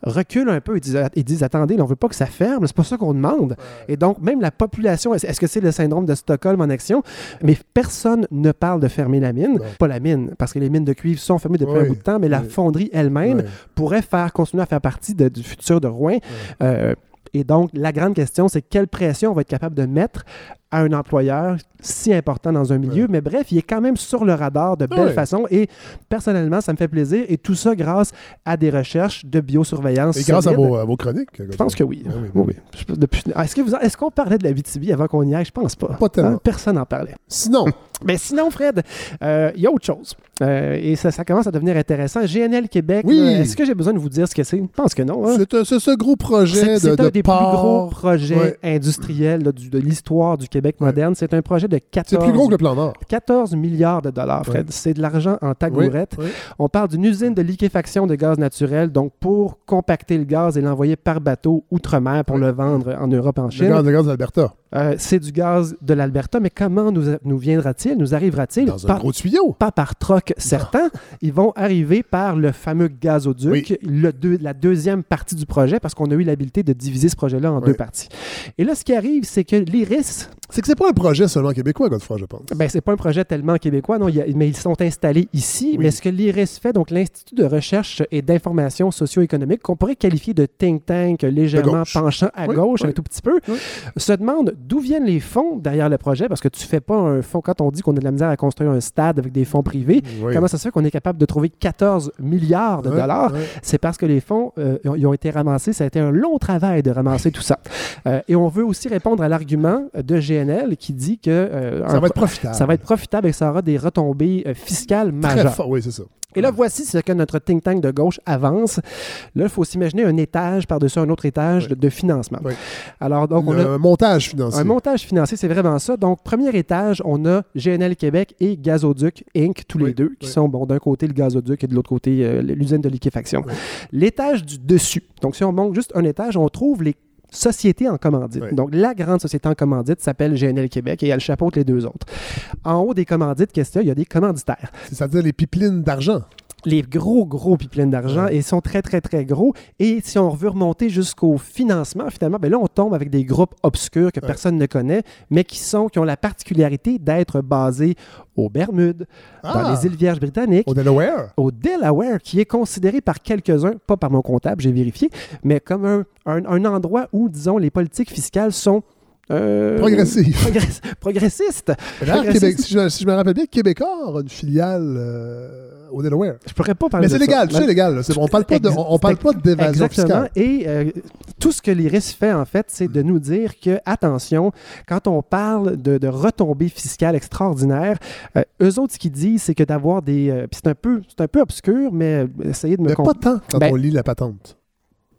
reculent un peu et disent attendez, on ne veut pas que ça ferme, c'est pas ça qu'on demande. Et donc, même la population, est-ce que c'est le syndrome de Stockholm en action? Mais personne ne parle de fermer la mine. Pas la mine, parce que les mines de cuivre sont fermées depuis un bout de temps, mais la fonderie elle-même pourrait continuer à faire partie du futur de Rouen. Et donc, la grande question, c'est quelle pression on va être capable de mettre à un employeur si important dans un milieu. Mais bref, il est quand même sur le radar de belle façon. Et personnellement, ça me fait plaisir. Et tout ça grâce à des recherches de biosurveillance. Et grâce à vos chroniques. Je pense que oui. Est-ce qu'on parlait de la Abitibi avant qu'on y aille? Je pense pas. Pas tellement. Personne n'en parlait. Sinon, Fred, il y a autre chose. Et ça commence à devenir intéressant. GNL Québec, est-ce que j'ai besoin de vous dire ce que c'est? Je pense que non. Hein? C'est ce gros projet de un des plus gros projets industriels de l'histoire du Québec moderne. C'est un projet de 14 milliards de $, Fred. C'est de l'argent en tagourette. On parle d'une usine de liquéfaction de gaz naturel, donc pour compacter le gaz et l'envoyer par bateau outre-mer pour le vendre en Europe, en Chine. Le gaz d'Alberta. C'est du gaz de l'Alberta, mais comment nous arrivera-t-il? Dans un gros tuyau. Pas par troc que certains, ils vont arriver par le fameux gazoduc, la deuxième partie du projet, parce qu'on a eu l'habileté de diviser ce projet-là en deux parties. Et là, ce qui arrive, c'est que l'IRIS... C'est que c'est pas un projet seulement québécois, Godefroy, je pense. Ben, c'est pas un projet tellement québécois, non, mais ils sont installés ici. Oui. Mais ce que l'IRIS fait, donc l'Institut de recherche et d'information socio-économique, qu'on pourrait qualifier de think tank légèrement penchant à gauche, un tout petit peu, se demande d'où viennent les fonds derrière le projet, parce que tu fais pas un fonds. Quand on dit qu'on a de la misère à construire un stade avec des fonds privés, comment ça se fait qu'on est capable de trouver 14 milliards de dollars? C'est parce que les fonds, ils ont été ramassés. Ça a été un long travail de ramasser tout ça. Et on veut aussi répondre à l'argument de qui dit que ça va être profitable et que ça aura des retombées fiscales majeures. Très fort, oui, c'est ça. Et là, voici ce que notre think tank de gauche avance. Là, il faut s'imaginer un étage par-dessus un autre étage de financement. Oui. Alors, donc, on a un montage financier. Un montage financier, c'est vraiment ça. Donc, premier étage, on a GNL Québec et Gazoduc Inc., tous les deux, qui sont, bon, d'un côté le gazoduc et de l'autre côté l'usine de liquéfaction. Oui. L'étage du dessus. Donc, si on monte juste un étage, on trouve les société en commandite. Oui. Donc, la grande société en commandite s'appelle GNL Québec et elle chapeaute les deux autres. En haut des commandites, qu'est-ce qu'il y a? Il y a des commanditaires. C'est-à-dire les pipelines d'argent. Les gros pipelines d'argent, et ils sont très gros. Et si on veut remonter jusqu'au financement, finalement, ben là, on tombe avec des groupes obscurs que personne ne connaît, mais qui ont la particularité d'être basés aux Bermudes, dans les îles Vierges britanniques. Au Delaware. Au Delaware, qui est considéré par quelques-uns, pas par mon comptable, j'ai vérifié, mais comme un endroit où, disons, les politiques fiscales sont... progressistes. Si je me rappelle bien, Québecor a une filiale au Delaware. Je pourrais pas parler de ça. Légal, mais c'est légal, tu sais, légal. On parle pas d'évasion fiscale. Et tout ce que l'IRIS fait, en fait, c'est de nous dire que, attention, quand on parle de retombées fiscales extraordinaires, eux autres, ce qu'ils disent, c'est que d'avoir des... c'est un peu obscur, mais essayez de me... Mais pas tant quand on lit la patente.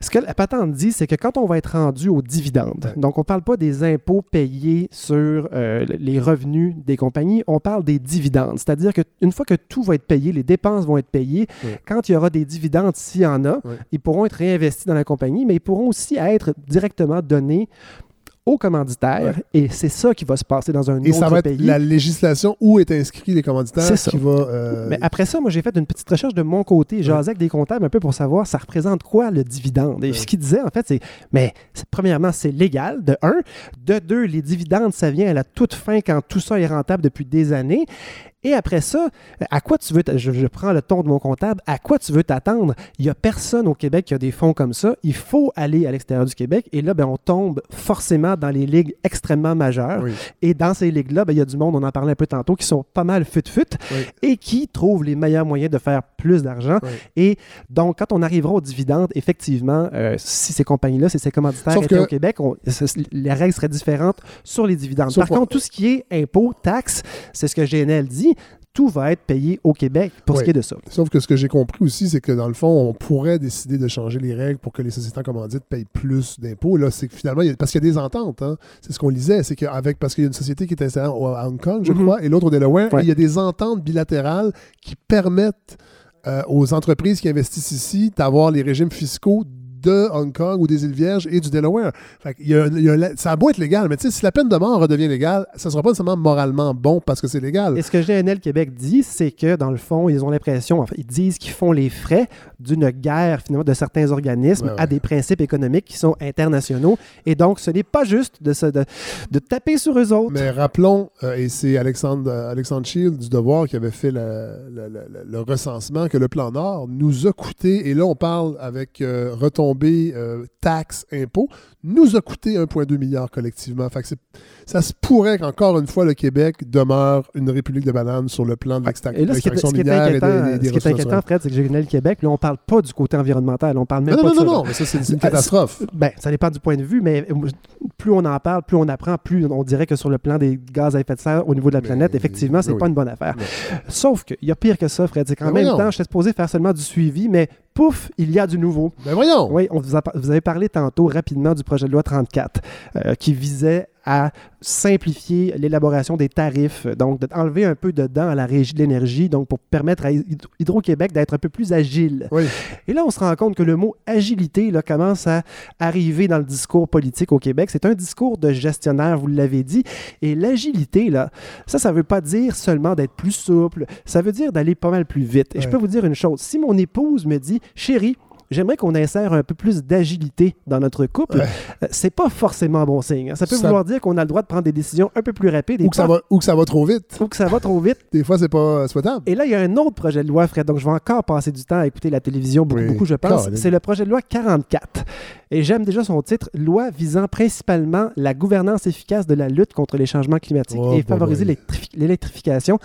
Ce que la patente dit, c'est que quand on va être rendu aux dividendes, donc on ne parle pas des impôts payés sur les revenus des compagnies, on parle des dividendes. C'est-à-dire qu'une fois que tout va être payé, les dépenses vont être payées, quand il y aura des dividendes, s'il y en a, ils pourront être réinvestis dans la compagnie, mais ils pourront aussi être directement donnés aux commanditaires, et c'est ça qui va se passer dans un autre pays. Et ça va être la législation où est inscrit les commanditaires qui va... Mais après ça, moi, j'ai fait une petite recherche de mon côté, jasais avec des comptables un peu pour savoir ça représente quoi le dividende. Et ce qu'ils disaient, en fait, c'est, mais premièrement, c'est légal, de un. De deux, les dividendes, ça vient à la toute fin quand tout ça est rentable depuis des années. Et après ça, à quoi tu veux... Je prends le ton de mon comptable. À quoi tu veux t'attendre? Il n'y a personne au Québec qui a des fonds comme ça. Il faut aller à l'extérieur du Québec. Et là, ben, on tombe forcément dans les ligues extrêmement majeures. Oui. Et dans ces ligues-là, ben, il y a du monde, on en parlait un peu tantôt, qui sont pas mal fut-fut et qui trouvent les meilleurs moyens de faire plus d'argent. Oui. Et donc, quand on arrivera aux dividendes, effectivement, si ces compagnies-là, si ces commanditaires étaient au Québec, les règles seraient différentes sur les dividendes. Par contre, tout ce qui est impôts, taxes, c'est ce que GNL dit. Tout va être payé au Québec pour ce qui est de ça. Sauf que ce que j'ai compris aussi, c'est que dans le fond, on pourrait décider de changer les règles pour que les sociétés en commandite payent plus d'impôts. Là, c'est que finalement, parce qu'il y a des ententes, hein. C'est ce qu'on lisait, c'est qu'avec, parce qu'il y a une société qui est installée à Hong Kong, je crois, et l'autre au Delaware, et il y a des ententes bilatérales qui permettent aux entreprises qui investissent ici d'avoir les régimes fiscaux de Hong Kong ou des îles Vierges et du Delaware. Fait qu'il y a ça a beau être légal, mais tu sais, si la peine de mort redevient légale, ça ne sera pas nécessairement moralement bon parce que c'est légal. Et ce que GNL Québec dit, c'est que dans le fond, ils ont l'impression, en fait, ils disent qu'ils font les frais d'une guerre finalement de certains organismes à des principes économiques qui sont internationaux. Et donc, ce n'est pas juste de taper sur eux autres. Mais rappelons, et c'est Alexandre Shield du Devoir qui avait fait le recensement, que le plan Nord nous a coûté, et là on parle avec retombées taxes, impôts, nous a coûté 1,2 milliard collectivement. Fait que ça se pourrait qu'encore une fois, le Québec demeure une république de bananes sur le plan de l'extraction minière et des ressources. Ce qui est inquiétant, Fred, c'est que j'ai le Québec, là, on ne parle pas du côté environnemental, on parle même pas de ça. Non, mais ça, c'est une catastrophe. Ça dépend du point de vue, mais plus on en parle, plus on apprend, plus on dirait que sur le plan des gaz à effet de serre au niveau de la planète, effectivement, c'est pas une bonne affaire. Sauf qu'il y a pire que ça, Fred. C'est qu'en même temps, je suis supposé faire seulement du suivi, mais pouf, il y a du nouveau. Ben voyons! Oui, vous avez parlé tantôt rapidement du projet de loi 34 qui visait à simplifier l'élaboration des tarifs, donc d'enlever un peu de dents à la Régie de l'énergie, donc pour permettre à Hydro-Québec d'être un peu plus agile. Oui. Et là, on se rend compte que le mot « agilité » là, commence à arriver dans le discours politique au Québec. C'est un discours de gestionnaire, vous l'avez dit. Et l'agilité, là, ça ne veut pas dire seulement d'être plus souple. Ça veut dire d'aller pas mal plus vite. Et ouais. Je peux vous dire une chose. Si mon épouse me dit « Chérie, j'aimerais qu'on insère un peu plus d'agilité dans notre couple. Ouais. C'est pas forcément bon signe. Ça peut vouloir dire qu'on a le droit de prendre des décisions un peu plus rapides. Ou que ça va trop vite. Des fois, c'est pas souhaitable. Et là, il y a un autre projet de loi, Fred. Donc, je vais encore passer du temps à écouter la télévision beaucoup, je pense. Claude. C'est le projet de loi 44. Et j'aime déjà son titre, « Loi visant principalement la gouvernance efficace de la lutte contre les changements climatiques et favoriser l'électrification ».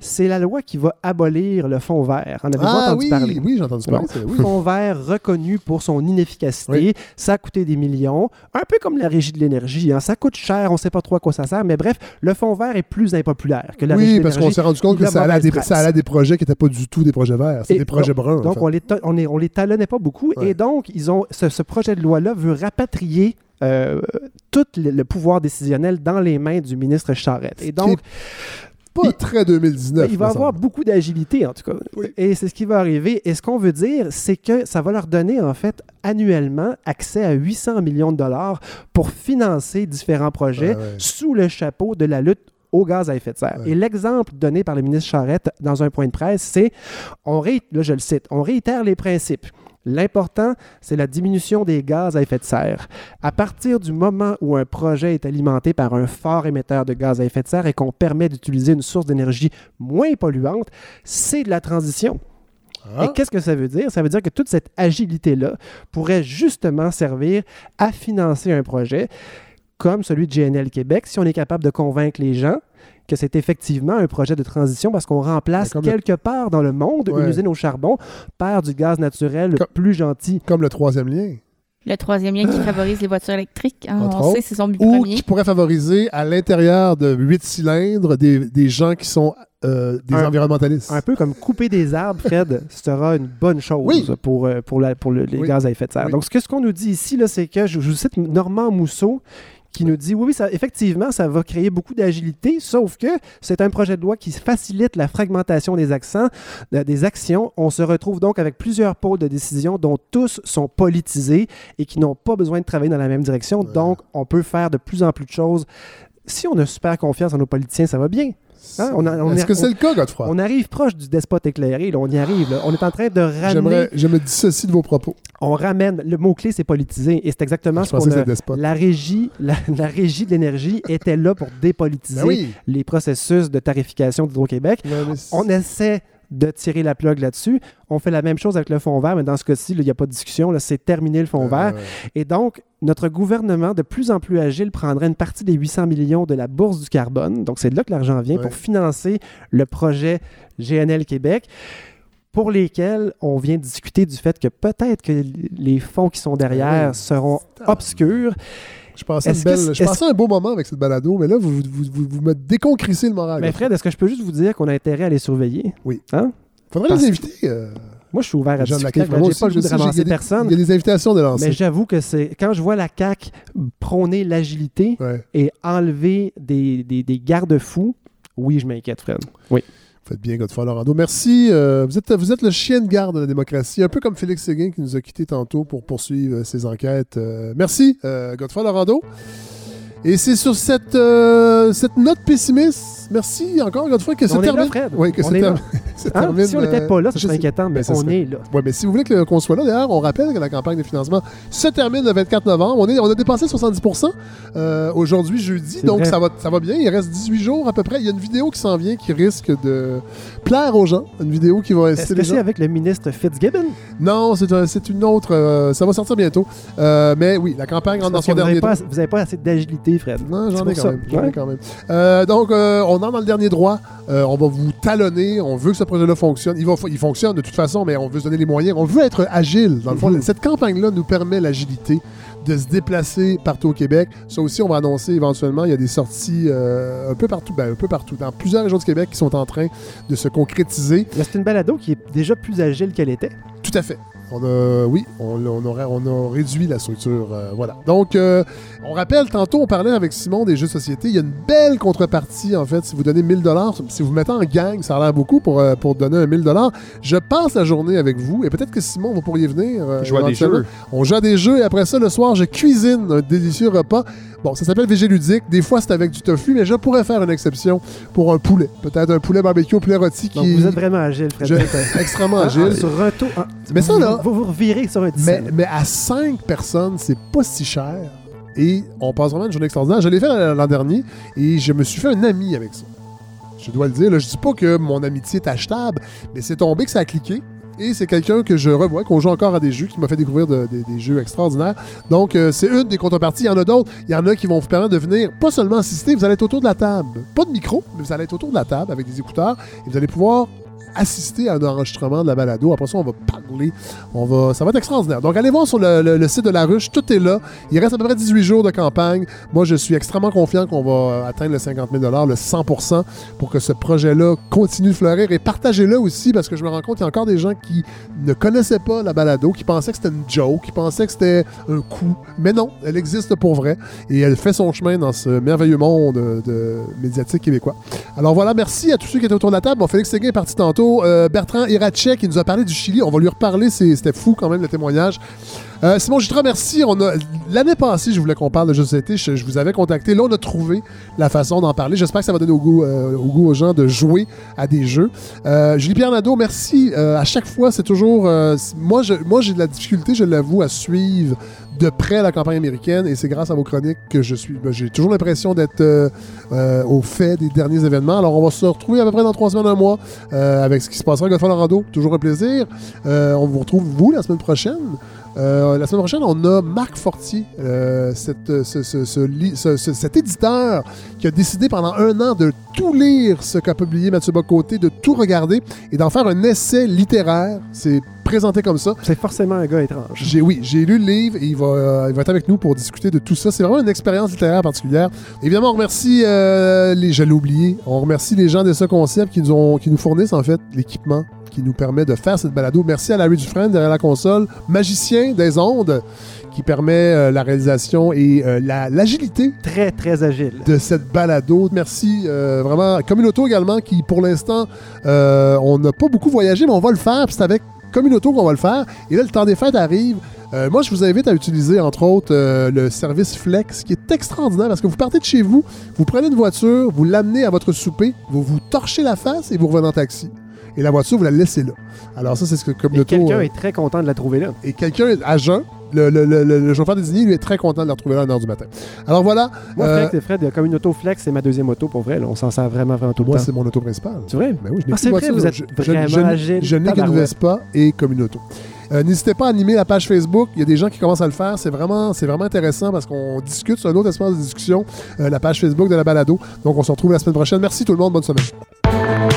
C'est la loi qui va abolir le fonds vert. En avez-vous entendu parler? Oui, j'ai entendu parler. Le fonds vert reconnu pour son inefficacité. Oui. Ça a coûté des millions. Un peu comme la Régie de l'énergie. Hein. Ça coûte cher, on ne sait pas trop à quoi ça sert. Mais bref, le fonds vert est plus impopulaire que la Régie de l'énergie. Oui, parce qu'on s'est rendu compte que ça allait à des projets qui n'étaient pas du tout des projets verts. C'est des projets bruns. Donc, on les talonnait pas beaucoup. Ouais. Et donc, ils ont ce projet de loi-là veut rapatrier tout le pouvoir décisionnel dans les mains du ministre Charest. Et donc, pas très 2019. Il va avoir beaucoup d'agilité, en tout cas. Oui. Et c'est ce qui va arriver. Et ce qu'on veut dire, c'est que ça va leur donner, en fait, annuellement, accès à 800 millions de $800 million pour financer différents projets sous le chapeau de la lutte au gaz à effet de serre. Ouais. Et l'exemple donné par le ministre Charest dans un point de presse, c'est, on réitère les principes. L'important, c'est la diminution des gaz à effet de serre. À partir du moment où un projet est alimenté par un fort émetteur de gaz à effet de serre et qu'on permet d'utiliser une source d'énergie moins polluante, c'est de la transition. Et qu'est-ce que ça veut dire? Ça veut dire que toute cette agilité-là pourrait justement servir à financer un projet comme celui de GNL Québec, si on est capable de convaincre les gens que c'est effectivement un projet de transition parce qu'on remplace quelque part dans le monde une usine au charbon par du gaz naturel plus gentil. Comme le troisième lien. Le troisième lien qui favorise les voitures électriques. Hein, on sait, c'est son but premier. Ou qui pourrait favoriser à l'intérieur de 8 cylindres des gens qui sont des environnementalistes. Un peu comme couper des arbres, Fred, ce sera une bonne chose pour les gaz à effet de serre. Oui. Donc, ce qu'on nous dit ici, là, c'est que, je vous cite Normand Mousseau, qui nous dit, effectivement, ça va créer beaucoup d'agilité, sauf que c'est un projet de loi qui facilite la fragmentation des actions. On se retrouve donc avec plusieurs pôles de décision dont tous sont politisés et qui n'ont pas besoin de travailler dans la même direction. Ouais. Donc, on peut faire de plus en plus de choses. Si on a super confiance en nos politiciens, ça va bien. Hein? Est-ce que c'est le cas, Godefroy? On arrive proche du despote éclairé. Là, on y arrive. Là. On est en train de ramener... Je me dissocie de vos propos. On ramène... Le mot-clé, c'est politiser. Et c'est exactement ce qu'on a... La Régie de l'énergie était là pour dépolitiser les processus de tarification d'Hydro-Québec. On essaie de tirer la plug là-dessus. On fait la même chose avec le fonds vert, mais dans ce cas-ci, il n'y a pas de discussion. Là, c'est terminé le fonds vert. Et donc, notre gouvernement, de plus en plus agile, prendrait une partie des 800 millions de la bourse du carbone. Donc, c'est de là que l'argent vient pour financer le projet GNL Québec, pour lesquels on vient discuter du fait que peut-être que les fonds qui sont derrière seront obscurs. Je pensais un beau moment avec cette balado, mais là, vous me déconcrissez le moral. Mais Fred, est-ce que je peux juste vous dire qu'on a intérêt à les surveiller? Oui. Hein? Faudrait les inviter. Moi, je suis ouvert à discuter. Je n'ai pas le goût de ramasser personne. Il y a des invitations de lancer. Mais j'avoue que quand je vois la CAQ prôner l'agilité et enlever des garde-fous, oui, je m'inquiète, Fred. Oui. Faites bien, Godefroy Laurendeau. Merci. Vous êtes le chien de garde de la démocratie, un peu comme Félix Séguin qui nous a quittés tantôt pour poursuivre ses enquêtes. Merci, Godefroy Laurendeau. Et c'est sur cette note pessimiste. Merci encore, Godefroy, que on se termine. Là, Fred. Oui, que on est là. Termine. Si on n'était pas là, ce serait inquiétant, mais on est là. Oui, mais si vous voulez qu'on soit là, d'ailleurs, on rappelle que la campagne de financement se termine le 24 novembre. On a dépassé 70% aujourd'hui, jeudi, donc ça va bien. Il reste 18 jours à peu près. Il y a une vidéo qui s'en vient qui risque de plaire aux gens. Une vidéo qui va inciter les gens. Est-ce que c'est avec le ministre Fitzgibbon? Non, c'est une autre. Ça va sortir bientôt. Mais oui, la campagne rentre dans son dernier droit. Vous n'avez pas assez d'agilité, Fred. Non, j'en ai quand même. Donc, on entre dans le dernier droit. On va vous talonner. On veut que ce projet-là fonctionne. Il fonctionne de toute façon, mais on veut se donner les moyens. On veut être agile. Dans le fond, cette campagne-là nous permet l'agilité de se déplacer partout au Québec. Ça aussi, on va annoncer éventuellement. Il y a des sorties un peu partout, dans plusieurs régions du Québec qui sont en train de se concrétiser. C'est une balado qui est déjà plus agile qu'elle était. Tout à fait. On a réduit la structure. Voilà. Donc, on rappelle, tantôt, on parlait avec Simon des jeux de société. Il y a une belle contrepartie, en fait. Si vous donnez 1000$, si vous mettez en gang, ça a l'air beaucoup pour donner un 1000$. Je passe la journée avec vous. Et peut-être que Simon, vous pourriez venir. Jouer à des jeux. On joue à des jeux. Et après ça, le soir, je cuisine un délicieux repas. Bon, ça s'appelle végé ludique. Des fois, c'est avec du tofu, mais je pourrais faire une exception pour un poulet. Peut-être un poulet barbecue, un poulet rôti qui... Donc, vous êtes vraiment agile, Frédéric. Extrêmement agile. Sur un taux... Mais ça, là... Vous vous revirez sur un petit... Mais à 5 personnes, c'est pas si cher. Et on passe vraiment une journée extraordinaire. Je l'ai fait l'an dernier et je me suis fait un ami avec ça. Je dois le dire. Là, je dis pas que mon amitié est achetable, mais c'est tombé que ça a cliqué. Et c'est quelqu'un que je revois, qu'on joue encore à des jeux, qui m'a fait découvrir des jeux extraordinaires. Donc, c'est une des contreparties. Il y en a d'autres. Il y en a qui vont vous permettre de venir, pas seulement assister, vous allez être autour de la table. Pas de micro, mais vous allez être autour de la table avec des écouteurs et vous allez pouvoir assister à un enregistrement de la balado. Après ça, on va parler. Ça va être extraordinaire. Donc, allez voir sur le site de La Ruche. Tout est là. Il reste à peu près 18 jours de campagne. Moi, je suis extrêmement confiant qu'on va atteindre le 50 000 $, le 100% pour que ce projet-là continue de fleurir. Et partagez-le aussi parce que je me rends compte qu'il y a encore des gens qui ne connaissaient pas la balado, qui pensaient que c'était une joke, qui pensaient que c'était un coup. Mais non, elle existe pour vrai et elle fait son chemin dans ce merveilleux monde de médiatique québécois. Alors voilà, merci à tous ceux qui étaient autour de la table. Bon, Félix Séguin est parti tantôt. Bertrand Iratchet qui nous a parlé du Chili. On va lui reparler. C'était fou quand même le témoignage. Simon Jutras, merci. L'année passée, je voulais qu'on parle de jeux de société. Je vous avais contacté. Là, on a trouvé la façon d'en parler. J'espère que ça va donner au goût aux gens de jouer à des jeux. Julie-Pier Nadeau, merci. À chaque fois, c'est toujours... moi, j'ai de la difficulté, je l'avoue, à suivre de près la campagne américaine et c'est grâce à vos chroniques que j'ai toujours l'impression d'être au fait des derniers événements. Alors, on va se retrouver à peu près dans 3 semaines, 1 mois avec ce qui se passera à Godefroy Laurendeau. Toujours un plaisir. On vous retrouve, vous, la semaine prochaine. La semaine prochaine, on a Marc Fortier, cet éditeur qui a décidé pendant 1 an de tout lire ce qu'a publié Mathieu Bocoté, de tout regarder et d'en faire un essai littéraire. C'est présenté comme ça. C'est forcément un gars étrange. J'ai lu le livre et il va être avec nous pour discuter de tout ça. C'est vraiment une expérience littéraire particulière. Évidemment, on remercie les gens de ce concept qui nous fournissent en fait l'équipement qui nous permet de faire cette balado. Merci à Larry Dufresne derrière la console, magicien des ondes, qui permet la réalisation et l'agilité. Très, très agile. De cette balado. Merci vraiment. Communauto également, qui pour l'instant, on n'a pas beaucoup voyagé, mais on va le faire. Puis c'est avec Communauto qu'on va le faire. Et là, le temps des fêtes arrive. Moi, je vous invite à utiliser, entre autres, le service Flex, qui est extraordinaire parce que vous partez de chez vous, vous prenez une voiture, vous l'amenez à votre souper, vous vous torchez la face et vous revenez en taxi. Et la voiture, vous la laissez là. Alors ça, c'est ce que Communauto... Et quelqu'un est très content de la trouver là. Et quelqu'un, à jeun, le chauffeur désigné, lui, est très content de la retrouver là à 1h du matin. Alors voilà... Moi, Fred, Communauto Flex, c'est ma deuxième auto, pour vrai. Là, on s'en sert vraiment tout le temps. Moi, c'est mon auto principale. C'est vrai? Ben oui, je n'ai qu'une voiture. Vous êtes vraiment agile. Je n'ai qu'une Vespa et Communauto. N'hésitez pas à animer la page Facebook. Il y a des gens qui commencent à le faire. C'est vraiment intéressant parce qu'on discute sur un autre espace de discussion, la page Facebook de la balado. Donc, on se retrouve la semaine prochaine. Merci tout le monde. Bonne semaine.